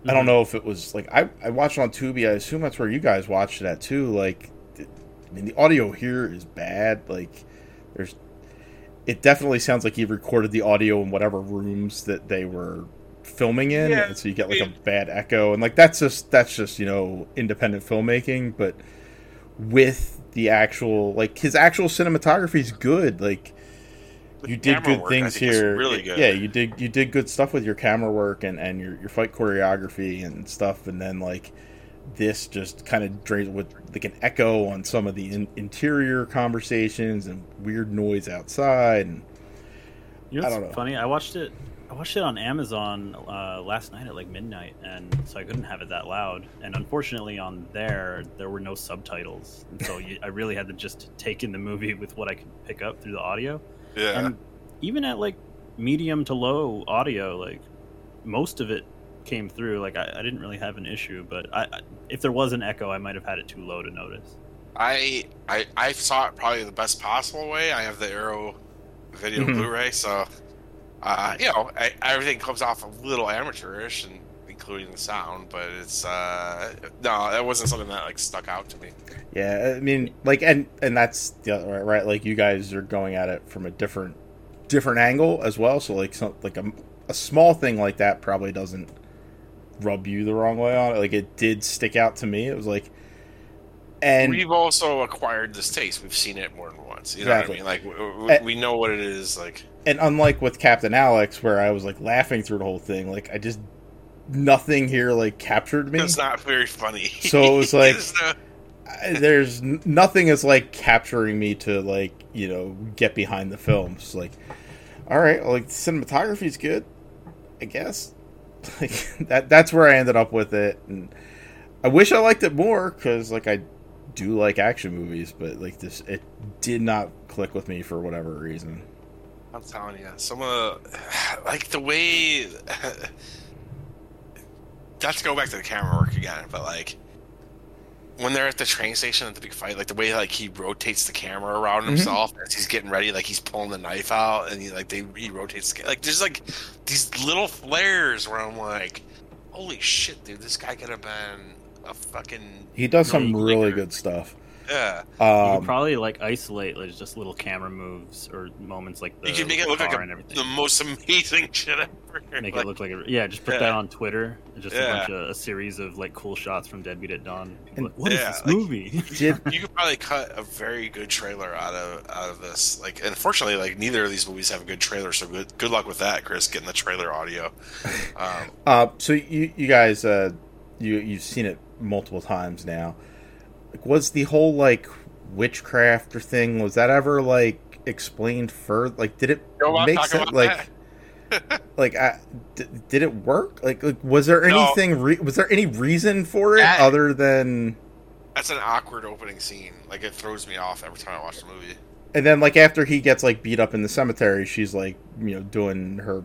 Mm-hmm. I don't know if it was like I watched it on Tubi. I assume that's where you guys watched it at too. Like, I mean, the audio here is bad. Like, it definitely sounds like he recorded the audio in whatever rooms that they were filming in, and so you get like a bad echo, and like that's just you know, independent filmmaking. But with the actual, like, his actual cinematography is good. Like, you did good things here. Really good. Yeah, you did good stuff with your camera work and your fight choreography and stuff. And then like this just kind of drains with like an echo on some of the interior conversations and weird noise outside. And you know, I don't know. Funny, I watched it on Amazon last night at like midnight, and so I couldn't have it that loud. And unfortunately, on there were no subtitles, and so I really had to just take in the movie with what I could pick up through the audio. Yeah. And even at like medium to low audio, like most of it came through. Like I didn't really have an issue, but if there was an echo, I might have had it too low to notice. I saw it probably the best possible way. I have the Arrow Video Blu-ray, so. You know, everything comes off a little amateurish, and including the sound, but it's no, that wasn't something that like stuck out to me. Yeah, I mean, like, and that's the other, right? Like, you guys are going at it from a different angle as well. So like, a small thing like that probably doesn't rub you the wrong way on it. Like, it did stick out to me. It was like. And we've also acquired this taste. We've seen it more than once. You know what I mean? Like, we know what it is. Like, and unlike with Captain Alex, where I was like laughing through the whole thing, like nothing here like captured me. It's not very funny. So it was like there's nothing is like capturing me to like, you know, get behind the film. It's like, all right, like cinematography is good, I guess. Like that's where I ended up with it, and I wish I liked it more because like I. do like action movies, but like this, it did not click with me for whatever reason. I'm telling you, like the way. Let's go back to the camera work again, but like when they're at the train station at the big fight, like the way like he rotates the camera around himself as he's getting ready, like he's pulling the knife out, and he rotates. Like there's like these little flares where I'm like, holy shit, dude, this guy could have been a fucking. He does some really good stuff. Yeah, you could probably like isolate like just little camera moves or moments like that. You can make it look like the most amazing shit ever. Make it look like a, just put that on Twitter. Just a series of like cool shots from Deadbeat at Dawn. And, like, what is this movie? You could probably cut a very good trailer out of this. Like, unfortunately, like neither of these movies have a good trailer. So good luck with that, Chris, getting the trailer audio. So you guys, you've seen it multiple times now. Was the whole like witchcraft or thing, was that ever like explained further? Like, did it make sense? Like, did it work? Like was there anything? Was there any reason for it other than? That's an awkward opening scene. Like, it throws me off every time I watch the movie. And then, like, after he gets like beat up in the cemetery, she's like, you know, doing her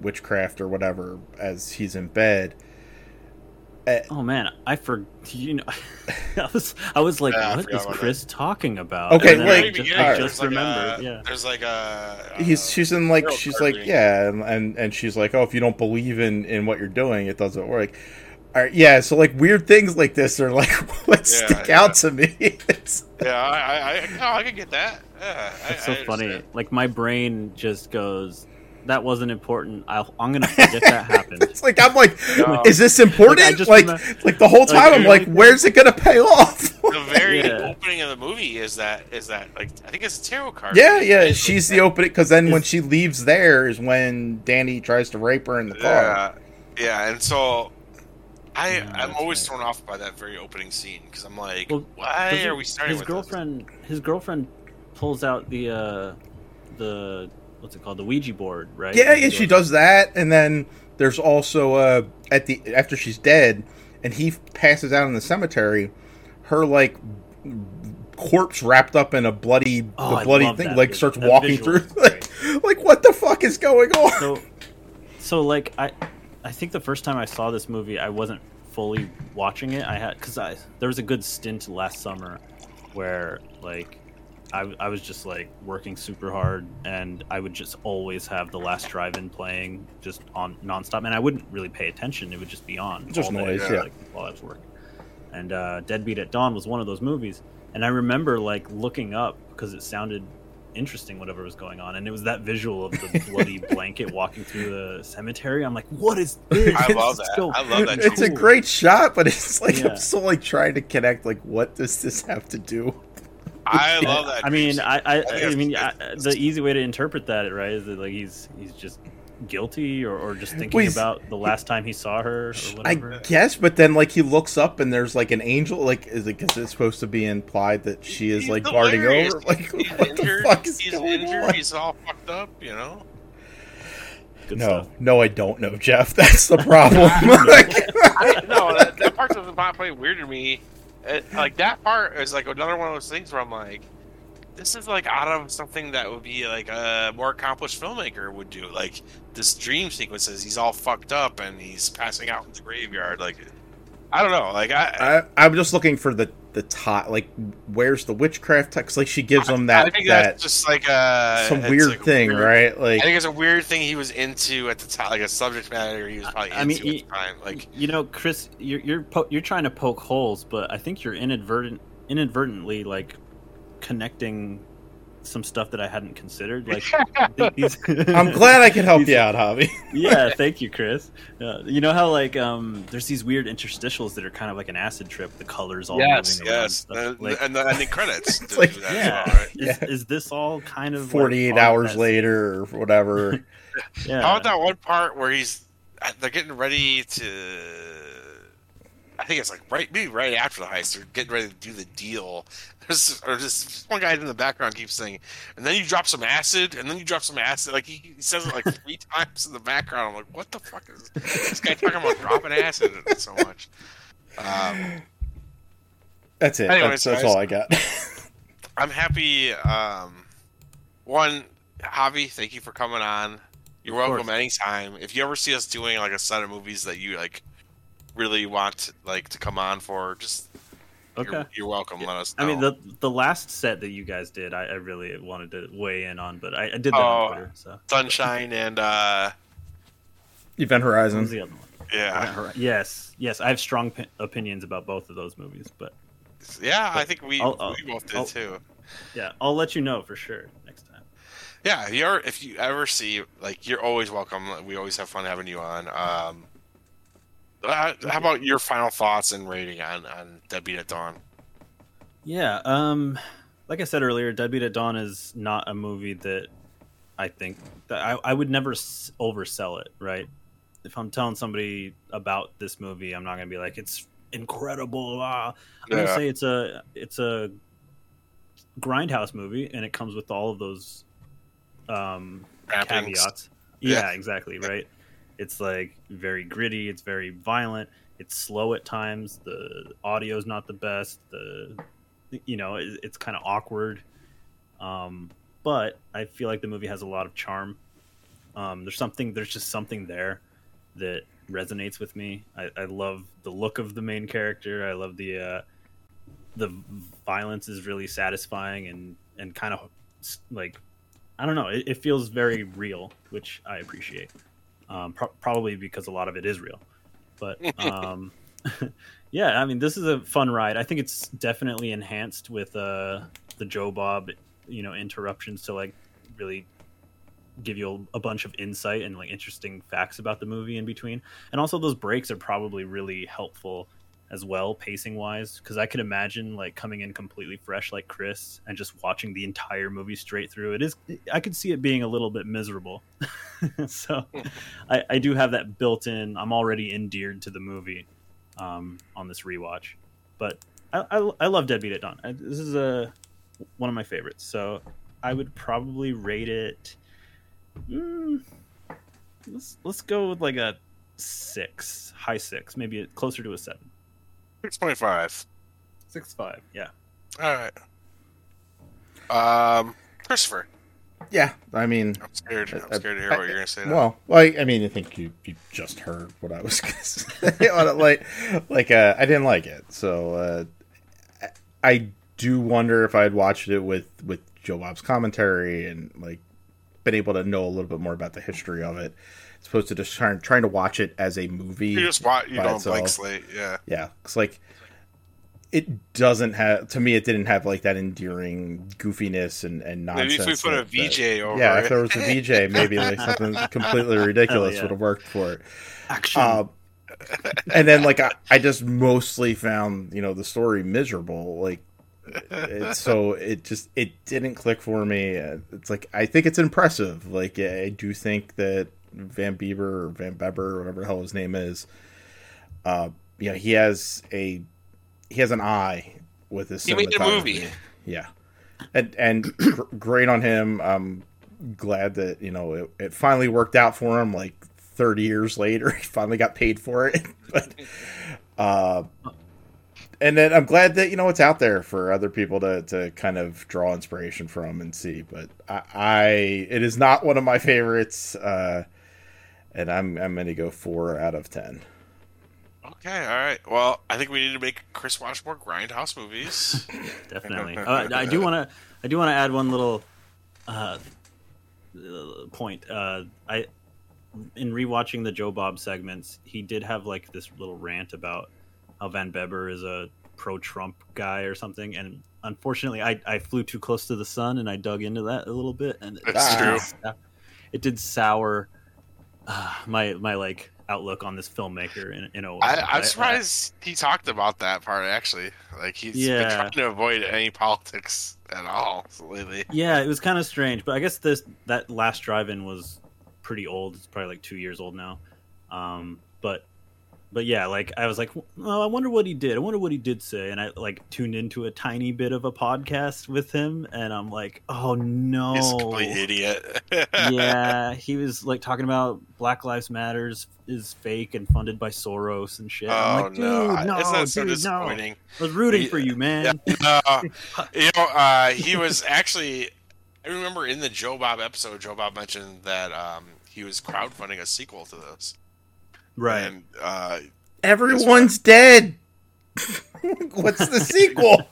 witchcraft or whatever as he's in bed. Oh man, I forgot. You know, I was like, "What is Chris talking about?" Okay, like, I just remembered. Yeah, there's like a. She's in like, she's like, and she's like, "Oh, if you don't believe in what you're doing, it doesn't work." All right, yeah, so like weird things like this are like what stick out to me. I can get that. Yeah, it's so funny. Like my brain just goes. That wasn't important. I'm gonna forget that happened. It's like I'm like, is this important? Like the whole time, like, I'm like, where's it gonna pay off? The very opening of the movie is that like I think it's a tarot card. Yeah, yeah. She's the opening because then when she leaves, there is when Danny tries to rape her in the car. Yeah, and so I'm always thrown off by that very opening scene because I'm like, why are we starting? His girlfriend pulls out the. What's it called? The Ouija board, right? Yeah, she does that, and then there's also after she's dead, and he passes out in the cemetery, her like corpse wrapped up in a bloody thing, that. Like starts that walking through, like what the fuck is going on? So like I think the first time I saw this movie, I wasn't fully watching it. I had there was a good stint last summer where like. I was just like working super hard, and I would just always have The Last Drive-In playing just on nonstop, and I wouldn't really pay attention; it would just be on, just noise, while I was working. And Deadbeat at Dawn was one of those movies, and I remember like looking up because it sounded interesting, whatever was going on, and it was that visual of the bloody blanket walking through the cemetery. I'm like, what is this? I love that. It's a great shot, but it's like I'm still like trying to connect. Like, what does this have to do? I love that. I mean, the easy way to interpret that, right, is that like he's just guilty or just thinking about the last time he saw her, or whatever. I guess, but then like he looks up and there's like an angel. Like, is it supposed to be implied that she is like guarding over? Like, what the fuck is going on? He's all fucked up, you know. No, I don't know, Jeff. That's the problem. That part doesn't play weird to me. Like that part is like another one of those things where I'm like, this is like out of something that would be like a more accomplished filmmaker would do. Like this dream sequences, he's all fucked up and he's passing out in the graveyard. Like, I don't know. Like I'm just looking for the top. Like, where's the witchcraft text? Like she gives him that. I think that's just like some weird thing, right? Like I think it's a weird thing he was into at the time, like a subject matter he was probably into at the time. Like, you know, Chris, you're trying to poke holes, but I think you're inadvertently like connecting some stuff that I hadn't considered. Like, I'm glad I could help you out, Javi. Yeah, thank you, Chris. You know how like there's these weird interstitials that are kind of like an acid trip. The colors all moving around. Stuff. Like, and the ending credits. It's like, is this all kind of 48 like, hours later or whatever? How about that one part where they're getting ready to? I think it's like right after the heist, they're getting ready to do the deal. There's one guy in the background keeps saying, and then you drop some acid, and then you drop some acid. Like he says it like three times in the background. I'm like, what the fuck is this guy talking about dropping acid so much? That's it. Anyways, that's all I got. I'm happy. One, Javi, thank you for coming on. You're welcome anytime. If you ever see us doing like a set of movies that you like really want like to come on for, just you're welcome. Let us know. I mean, the last set that you guys did, I really wanted to weigh in on, but I did that on Twitter. So. Sunshine and Event Horizon. What was the other one? Yeah. Yes. I have strong opinions about both of those movies, but I think we both did too. Yeah, I'll let you know for sure next time. Yeah, if you ever see, like, you're always welcome. We always have fun having you on. How about your final thoughts and rating on Deadbeat at Dawn? Yeah, like I said earlier, Deadbeat at Dawn is not a movie that I think that I would never oversell it, right? If I'm telling somebody about this movie, I'm not going to be like, it's incredible. I'm going to say it's a grindhouse movie, and it comes with all of those caveats. Yeah, exactly. Right. It's like very gritty. It's very violent. It's slow at times. The audio is not the best. It's kind of awkward. But I feel like the movie has a lot of charm. There's just something there that resonates with me. I love the look of the main character. I love the violence is really satisfying and kind of like, I don't know. It feels very real, which I appreciate. Probably because a lot of it is real, but yeah, I mean, this is a fun ride. I think it's definitely enhanced with the Joe Bob, interruptions to like really give you a bunch of insight and like interesting facts about the movie in between. And also those breaks are probably really helpful as well, pacing wise, because I could imagine like coming in completely fresh like Chris and just watching the entire movie straight through. I could see it being a little bit miserable. So I do have that built in. I'm already endeared to the movie on this rewatch, but I love Deadbeat at Dawn. This is one of my favorites, so I would probably rate it let's go with like a 6, high 6, maybe closer to a 7. 6.5. 6.5, yeah. All right. Christopher. Yeah, I mean... I'm scared to hear what you're going to say now. Well, like, I mean, I think you just heard what I was going to say on it. Like, I didn't like it, so I do wonder if I had watched it with Joe Bob's commentary and, like, been able to know a little bit more about the history of it, as opposed to just trying to watch it as a movie. You just watch, you don't blank slate, yeah. Yeah, it's like it doesn't have, to me, it didn't have like that endearing goofiness and nonsense. Maybe if we put a VJ over it. Yeah, if there was a VJ, maybe like something completely ridiculous would have worked for it. Action. And then like I just mostly found the story miserable, like. So it didn't click for me. It's like, I think it's impressive. Like, I do think that Van Beber, or whatever the hell his name is, he has an eye with his cinematography. He made the movie. Yeah, and great on him. I'm glad that it finally worked out for him. Like 30 years later, he finally got paid for it. But. And then I'm glad that, it's out there for other people to kind of draw inspiration from and see. But it is not one of my favorites, and I'm going to go 4 out of 10. Okay, all right. Well, I think we need to make Chris watch more grindhouse movies. Definitely. I do want to add one little point. In rewatching the Joe Bob segments, he did have like this little rant about how Van Beber is a pro-Trump guy or something, and unfortunately, I flew too close to the sun, and I dug into that a little bit, and that's true. It did sour my like outlook on this filmmaker in a way. I'm surprised he talked about that part actually. Like he's been trying to avoid any politics at all lately. Yeah, it was kind of strange, but I guess that Last Drive-In was pretty old. It's probably like 2 years old now, but. But yeah, like I was like, oh, I wonder what he did. I wonder what he did say. And I like tuned into a tiny bit of a podcast with him, and I'm like, oh no, he's a complete idiot. Yeah, he was like talking about Black Lives Matters is fake and funded by Soros and shit. Oh, I'm like, dude, no, it's not so disappointing. No. I was rooting for you, man. Yeah, you know, he was actually. I remember in the Joe Bob episode, Joe Bob mentioned that he was crowdfunding a sequel to this. Right. And, everyone's dead. What's the sequel?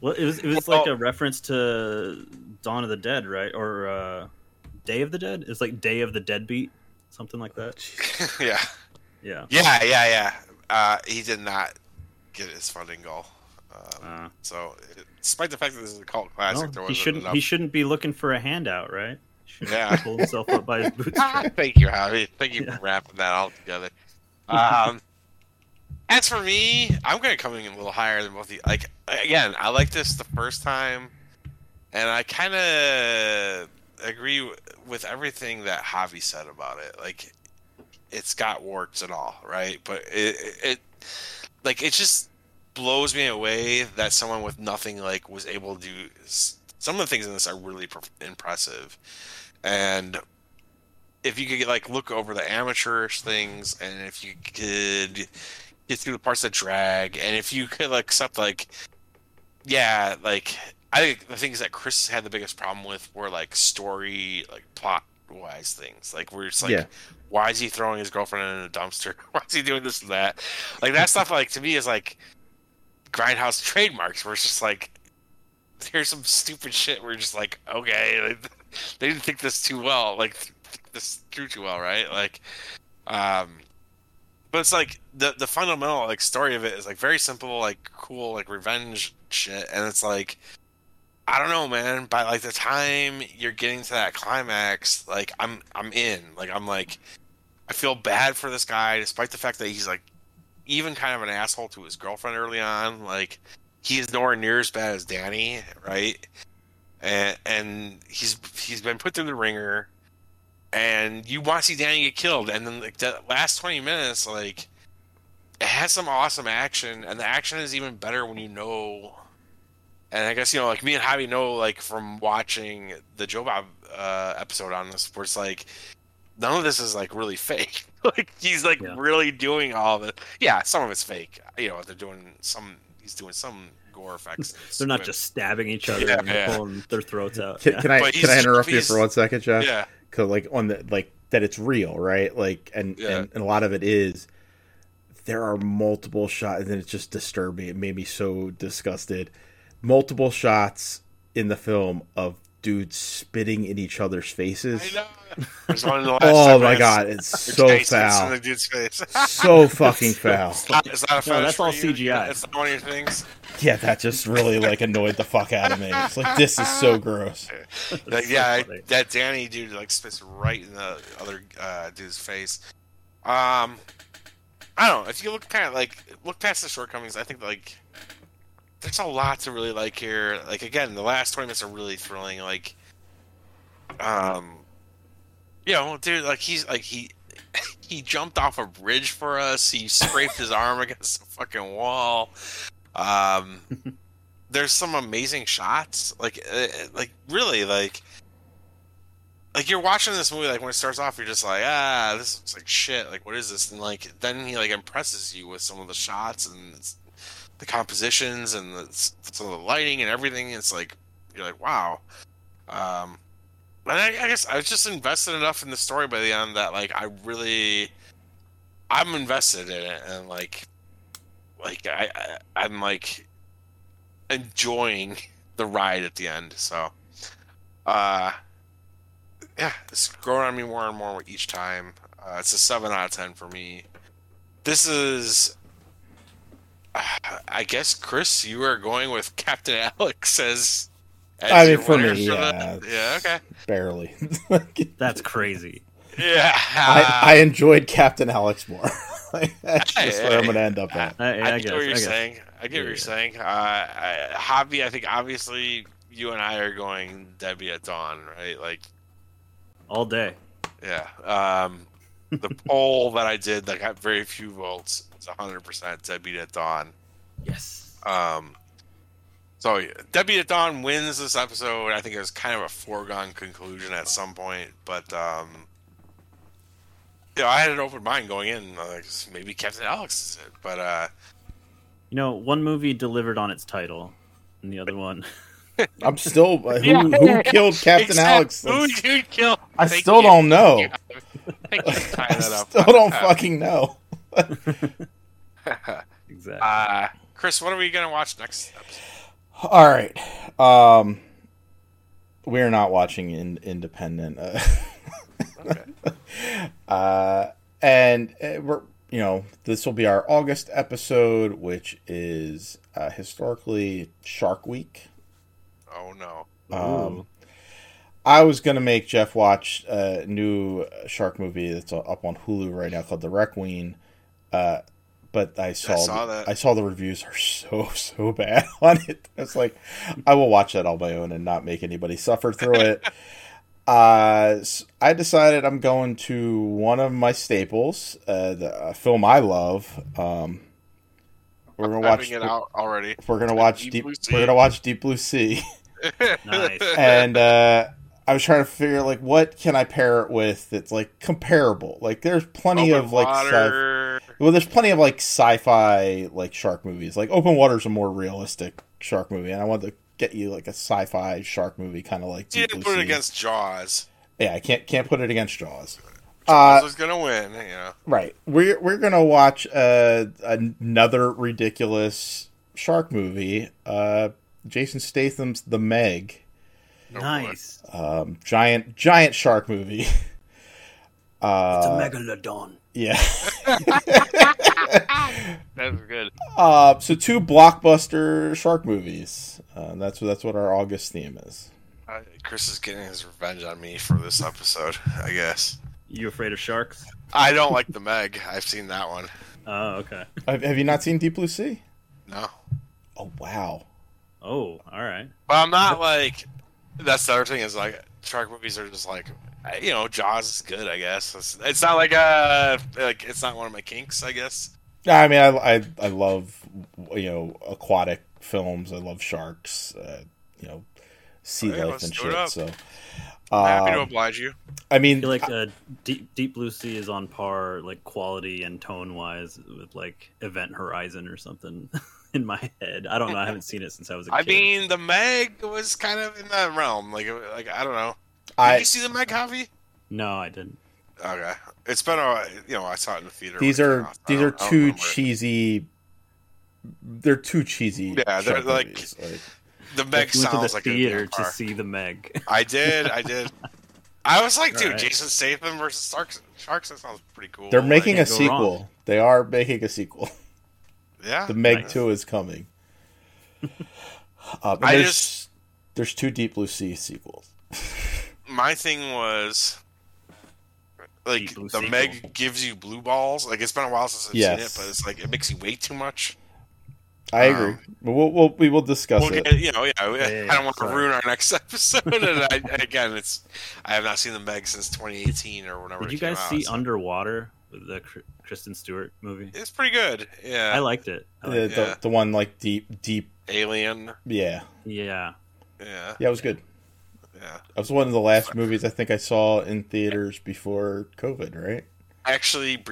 Well, it was like a reference to Dawn of the Dead, right? Or Day of the Dead? It's like Day of the Deadbeat, something like that. Yeah. Yeah. Yeah, yeah, yeah. He did not get his funding goal. So, despite the fact that this is a cult classic, well, he shouldn't be looking for a handout, right? Yeah, pull himself up by his bootstraps. Thank you, Javi. Thank you for wrapping that all together. As for me, I'm going to come in a little higher than both of you. Like again, I liked this the first time, and I kind of agree with everything that Javi said about it. Like, it's got warts and all, right? But it just blows me away that someone with nothing like was able to do. Some of the things in this are really impressive, and if you could like look over the amateurish things, and if you could get through the parts that drag, and if you could accept I think the things that Chris had the biggest problem with were like story, like plot wise things, like we're just like, yeah. Why is he throwing his girlfriend in a dumpster? Why is he doing this and that? Like that stuff, like to me is like Grindhouse trademarks, where it's just like. Here's some stupid shit where you're just like, okay, they didn't think this too well, right? Like, but it's like the fundamental like story of it is like very simple, like cool, like revenge shit, and it's like, I don't know, man. By like the time you're getting to that climax, like I'm in, like I'm like, I feel bad for this guy, despite the fact that he's like, even kind of an asshole to his girlfriend early on, like. He's nowhere near as bad as Danny, right? And he's been put through the ringer, and you want to see Danny get killed. And then like the last 20 minutes, like it has some awesome action, and the action is even better when you know. And I guess you know, like me and Javi know, like from watching the Joe Bob episode on this, where it's like none of this is like really fake. Like he's like really doing all the some of it's fake. You know, they're doing some. He's doing some gore effects. They're not just stabbing each other and pulling their throats out. Can I interrupt you for 1 second, Jeff? Yeah. Because like on the like that it's real, right? Like and a lot of it is. There are multiple shots, and it's just disturbing. It made me so disgusted. Multiple shots in the film of dudes spitting in each other's faces. I know. There's one in the last oh my god, it's so foul. So fucking foul. It's not a that's all CGI. It's not one of your things. Yeah, that just really like annoyed the fuck out of me. It's like this is so gross. Like, yeah, that Danny dude like spits right in the other dude's face. I don't know. If you look past the shortcomings, I think like. There's a lot to really like here. Like again, the last 20 minutes are really thrilling. Like, you know, dude, like he's like he jumped off a bridge for us. He scraped his arm against the fucking wall. There's some amazing shots. Like really, like you're watching this movie. Like when it starts off, you're just like, this looks like shit. Like what is this? And like then he like impresses you with some of the shots and. The compositions and some of the lighting and everything, it's like, you're like, wow. And I guess I was just invested enough in the story by the end that, like, I'm invested in it. And, like I'm, like, enjoying the ride at the end. So, yeah, it's growing on me more and more with each time. It's a 7 out of 10 for me. This is... I guess, Chris, you are going with Captain Alex as I mean, for me, okay. Barely. That's crazy. Yeah. I enjoyed Captain Alex more. That's just where I'm going to end up at. I get what you're saying. I get what you're saying. Javi, I think, obviously, you and I are going Deadbeat at Dawn, right? Like all day. Yeah. The poll that I did that got very few votes is 100% Deadbeat at Dawn. Yes. So Deadbeat at Dawn wins this episode. I think it was kind of a foregone conclusion at some point, but yeah, I had an open mind going in. Like, maybe Captain Alex is it, but you know, one movie delivered on its title, and the other one. I'm still who killed Captain Alex? Who killed? I still don't know. I still don't fucking know. Exactly. Chris, what are we gonna watch next episode? All right, we're not watching Independent, okay. And we're this will be our August episode, which is historically Shark Week. Oh no! I was gonna make Jeff watch a new shark movie that's up on Hulu right now called The Requiem. But I saw the reviews are so bad on it. It's like, I will watch that on my own and not make anybody suffer through it. So I decided I'm going to one of my staples, the film I love. We're gonna watch it out already. We're gonna watch Deep Blue Sea. Nice. And I was trying to figure like what can I pair it with that's like comparable. Like there's plenty of like stuff. Well, there's plenty of like sci-fi like shark movies. Like Open Water's a more realistic shark movie, and I wanted to get you like a sci-fi shark movie kind of like. You didn't put it against Jaws. Yeah, I can't put it against Jaws. Jaws is gonna win, you know. Right. We're gonna watch another ridiculous shark movie. Jason Statham's The Meg. Nice. Giant shark movie. It's a megalodon. Yeah. That's good. So two blockbuster shark movies. That's what our August theme is. Chris is getting his revenge on me for this episode, I guess. You afraid of sharks? I don't like The Meg. I've seen that one. Oh, okay. Have you not seen Deep Blue Sea? No. Oh, wow. Oh, all right. But I'm not like... That's the other thing is like shark movies are just like... Jaws is good, I guess. It's not like it's not one of my kinks, I guess. I mean, I love aquatic films. I love sharks. Sea life and shit. So I'm happy to oblige you. I mean, I feel like Deep Blue Sea is on par, like quality and tone wise, with like Event Horizon or something. In my head, I don't know. I haven't seen it since I was a kid. I mean, The Meg was kind of in that realm. Like I don't know. Did you see The Meg, Javi? No, I didn't. Okay, it's been I saw it in the theater. These are too cheesy. They're too cheesy. Yeah, they're like The Meg sounds like a theater to see The Meg. I did. I was like, dude, right. Jason Statham versus Sharks. That sounds pretty cool. They're making a sequel. Wrong. They are making a sequel. Yeah, The Meg 2 is coming. There's two Deep Blue Sea sequels. My thing was, like, The Meg gives you blue balls. Like, it's been a while since I've seen it, but it's like it makes you wait too much. I agree. We will discuss it. I don't want to ruin our next episode. And I have not seen The Meg since 2018 or whenever. Did you guys see Underwater? The Kristen Stewart movie. It's pretty good. Yeah, I liked it. The one like deep Alien. Yeah. It was good. Yeah, that was one of the last movies I think I saw in theaters before COVID. Right. I actually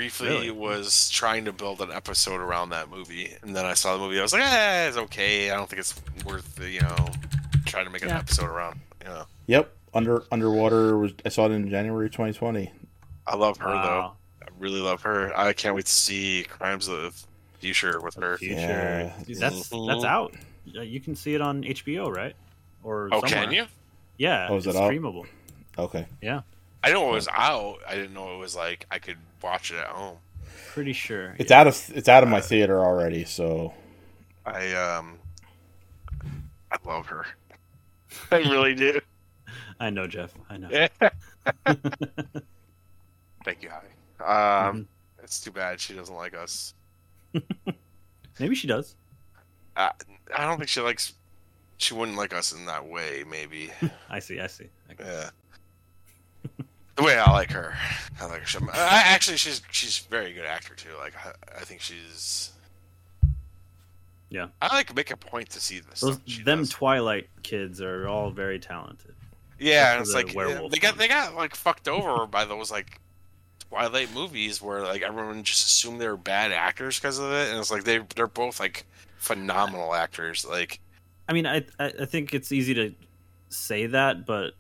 was trying to build an episode around that movie, and then I saw the movie. I was like, it's okay. I don't think it's worth trying to make an episode around. Yep. Underwater was. I saw it in January 2020. I love her though. Really love her. I can't wait to see Crimes of the Future with her. Yeah. Dude, that's out. You can see it on HBO, right? Or somewhere. Can you? Yeah, is it's streamable. Okay. Yeah. I know it was out. I didn't know it was like I could watch it at home. Pretty sure it's out of my theater already. So I love her. I really do. I know, Jeff. I know. Yeah. Thank you, Javi. It's too bad she doesn't like us. Maybe she does. I don't think she wouldn't like us in that way. Maybe. I see. Yeah. The way I like her. I like her. Actually, she's a very good actor, too. Like, I think she's... Yeah. I like make a point to see this. Them Twilight kids are all very talented. Yeah, and it's like they got like fucked over by those like Twilight movies where like everyone just assumed they were bad actors because of it, and it's like they're both like phenomenal actors. Like, I mean, I think it's easy to say that, but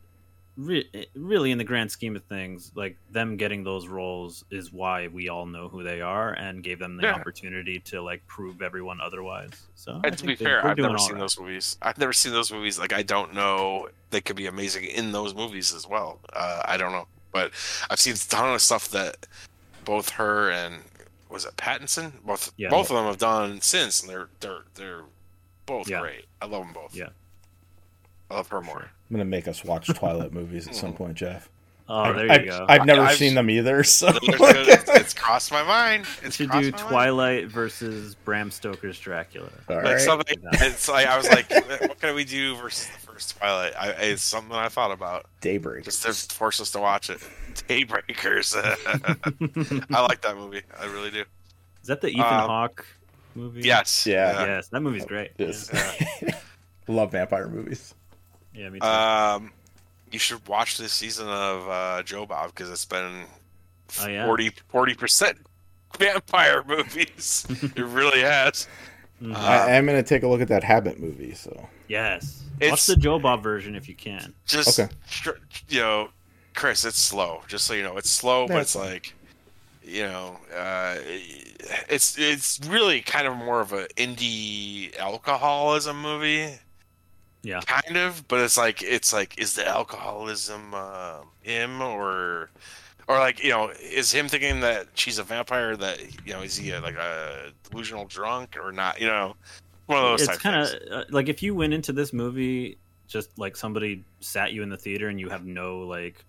really in the grand scheme of things, like them getting those roles is why we all know who they are and gave them the opportunity to like prove everyone otherwise. So, and to be fair, I've never seen those movies. Like, I don't know, they could be amazing in those movies as well. I don't know, but I've seen a ton of stuff that both her and was it Pattinson? Both of them have done since, and they're both great. I love them both. Yeah. I love her more. I'm gonna make us watch Twilight movies at some point, Jeff. Oh, there you go. I've never seen them either, so it's crossed my mind. You should do Twilight versus Bram Stoker's Dracula. All right. It's like I was like, what can we do versus the first Twilight? It's something I thought about. Daybreakers. Just to force us to watch it. Daybreakers. I like that movie. I really do. Is that the Ethan Hawke movie? Yes. Yeah. Yes, that movie's great. Yeah. Love vampire movies. Yeah, me too. You should watch this season of Joe Bob because it's been 40% vampire movies. It really has. Mm-hmm. I am going to take a look at that Habit movie. So yes, watch the Joe Bob version if you can. Just you know, Chris, it's slow. Just so you know, it's slow, but it's like you know, it's really kind of more of an indie alcoholism movie. Yeah, kind of, but it's like, is the alcoholism him or like you know, is him thinking that she's a vampire? That you know, is he like a delusional drunk or not? You know, one of those. It's kind of like if you went into this movie just like somebody sat you in the theater and you have no like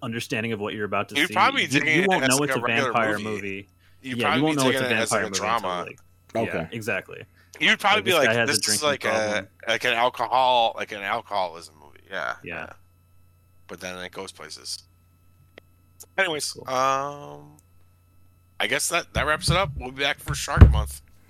understanding of what you're about to see, probably you won't know it's a vampire movie. You won't know it's a vampire movie drama. Okay, yeah, exactly. You'd probably be like, "This is like an alcoholism movie." Yeah, yeah. But then it goes places. Anyways, cool. I guess that wraps it up. We'll be back for Shark Month.